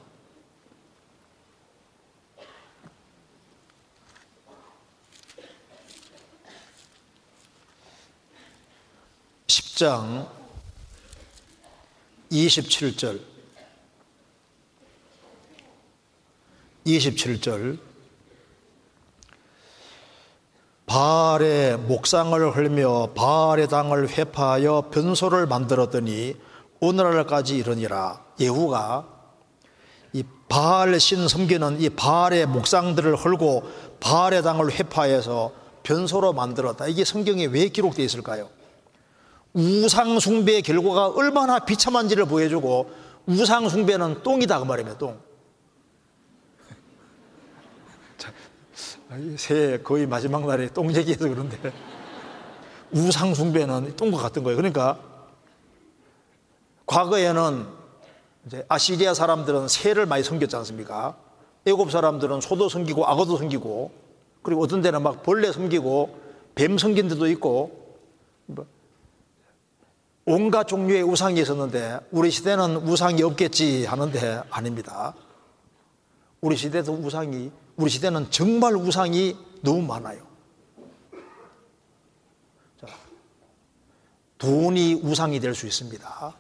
십 장 이십칠 절 이십칠 절 바알의 목상을 헐며 바알의 당을 회파하여 변소를 만들었더니 오늘날까지 이르니라. 예후가 이 바알 신 섬기는 이 바알의 목상들을 헐고 바알의 당을 회파해서 변소로 만들었다. 이게 성경에 왜 기록되어 있을까요? 우상 숭배의 결과가 얼마나 비참한지를 보여주고 우상 숭배는 똥이다 그 말이에요. 똥. 새해 거의 마지막 날에 똥 얘기해서 그런데 우상 숭배는 똥과 같은 거예요. 그러니까 과거에는 이제 아시리아 사람들은 새를 많이 섬겼지 않습니까? 애굽 사람들은 소도 섬기고 악어도 섬기고, 그리고 어떤 데는 막 벌레 섬기고 뱀 섬긴 데도 있고 온갖 종류의 우상이 있었는데 우리 시대는 우상이 없겠지 하는데 아닙니다. 우리 시대도 우상이 우리 시대는 정말 우상이 너무 많아요. 자, 돈이 우상이 될 수 있습니다.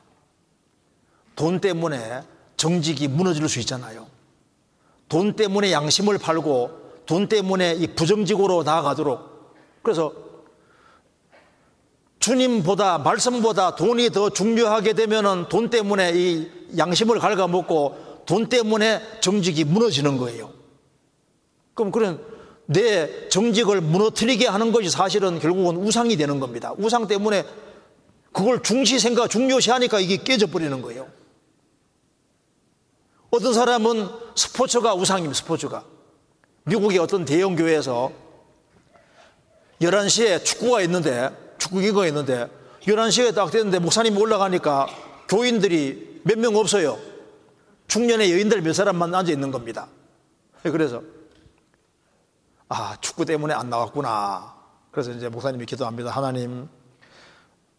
돈 때문에 정직이 무너질 수 있잖아요. 돈 때문에 양심을 팔고 돈 때문에 이 부정직으로 나아가도록. 그래서 주님보다 말씀보다 돈이 더 중요하게 되면은 돈 때문에 이 양심을 갉아먹고 돈 때문에 정직이 무너지는 거예요. 그럼 그런 내 정직을 무너뜨리게 하는 것이 사실은 결국은 우상이 되는 겁니다. 우상 때문에 그걸 중시 생각, 중요시하니까 이게 깨져버리는 거예요. 어떤 사람은 스포츠가 우상입니다. 스포츠가. 미국의 어떤 대형 교회에서 열한 시에 축구가 있는데, 축구기가 있는데 열한 시에 딱 됐는데 목사님이 올라가니까 교인들이 몇 명 없어요. 중년의 여인들 몇 사람만 앉아 있는 겁니다. 그래서 아, 축구 때문에 안 나왔구나. 그래서 이제 목사님이 기도합니다. 하나님,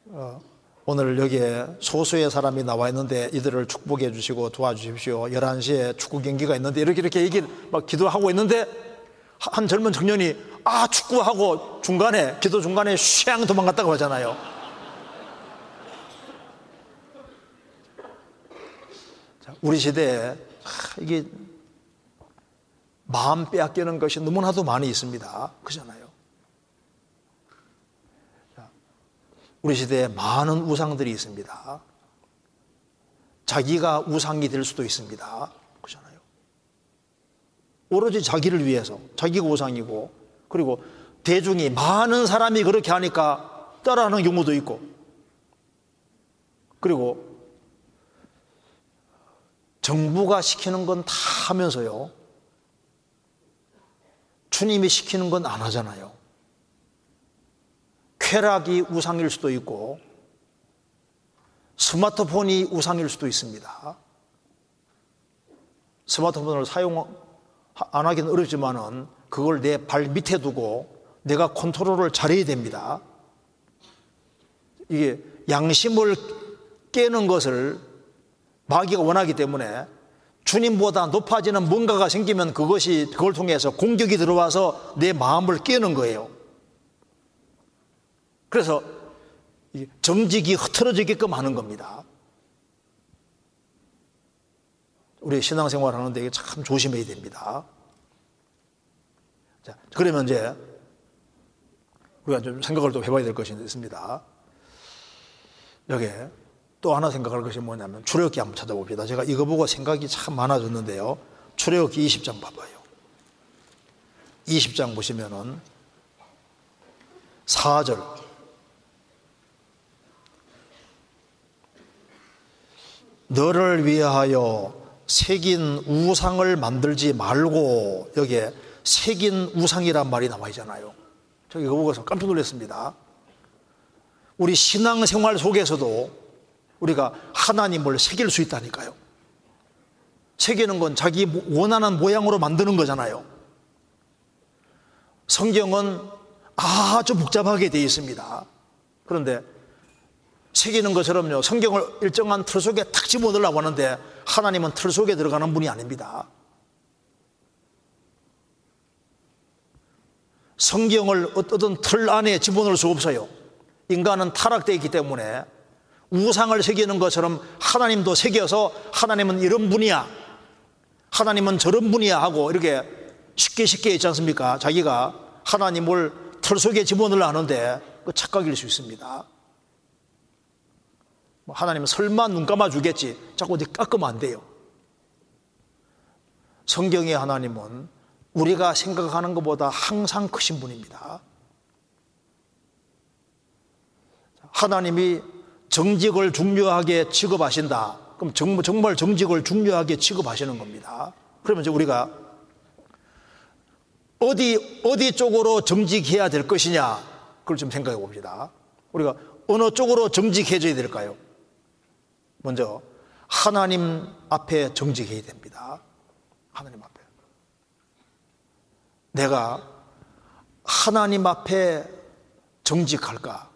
어, 오늘 여기에 소수의 사람이 나와 있는데 이들을 축복해 주시고 도와주십시오. 열한 시에 축구 경기가 있는데 이렇게 이렇게 얘기, 막 기도하고 있는데 한 젊은 청년이 아, 축구하고 중간에, 기도 중간에 슝 도망갔다고 하잖아요. 자, 우리 시대에 아, 이게 마음 빼앗기는 것이 너무나도 많이 있습니다. 그잖아요. 우리 시대에 많은 우상들이 있습니다. 자기가 우상이 될 수도 있습니다. 그잖아요. 오로지 자기를 위해서, 자기가 우상이고, 그리고 대중이 많은 사람이 그렇게 하니까 따라하는 경우도 있고, 그리고 정부가 시키는 건 다 하면서요. 주님이 시키는 건 안 하잖아요. 쾌락이 우상일 수도 있고 스마트폰이 우상일 수도 있습니다. 스마트폰을 사용 안 하기는 어렵지만은 그걸 내 발 밑에 두고 내가 컨트롤을 잘해야 됩니다. 이게 양심을 깨는 것을 마귀가 원하기 때문에 주님보다 높아지는 뭔가가 생기면 그것이 그걸 통해서 공격이 들어와서 내 마음을 깨는 거예요. 그래서 정직이 흐트러지게끔 하는 겁니다. 우리 신앙생활 하는데 이게 참 조심해야 됩니다. 자, 그러면 이제 우리가 좀 생각을 또 해봐야 될 것이 있습니다. 여기에 또 하나 생각할 것이 뭐냐면 출애굽기 한번 찾아봅시다. 제가 이거 보고 생각이 참 많아졌는데요. 출애굽기 이십 장 봐봐요. 이십 장 보시면은 사 절. 너를 위하여 새긴 우상을 만들지 말고, 여기에 새긴 우상이란 말이 남아있잖아요. 저 이거 보고서 깜짝 놀랐습니다. 우리 신앙생활 속에서도 우리가 하나님을 새길 수 있다니까요. 새기는 건 자기 원하는 모양으로 만드는 거잖아요. 성경은 아주 복잡하게 되어 있습니다. 그런데 새기는 것처럼요, 성경을 일정한 틀 속에 탁 집어넣으려고 하는데 하나님은 틀 속에 들어가는 분이 아닙니다. 성경을 어떤 틀 안에 집어넣을 수 없어요. 인간은 타락되어 있기 때문에 우상을 새기는 것처럼 하나님도 새겨서 하나님은 이런 분이야, 하나님은 저런 분이야 하고 이렇게 쉽게 쉽게 있지 않습니까? 자기가 하나님을 틀 속에 집어넣으려 하는데 그 착각일 수 있습니다. 하나님은 설마 눈 감아주겠지, 자꾸 어디 깎으면 안 돼요. 성경의 하나님은 우리가 생각하는 것보다 항상 크신 분입니다. 하나님이 정직을 중요하게 취급하신다. 그럼 정말 정직을 중요하게 취급하시는 겁니다. 그러면 이제 우리가 어디, 어디 쪽으로 정직해야 될 것이냐, 그걸 좀 생각해 봅시다. 우리가 어느 쪽으로 정직해져야 될까요? 먼저 하나님 앞에 정직해야 됩니다. 하나님 앞에. 내가 하나님 앞에 정직할까?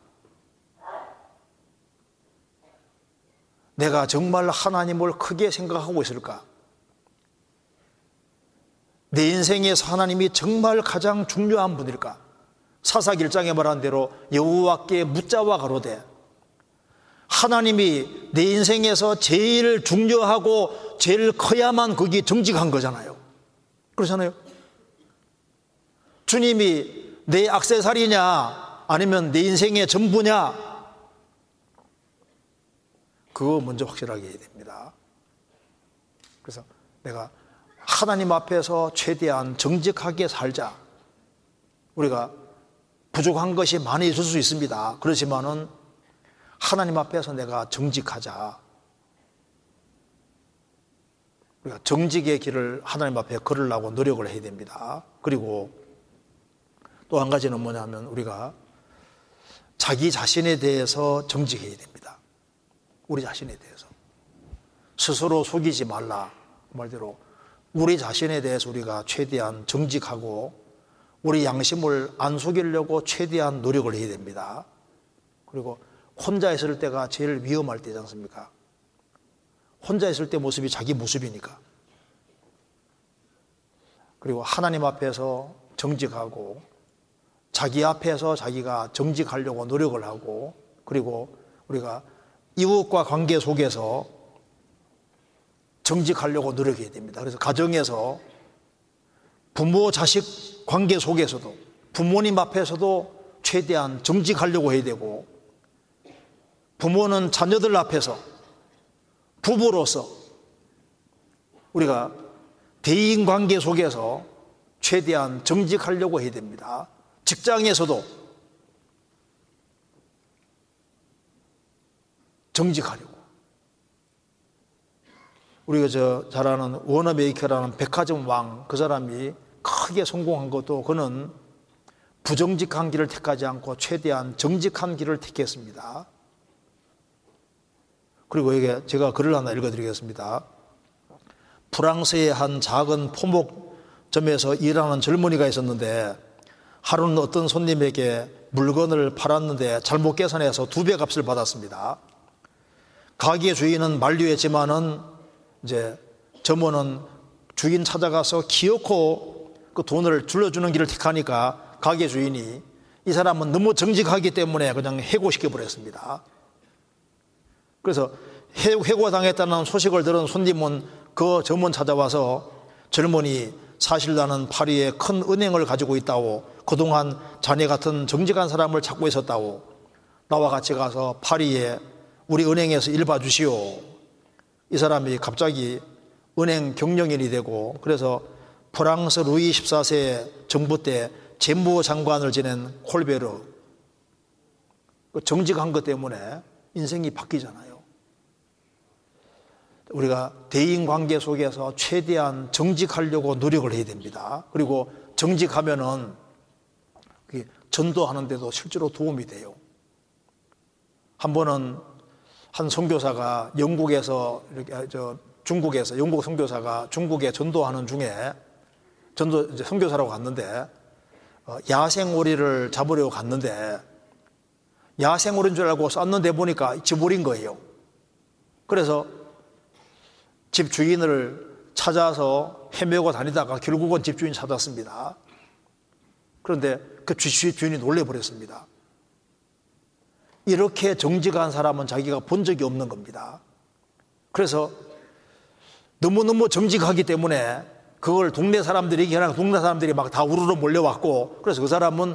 내가 정말 하나님을 크게 생각하고 있을까? 내 인생에서 하나님이 정말 가장 중요한 분일까? 사사기 일 장에 말한 대로 여호와께 묻자와 가로되, 하나님이 내 인생에서 제일 중요하고 제일 커야만 거기 정직한 거잖아요. 그렇잖아요. 주님이 내 액세서리냐 아니면 내 인생의 전부냐, 그거 먼저 확실하게 해야 됩니다. 그래서 내가 하나님 앞에서 최대한 정직하게 살자. 우리가 부족한 것이 많이 있을 수 있습니다. 그렇지만은 하나님 앞에서 내가 정직하자. 우리가 정직의 길을 하나님 앞에 걸으려고 노력을 해야 됩니다. 그리고 또 한 가지는 뭐냐면 우리가 자기 자신에 대해서 정직해야 됩니다. 우리 자신에 대해서. 스스로 속이지 말라. 말대로 우리 자신에 대해서 우리가 최대한 정직하고 우리 양심을 안 속이려고 최대한 노력을 해야 됩니다. 그리고 혼자 있을 때가 제일 위험할 때지 않습니까? 혼자 있을 때 모습이 자기 모습이니까. 그리고 하나님 앞에서 정직하고 자기 앞에서 자기가 정직하려고 노력을 하고, 그리고 우리가 이웃과 관계 속에서 정직하려고 노력해야 됩니다. 그래서 가정에서, 부모 자식 관계 속에서도, 부모님 앞에서도 최대한 정직하려고 해야 되고, 부모는 자녀들 앞에서 부부로서 우리가 대인관계 속에서 최대한 정직하려고 해야 됩니다. 직장에서도 정직하려고. 우리가 저 잘 아는 워너메이커라는 백화점 왕, 그 사람이 크게 성공한 것도 그는 부정직한 길을 택하지 않고 최대한 정직한 길을 택했습니다. 그리고 여기 제가 글을 하나 읽어드리겠습니다. 프랑스의 한 작은 포목점에서 일하는 젊은이가 있었는데, 하루는 어떤 손님에게 물건을 팔았는데 잘못 계산해서 두 배 값을 받았습니다. 가게 주인은 만류했지만은 이제 점원은 주인 찾아가서 기어코 그 돈을 줄여주는 길을 택하니까 가게 주인이 이 사람은 너무 정직하기 때문에 그냥 해고시켜버렸습니다. 그래서 해고당했다는 소식을 들은 손님은 그 점원 찾아와서 젊은이 사실 나는 파리에 큰 은행을 가지고 있다고, 그동안 자네 같은 정직한 사람을 찾고 있었다고, 나와 같이 가서 파리에 우리 은행에서 일 봐주시오. 이 사람이 갑자기 은행 경영인이 되고, 그래서 프랑스 루이 십사 세 정부 때 재무장관을 지낸 콜베르, 정직한 것 때문에 인생이 바뀌잖아요. 우리가 대인관계 속에서 최대한 정직하려고 노력을 해야 됩니다. 그리고 정직하면은 전도하는 데도 실제로 도움이 돼요. 한 번은 한 선교사가 영국에서 이렇게 저 중국에서 영국 선교사가 중국에 전도하는 중에 전도 이제 선교사라고 갔는데, 야생오리를 잡으려고 갔는데 야생오리인 줄 알고 쐈는데 보니까 집오리인 거예요. 그래서 집 주인을 찾아서 헤매고 다니다가 결국은 집 주인 찾았습니다. 그런데 그 집 주인이 놀래버렸습니다. 이렇게 정직한 사람은 자기가 본 적이 없는 겁니다. 그래서 너무너무 정직하기 때문에 그걸 동네 사람들이 얘기하니까 동네 사람들이 막 다 우르르 몰려왔고, 그래서 그 사람은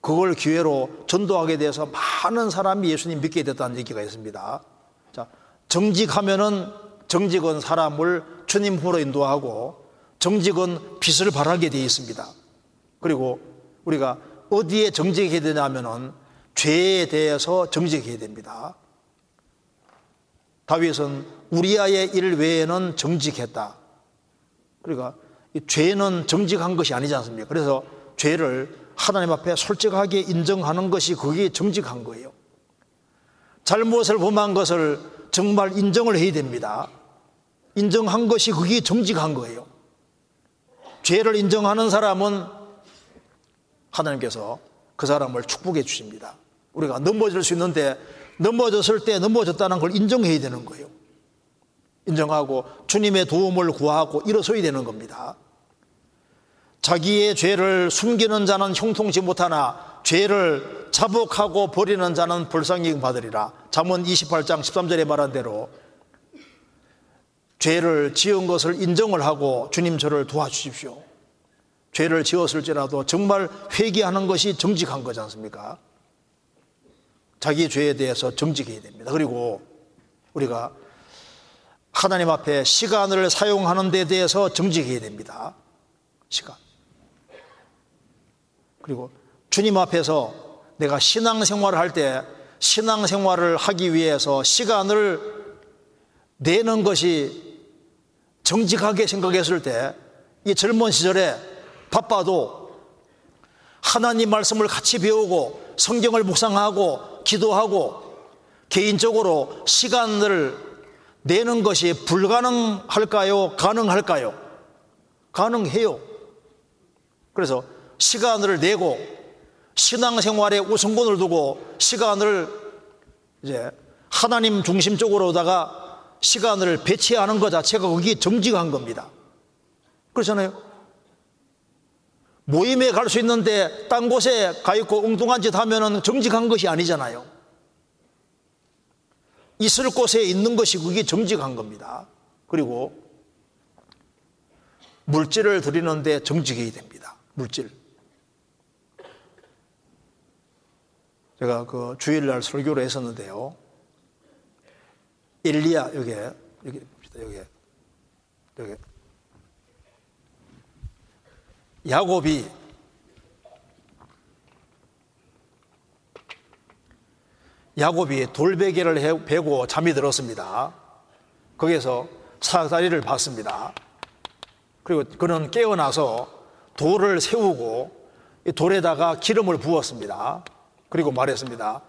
그걸 기회로 전도하게 돼서 많은 사람이 예수님 믿게 됐다는 얘기가 있습니다. 자, 정직하면은 정직은 사람을 주님으로 인도하고 정직은 빛을 발하게 되어 있습니다. 그리고 우리가 어디에 정직해야 되냐면은 죄에 대해서 정직해야 됩니다. 다윗은 우리아의 일 외에는 정직했다. 그러니까 이 죄는 정직한 것이 아니지 않습니까? 그래서 죄를 하나님 앞에 솔직하게 인정하는 것이 그게 정직한 거예요. 잘못을 범한 것을 정말 인정을 해야 됩니다. 인정한 것이 그게 정직한 거예요. 죄를 인정하는 사람은 하나님께서 그 사람을 축복해 주십니다. 우리가 넘어질 수 있는데 넘어졌을 때 넘어졌다는 걸 인정해야 되는 거예요. 인정하고 주님의 도움을 구하고 일어서야 되는 겁니다. 자기의 죄를 숨기는 자는 형통치 못하나 죄를 자복하고 버리는 자는 불쌍히 받으리라. 잠언 이십팔 장 십삼 절에 말한 대로 죄를 지은 것을 인정을 하고 주님 저를 도와주십시오. 죄를 지었을지라도 정말 회개하는 것이 정직한 거지 않습니까? 자기 죄에 대해서 정직해야 됩니다. 그리고 우리가 하나님 앞에 시간을 사용하는 데 대해서 정직해야 됩니다. 시간. 그리고 주님 앞에서 내가 신앙생활을 할 때 신앙생활을 하기 위해서 시간을 내는 것이 정직하게 생각했을 때, 이 젊은 시절에 바빠도 하나님 말씀을 같이 배우고 성경을 묵상하고 기도하고 개인적으로 시간을 내는 것이 불가능할까요? 가능할까요? 가능해요. 그래서 시간을 내고 신앙생활에 우선권을 두고 시간을 이제 하나님 중심적으로다가 시간을 배치하는 것 자체가 그게 정직한 겁니다. 그렇잖아요. 모임에 갈 수 있는데 딴 곳에 가 있고 엉뚱한 짓 하면은 정직한 것이 아니잖아요. 있을 곳에 있는 것이 그게 정직한 겁니다. 그리고 물질을 드리는데 정직해야 됩니다. 물질. 제가 그 주일날 설교를 했었는데요. 엘리야, 여기, 여기, 여기, 여기. 야곱이 야곱이 돌베개를 베고 잠이 들었습니다. 거기에서 사다리를 봤습니다. 그리고 그는 깨어나서 돌을 세우고 이 돌에다가 기름을 부었습니다. 그리고 말했습니다.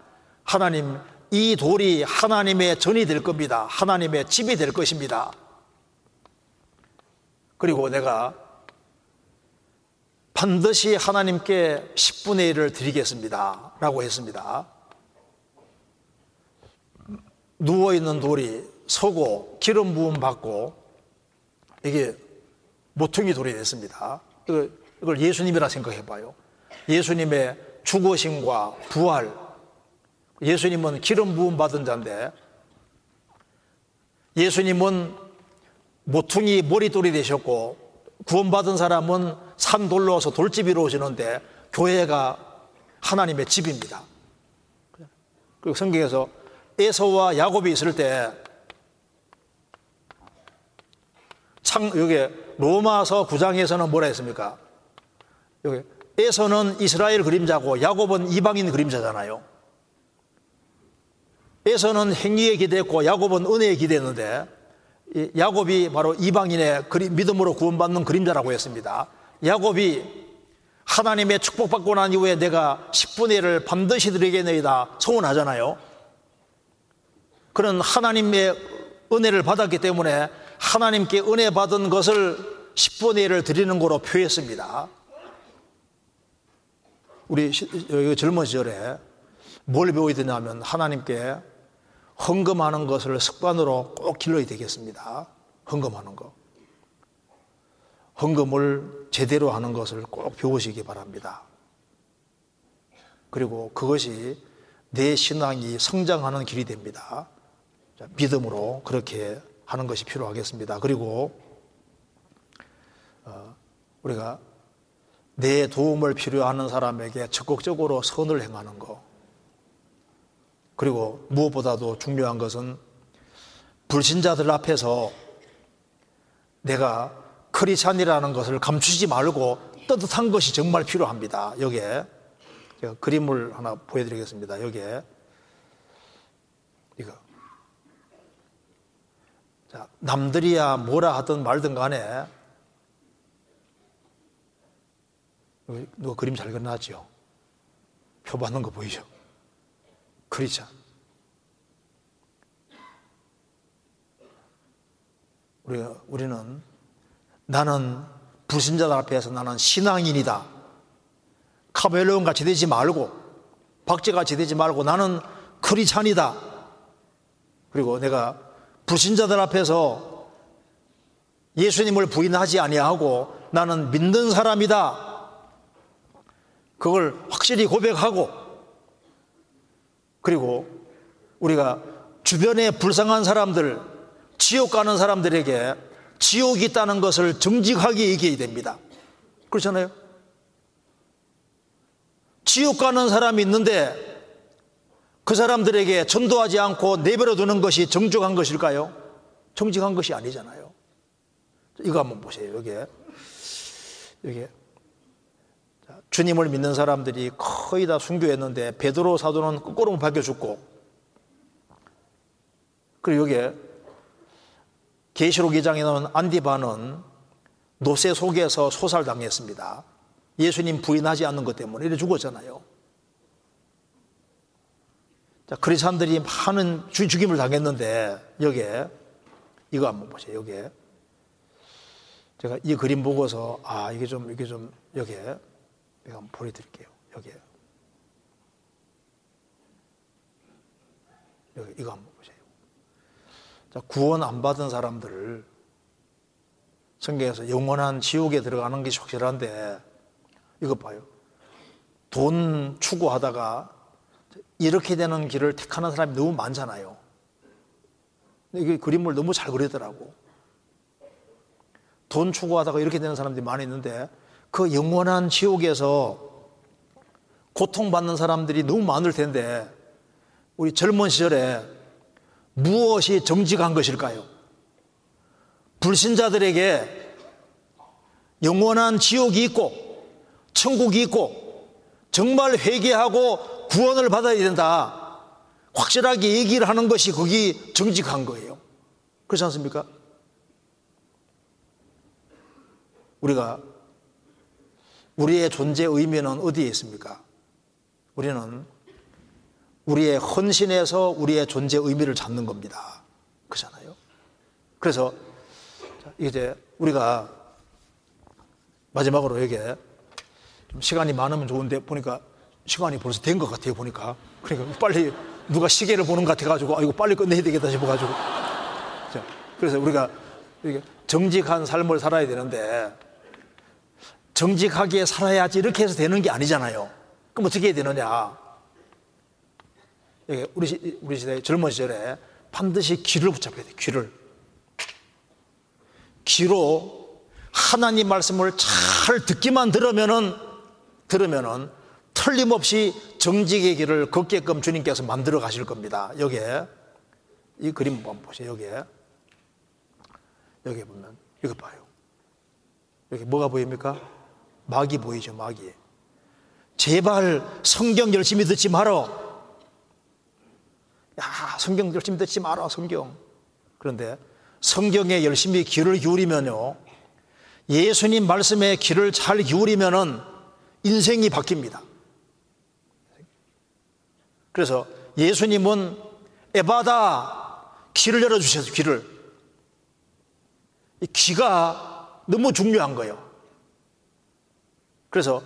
하나님, 이 돌이 하나님의 전이 될 겁니다. 하나님의 집이 될 것입니다. 그리고 내가 반드시 하나님께 십분의 일을 드리겠습니다 라고 했습니다. 누워있는 돌이 서고 기름 부음 받고 이게 모퉁이 돌이 됐습니다. 이걸 예수님이라 생각해봐요. 예수님의 죽으심과 부활, 예수님은 기름 부음 받은 자인데 예수님은 모퉁이 머리돌이 되셨고 구원받은 사람은 산돌로 와서 돌집이로 오시는데 교회가 하나님의 집입니다. 그리고 성경에서 에서와 야곱이 있을 때 창, 여기 로마서 구 장에서는 뭐라 했습니까? 여기 에서는 이스라엘 그림자고 야곱은 이방인 그림자잖아요. 에서는 행위에 기대했고 야곱은 은혜에 기대했는데 야곱이 바로 이방인의 믿음으로 구원받는 그림자라고 했습니다. 야곱이 하나님의 축복받고 난 이후에 내가 십분의 일을 반드시 드리겠나이다 소원하잖아요. 그런 하나님의 은혜를 받았기 때문에 하나님께 은혜 받은 것을 십분의 일을 드리는 거로 표했습니다. 우리 젊은 시절에 뭘 배워야 되냐면 하나님께 헌금하는 것을 습관으로 꼭 길러야 되겠습니다. 헌금하는 것, 헌금을 제대로 하는 것을 꼭 배우시기 바랍니다. 그리고 그것이 내 신앙이 성장하는 길이 됩니다. 자, 믿음으로 그렇게 하는 것이 필요하겠습니다. 그리고 어, 우리가 내 도움을 필요하는 사람에게 적극적으로 선을 행하는 것, 그리고 무엇보다도 중요한 것은 불신자들 앞에서 내가 크리스찬이라는 것을 감추지 말고 따뜻한 것이 정말 필요합니다. 여기에 제가 그림을 하나 보여드리겠습니다. 여기에 이거 자, 남들이야 뭐라 하든 말든 간에 누가 그림 잘 그려놨죠? 표 받는 거 보이죠? 크리스찬. 우리가, 우리는 나는 불신자들 앞에서 나는 신앙인이다. 카멜레온 같이 되지 말고, 박제 같이 되지 말고 나는 크리스찬이다. 그리고 내가 불신자들 앞에서 예수님을 부인하지 아니하고 나는 믿는 사람이다. 그걸 확실히 고백하고, 그리고 우리가 주변에 불쌍한 사람들, 지옥 가는 사람들에게 지옥이 있다는 것을 정직하게 얘기해야 됩니다. 그렇잖아요? 지옥 가는 사람이 있는데 그 사람들에게 전도하지 않고 내버려 두는 것이 정직한 것일까요? 정직한 것이 아니잖아요. 이거 한번 보세요. 여기에. 여기에. 주님을 믿는 사람들이 거의 다 순교했는데 베드로 사도는 꼬꼬름을 박혀 죽고, 그리고 여기에 계시록 이 장에 나온 안디바는 노새 속에서 소살당했습니다. 예수님 부인하지 않는 것 때문에 이래 죽었잖아요. 자, 크리스찬들이 많은 죽임을 당했는데 여기에 이거 한번 보세요. 여기에 제가 이 그림 보고서 아 이게 좀 이게 좀 여기에 내가 한번 보여드릴게요. 여기에요. 여기 이거 한번 보세요. 자, 구원 안 받은 사람들을 성경에서 영원한 지옥에 들어가는 것이 확실한데 이거 봐요. 돈 추구하다가 이렇게 되는 길을 택하는 사람이 너무 많잖아요. 이게 그림을 너무 잘 그리더라고. 돈 추구하다가 이렇게 되는 사람들이 많이 있는데 그 영원한 지옥에서 고통받는 사람들이 너무 많을 텐데 우리 젊은 시절에 무엇이 정직한 것일까요? 불신자들에게 영원한 지옥이 있고 천국이 있고 정말 회개하고 구원을 받아야 된다 확실하게 얘기를 하는 것이 그게 정직한 거예요. 그렇지 않습니까? 우리가 우리의 존재 의미는 어디에 있습니까? 우리는 우리의 헌신에서 우리의 존재 의미를 찾는 겁니다. 그렇잖아요. 그래서 이제 우리가 마지막으로 여기에 시간이 많으면 좋은데 보니까 시간이 벌써 된 것 같아요. 보니까 그러니까 빨리 누가 시계를 보는 것 같아가지고 아 이거 빨리 끝내야 되겠다 싶어가지고 자, 그래서 우리가 이렇게 정직한 삶을 살아야 되는데 정직하게 살아야지 이렇게 해서 되는 게 아니잖아요. 그럼 어떻게 해야 되느냐? 이게 우리 시, 우리 시대의 젊은 시절에 반드시 귀를 붙잡아야 돼. 귀를 귀로 하나님 말씀을 잘 듣기만 들으면은 들으면은 틀림없이 정직의 길을 걷게끔 주님께서 만들어 가실 겁니다. 여기에 이 그림 한번 보세요. 여기에 여기 보면 이거 봐요. 여기 뭐가 보입니까? 마귀 보이죠, 마귀. 제발 성경 열심히 듣지 마라. 야, 성경 열심히 듣지 마라, 성경. 그런데 성경에 열심히 귀를 기울이면요, 예수님 말씀에 귀를 잘 기울이면은 인생이 바뀝니다. 그래서 예수님은 에바다, 귀를 열어주셔서 귀를. 이 귀가 너무 중요한 거예요. 그래서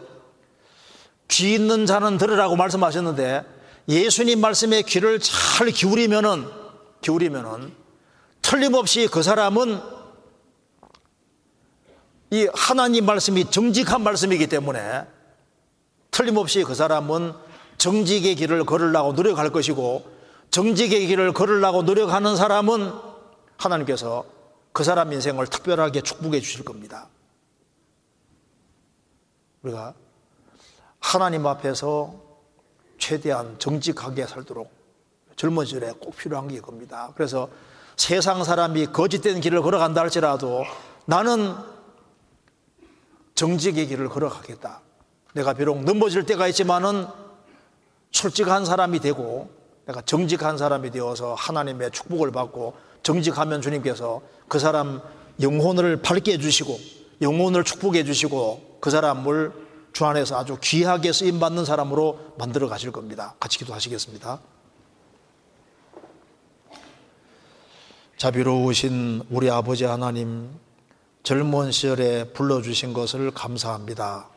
귀 있는 자는 들으라고 말씀하셨는데 예수님 말씀에 귀를 잘 기울이면은, 기울이면은 틀림없이 그 사람은 이 하나님 말씀이 정직한 말씀이기 때문에 틀림없이 그 사람은 정직의 길을 걸으려고 노력할 것이고 정직의 길을 걸으려고 노력하는 사람은 하나님께서 그 사람 인생을 특별하게 축복해 주실 겁니다. 우리가 하나님 앞에서 최대한 정직하게 살도록 젊은 시절에 꼭 필요한 게 겁니다. 그래서 세상 사람이 거짓된 길을 걸어간다 할지라도 나는 정직의 길을 걸어가겠다. 내가 비록 넘어질 때가 있지만은 솔직한 사람이 되고 내가 정직한 사람이 되어서 하나님의 축복을 받고 정직하면 주님께서 그 사람 영혼을 밝게 해주시고 영혼을 축복해 주시고 그 사람을 주 안에서 아주 귀하게 쓰임받는 사람으로 만들어 가실 겁니다. 같이 기도하시겠습니다. 자비로우신 우리 아버지 하나님, 젊은 시절에 불러주신 것을 감사합니다.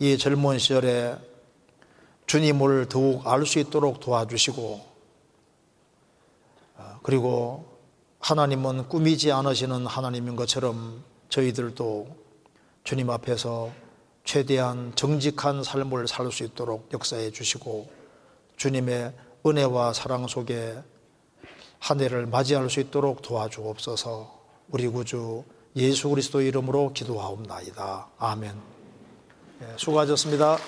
이 젊은 시절에 주님을 더욱 알 수 있도록 도와주시고 그리고 하나님은 꾸미지 않으시는 하나님인 것처럼 저희들도 주님 앞에서 최대한 정직한 삶을 살 수 있도록 역사해 주시고 주님의 은혜와 사랑 속에 한 해를 맞이할 수 있도록 도와주옵소서. 우리 구주 예수 그리스도 이름으로 기도하옵나이다. 아멘. 예, 수고하셨습니다.